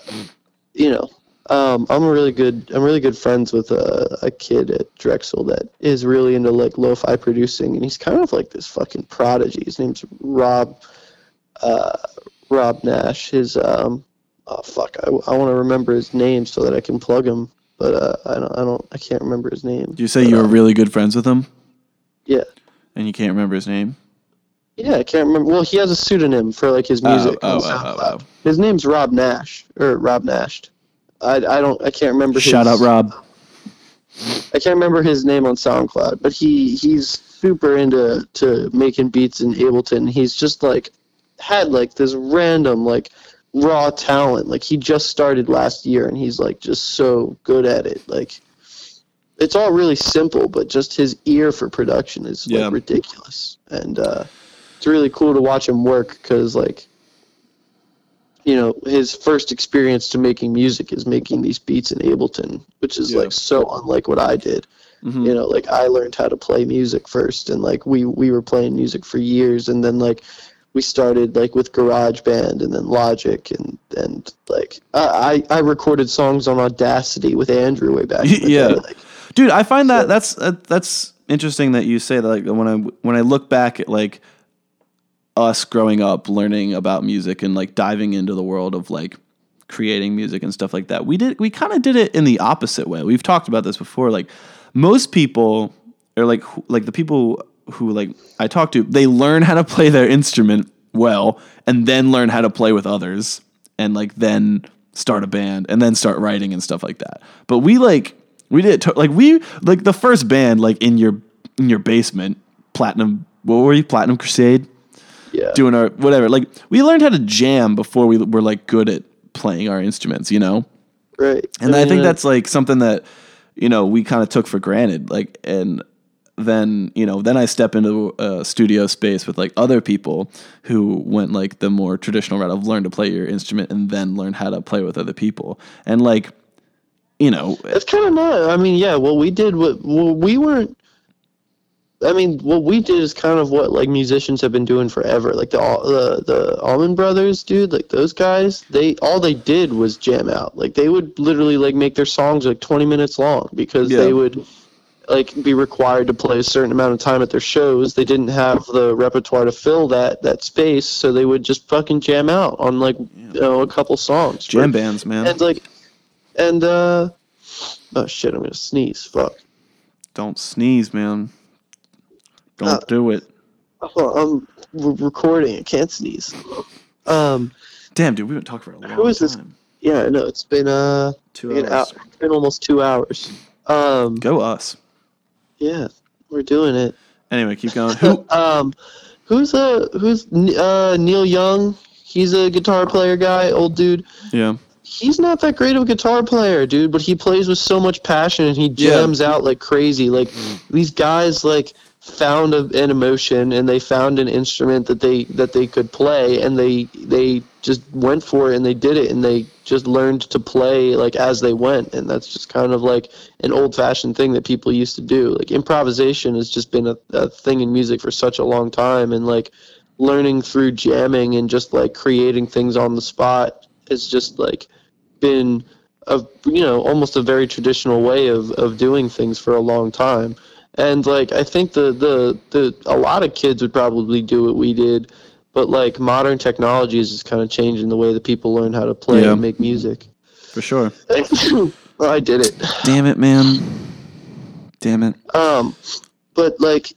you know. Um, I'm a really good. I'm really good friends with a, a kid at Drexel that is really into like lo-fi producing, and he's kind of like this fucking prodigy. His name's Rob, uh, Rob Nash. His um, oh fuck, I, I want to remember his name so that I can plug him, but uh, I don't, I don't, I can't remember his name. You say but, you were um, really good friends with him? Yeah. And you can't remember his name? Yeah, I can't remember. Well, he has a pseudonym for like his music. Oh, oh, oh, oh, oh. His name's Rob Nash or Rob Nashed. I I don't I can't remember. Shout his... out Rob. I can't remember his name on SoundCloud, but he, he's super into to making beats in Ableton. He's just like had like this random like raw talent. Like he just started last year, and he's like just so good at it. Like it's all really simple, but just his ear for production is yeah. like ridiculous, and uh, it's really cool to watch him work because like. You know, his first experience to making music is making these beats in Ableton, which is, yeah. like, so unlike what I did. Mm-hmm. You know, like, I learned how to play music first, and, like, we, we were playing music for years, and then, like, we started, like, with GarageBand and then Logic, and, and like, I, I recorded songs on Audacity with Andrew way back in the yeah. day. Like, dude, I find that, so. that's, uh, that's interesting that you say that, like, when I, when I look back at, like, us growing up learning about music and like diving into the world of like creating music and stuff like that, we did we kind of did it in the opposite way. We've talked about this before. Like most people are like like the people who like I talk to, they learn how to play their instrument well and then learn how to play with others and like then start a band and then start writing and stuff like that. But we like we did to- like we like the first band like in your in your basement, Platinum what were you Platinum Crusade? Yeah. Doing our whatever. Like we learned how to jam before we were like good at playing our instruments, you know? Right. And I, mean, I think that's like something that, you know, we kind of took for granted. Like, and then, you know, then I step into a studio space with like other people who went like the more traditional route of learn to play your instrument and then learn how to play with other people. And like, you know, it's kind of not, I mean, yeah, well, we did what well, we weren't, I mean, what we did is kind of what like musicians have been doing forever. Like the the the Allman Brothers, dude. Like those guys, they all they did was jam out. Like they would literally like make their songs like twenty minutes long because yeah. they would like be required to play a certain amount of time at their shows. They didn't have the repertoire to fill that that space, so they would just fucking jam out on like yeah. you know a couple songs. Jam right? bands, man. And like, and uh, oh shit, I'm gonna sneeze. Fuck. Don't sneeze, man. Don't uh, do it. Well, I'm re- recording. I can't sneeze. Um, Damn, dude, we've been talking for a long time. Who is this? Yeah, I know. It's been uh, two hours. Hour, it's been almost two hours. Um, Go us. Yeah, we're doing it. Anyway, keep going. Who? um, who's uh, who's uh, Neil Young? He's a guitar player guy, old dude. Yeah. He's not that great of a guitar player, dude, but he plays with so much passion and he jams yeah. out like crazy. Like mm. these guys, like. found a, an emotion and they found an instrument that they that they could play and they they just went for it and they did it and they just learned to play like as they went, and that's just kind of like an old-fashioned thing that people used to do. Like improvisation has just been a, a thing in music for such a long time, and like learning through jamming and just like creating things on the spot has just like been a you know almost a very traditional way of of doing things for a long time. And, like, I think the, the, the a lot of kids would probably do what we did, but, like, modern technology is just kind of changing the way that people learn how to play yeah. and make music. For sure. Well, I did it. Damn it, man. Damn it. Um, but, like,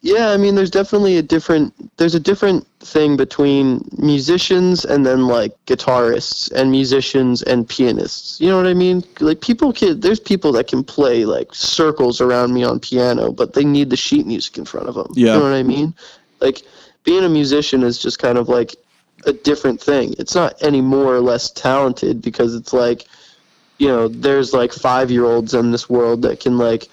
yeah, I mean, there's definitely a different, there's a different thing between musicians and then, like, guitarists and musicians and pianists. You know what I mean? Like, people can, there's people that can play, like, circles around me on piano, but they need the sheet music in front of them. Yeah. You know what I mean? Like, being a musician is just kind of, like, a different thing. It's not any more or less talented because it's, like, you know, there's, like, five-year-olds in this world that can, like,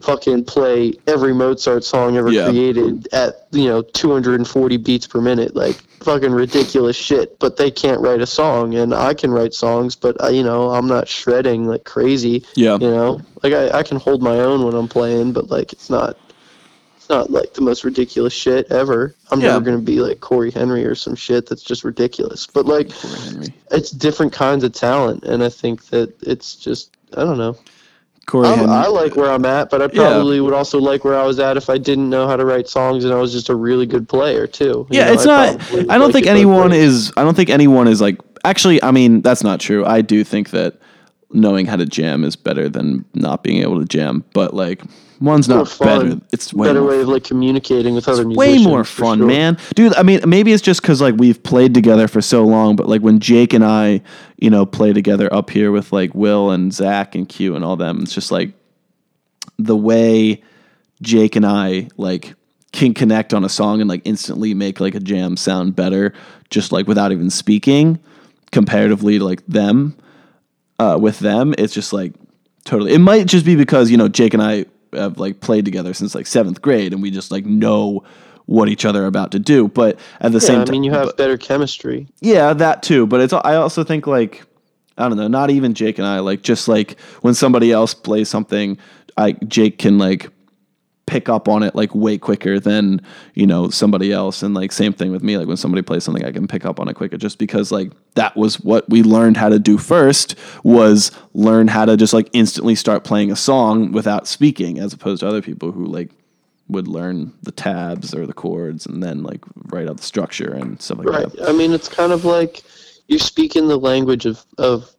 fucking play every Mozart song ever yeah. created at, you know, two hundred forty beats per minute, like fucking ridiculous shit, but they can't write a song, and I can write songs, but I, you know, I'm not shredding like crazy, yeah. you know, like I, I can hold my own when I'm playing, but like, it's not, it's not like the most ridiculous shit ever. I'm yeah. never going to be like Corey Henry or some shit that's just ridiculous, but like, it's different kinds of talent, and I think that it's just, I don't know. Corey I, I like where I'm at, but I probably yeah. would also like where I was at if I didn't know how to write songs and I was just a really good player too. You yeah, know, it's I not. I don't like think anyone is. I don't think anyone is like. Actually, I mean that's not true. I do think that knowing how to jam is better than not being able to jam. But like, one's not fun. better. It's way better more way of like communicating with it's other. Way musicians. Way more fun, sure. man, dude. I mean, maybe it's just because like we've played together for so long. But like when Jake and I, you know, play together up here with like Will and Zach and Q and all them, it's just like the way Jake and I like can connect on a song and like instantly make like a jam sound better, just like without even speaking, comparatively to like them, uh, with them. It's just like totally, it might just be because, you know, Jake and I have like played together since like seventh grade and we just like know what each other are about to do. But at the yeah, same time, I mean, you have but, better chemistry. Yeah, that too. But it's, I also think like, I don't know, not even Jake and I, like just like when somebody else plays something, I, Jake can like pick up on it like way quicker than, you know, somebody else. And like, same thing with me. Like when somebody plays something, I can pick up on it quicker just because like, that was what we learned how to do first, was learn how to just like instantly start playing a song without speaking, as opposed to other people who like would learn the tabs or the chords and then like write out the structure and stuff like right. that. I mean, it's kind of like you're speaking the language of, of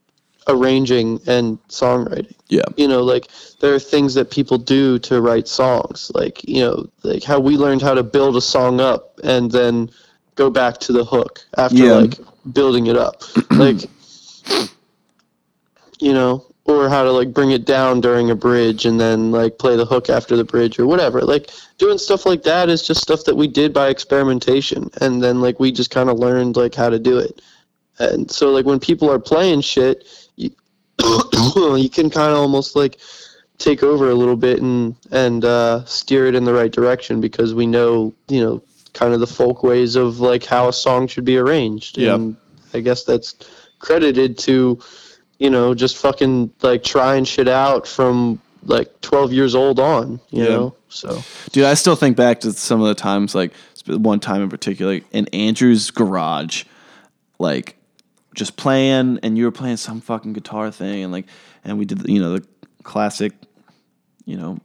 arranging and songwriting. Yeah. You know, like there are things that people do to write songs, like, you know, like how we learned how to build a song up and then go back to the hook after yeah. like building it up, like, you know, or how to like bring it down during a bridge and then like play the hook after the bridge or whatever. Like doing stuff like that is just stuff that we did by experimentation. And then like, we just kind of learned like how to do it. And so like when people are playing shit, you, you can kind of almost like take over a little bit and, and, uh, steer it in the right direction because we know, you know, kind of the folk ways of like how a song should be arranged. Yep. And I guess that's credited to, you know, just fucking like trying shit out from like twelve years old on, you yeah. know? So, dude, I still think back to some of the times, like one time in particular in Andrew's garage, like just playing and you were playing some fucking guitar thing. And like, and we did, you know, the classic, you know,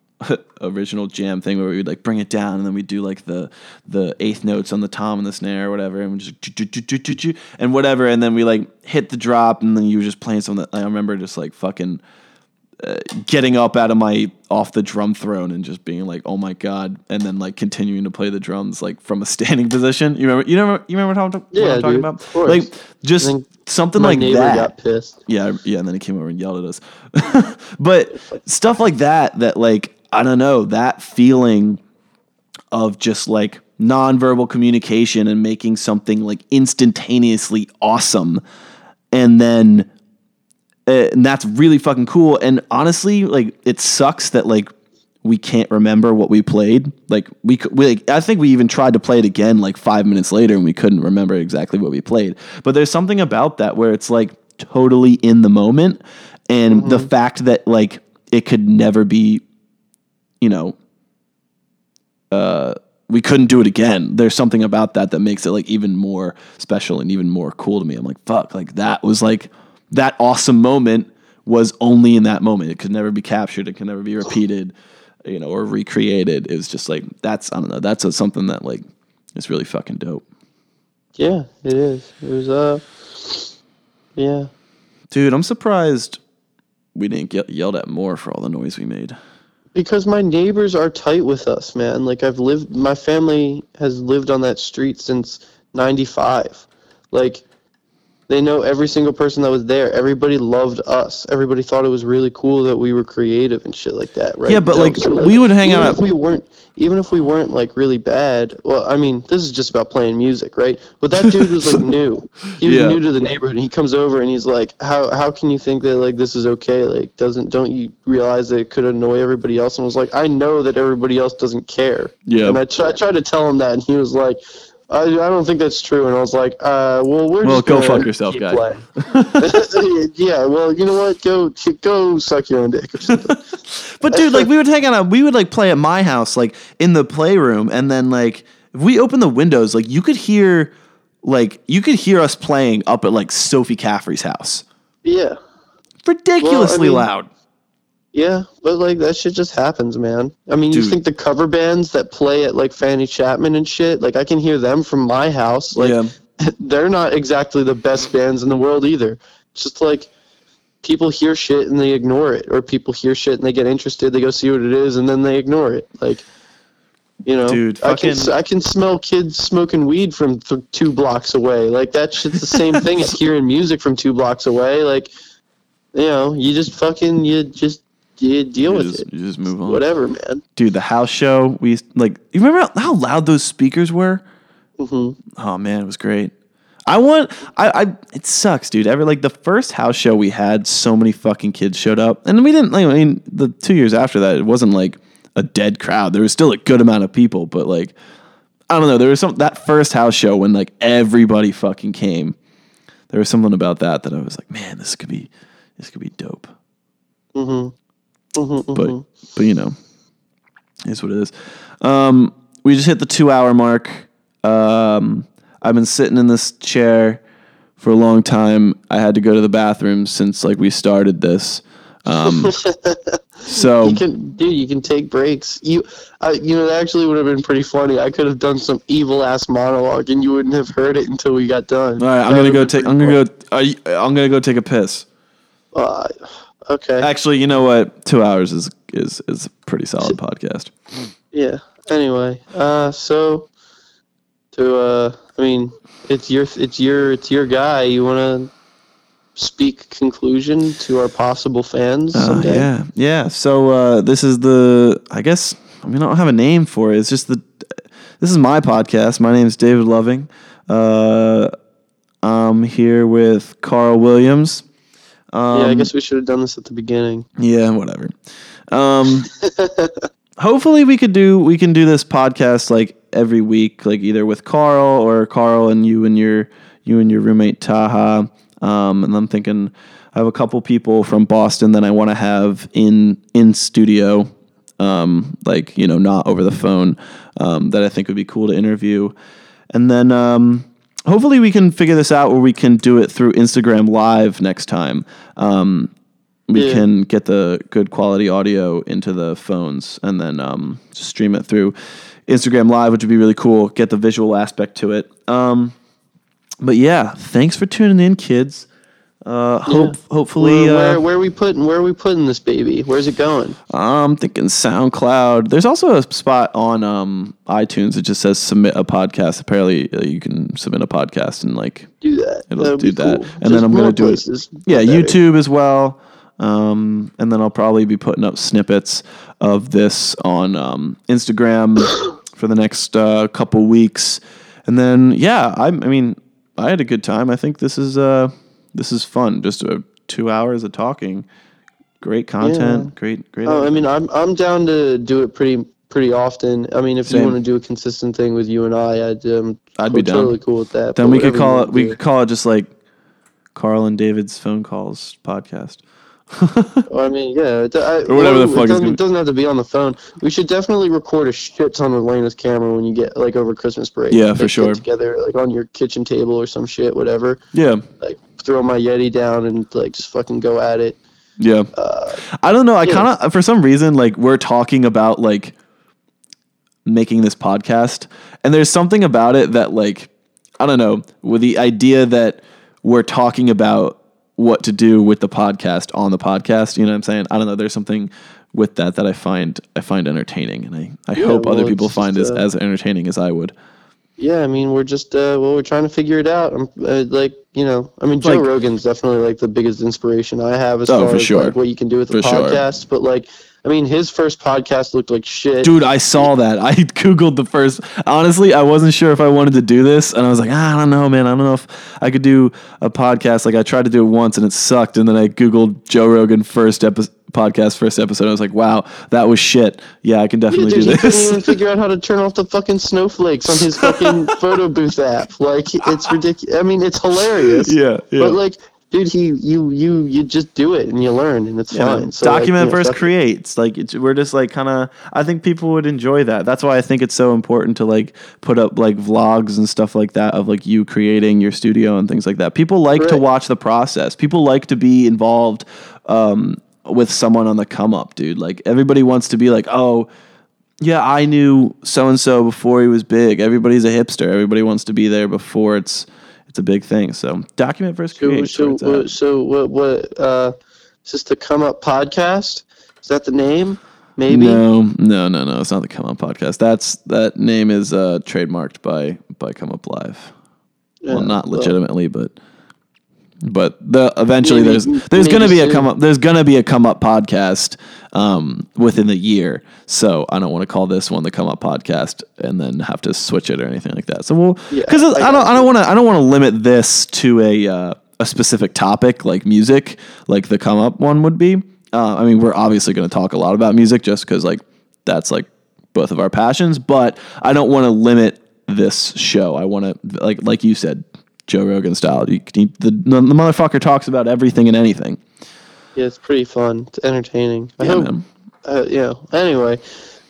original jam thing where we would like bring it down and then we do like the, the eighth notes on the tom and the snare or whatever. And we just and whatever. And then we like hit the drop and then you were just playing something that I remember just like fucking uh, getting up out of my, off the drum throne and just being like, oh my God. And then like continuing to play the drums, like from a standing position. You remember, you remember, you remember what I'm, what yeah, I'm talking dude, about? Like just something like that. My neighbor got pissed. Yeah. Yeah. And then he came over and yelled at us, but stuff like that, that like, I don't know, that feeling of just like nonverbal communication and making something like instantaneously awesome. And then, uh, and that's really fucking cool. And honestly, like it sucks that like we can't remember what we played. Like we could, we, like, I think we even tried to play it again, like five minutes later and we couldn't remember exactly what we played, but there's something about that where it's like totally in the moment. And mm-hmm. the fact that like, it could never be, you know, uh, we couldn't do it again. There's something about that that makes it like even more special and even more cool to me. I'm like, fuck, like that was like that awesome moment was only in that moment. It could never be captured. It can never be repeated, you know, or recreated. It was just like, that's, I don't know. That's a, something that like, is really fucking dope. Yeah, it is. It was, uh, yeah. Dude, I'm surprised we didn't get yelled at more for all the noise we made. Because my neighbors are tight with us, man. Like, I've lived, my family has lived on that street since ninety-five. Like, they know every single person that was there. Everybody loved us. Everybody thought it was really cool that we were creative and shit like that, right? Yeah, but, like, so, like we would hang even out. If we weren't, even if we weren't, like, really bad. Well, I mean, this is just about playing music, right? But that dude was, like, new. He was yeah. new to the neighborhood. And he comes over and he's like, how how can you think that, like, this is okay? Like, doesn't don't you realize that it could annoy everybody else? And I was like, I know that everybody else doesn't care. Yeah. And I, tr- I tried to tell him that, and he was like, I, I don't think that's true. And I was like, uh, well, we're well, just go fuck yourself, guy. Yeah, well, you know what? Go go suck your own dick or something. But dude, like we would hang out, we would like play at my house, like in the playroom. And then like, if we opened the windows, like you could hear, like you could hear us playing up at like Sophie Caffrey's house. Yeah. Ridiculously well, I mean, loud. Yeah, but, like, that shit just happens, man. I mean, Dude. You think the cover bands that play at, like, Fanny Chapman and shit, like, I can hear them from my house. Like, yeah. They're not exactly the best bands in the world either. It's just, like, people hear shit and they ignore it. Or people hear shit and they get interested, they go see what it is, and then they ignore it. Like, you know, Dude, fucking... I can I can smell kids smoking weed from th- two blocks away. Like, that shit's the same thing as hearing music from two blocks away. Like, you know, you just fucking, you just... deal you with just, it. You just move on. Whatever, man. Dude, the house show, we used, like, you remember how, how loud those speakers were? Mm-hmm. Oh man, it was great. I want, I, I, it sucks, dude. Ever like the first house show we had, so many fucking kids showed up, and we didn't. Like, I mean, the two years after that, it wasn't like a dead crowd. There was still a good amount of people, but like, I don't know. There was some that first house show when like everybody fucking came. There was something about that that I was like, man, this could be, this could be dope. Mm-hmm. Mm-hmm, but mm-hmm. but you know, it's what it is. Um, we just hit the two hour mark. Um, I've been sitting in this chair for a long time. I had to go to the bathroom since like we started this. Um, so you can, dude, you can take breaks. You, uh, you know, it actually would have been pretty funny. I could have done some evil ass monologue and you wouldn't have heard it until we got done. All right. I'm going to go take, I'm going to go, you, I'm going to go take a piss. Uh, okay. Actually, you know what? Two hours is, is, is a pretty solid podcast. Yeah. Anyway. Uh, so, To, uh, I mean, it's your, it's your, it's your guy. You want to speak conclusion to our possible fans someday? Uh, yeah, yeah. So uh, this is the, I guess, I mean, I don't have a name for it. It's just the, this is my podcast. My name is David Loving. Uh, I'm here with Carl Williams. Um, yeah, I guess we should have done this at the beginning. Yeah, whatever. Um, hopefully we could do, we can do this podcast like every week, like either with Carl or Carl and you and your you and your roommate Taha. Um, and I'm thinking I have a couple people from Boston that I want to have in in studio, um, like, you know, not over the phone, um, that I think would be cool to interview. And then um, hopefully we can figure this out where we can do it through Instagram Live next time. Um, we yeah. can get the good quality audio into the phones and then um, stream it through Instagram Live, which would be really cool. Get the visual aspect to it. Um, but yeah, thanks for tuning in, kids. Uh, hope yeah. hopefully where, where, uh, where are we putting where are we putting this baby? Where's it going? I'm thinking SoundCloud. There's also a spot on um, iTunes that just says submit a podcast. Apparently, uh, you can submit a podcast and like do that. It'll That'll do that, cool. And There's then I'm gonna do it. Yeah, better. YouTube as well. Um, and then I'll probably be putting up snippets of this on um, Instagram for the next uh, couple weeks. And then, yeah, I, I mean, I had a good time. I think this is uh, this is fun. Just uh, two hours of talking, great content, yeah. great, great. Oh, I mean, I'm I'm down to do it pretty pretty often. I mean, if Same. you want to do a consistent thing with you and I, I'd um, I'd be totally down. cool with that. Then we could call it. We do. could call it just like Carl and David's Phone Calls podcast. Or, I mean, yeah, it, I, or whatever the fuck. It doesn't, it doesn't have to be on the phone. We should definitely record a shit ton with Lena's camera when you get like over Christmas break. Yeah, for sure. Together, like on your kitchen table or some shit, whatever. Yeah. Like throw my Yeti down and like just fucking go at it. Yeah. Uh, I don't know. I yeah. kind of for some reason like we're talking about like making this podcast, and there's something about it that like I don't know with the idea that we're talking about what to do with the podcast on the podcast. You know what I'm saying? I don't know. There's something with that that I find, I find entertaining, and I, I yeah, hope well, other people find it uh, as entertaining as I would. Yeah. I mean, we're just, uh, well, we're trying to figure it out. I'm uh, like, you know, I mean, Joe like, Rogan's definitely like the biggest inspiration I have as oh, far for as sure. like, what you can do with the for podcast. Sure. But like, I mean, his first podcast looked like shit. Dude, I saw that. I Googled the first. Honestly, I wasn't sure if I wanted to do this. And I was like, ah, I don't know, man. I don't know if I could do a podcast. Like, I tried to do it once and it sucked. And then I Googled Joe Rogan first epi- podcast, first episode. I was like, wow, that was shit. Yeah, I can definitely yeah, dude, do this. He couldn't even figure out how to turn off the fucking snowflakes on his fucking photo booth app. Like, it's ridiculous. I mean, it's hilarious. Yeah, yeah. But, like, dude, he, you, you, you just do it and you learn, and it's yeah. fine. So document like, versus know, create. It's like it's, we're just like kind of. I think people would enjoy that. That's why I think it's so important to like put up like vlogs and stuff like that of like you creating your studio and things like that. People like right. to watch the process. People like to be involved um, with someone on the come up, dude. Like everybody wants to be like, oh, yeah, I knew so and so before he was big. Everybody's a hipster. Everybody wants to be there before it's. It's a big thing. So document versus create. So, so, so what, what, uh, is this the Come Up podcast? Is that the name? Maybe. No, no, no, no. It's not the Come Up podcast. That's, that name is, uh, trademarked by, by Come Up Live. Yeah, well, not legitimately, well, but But the eventually maybe, there's there's gonna be soon. a come up there's gonna be a come up podcast um, within the year. So I don't want to call this one the come up podcast and then have to switch it or anything like that. So we'll because yeah, I, I don't I don't want to I don't want to limit this to a uh, a specific topic like music, like the come up one would be. Uh, I mean, we're obviously going to talk a lot about music just because like that's like both of our passions. But I don't want to limit this show. I want to like like you said. Joe Rogan style. You, you, the, the motherfucker talks about everything and anything. Yeah, it's pretty fun. It's entertaining. I yeah, hope, man. Uh, yeah. Anyway,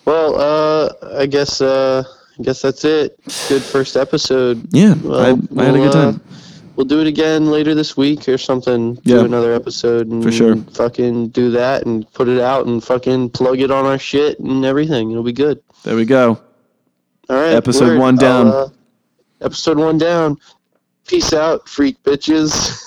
well, uh, I guess uh, I guess that's it. Good first episode. Yeah, well, I, I we'll, had a good time. Uh, we'll do it again later this week or something. Yeah. Do another episode. And for sure. Fucking do that and put it out and fucking plug it on our shit and everything. It'll be good. There we go. All right. Episode one down. Uh, episode one down. Peace out, freak bitches.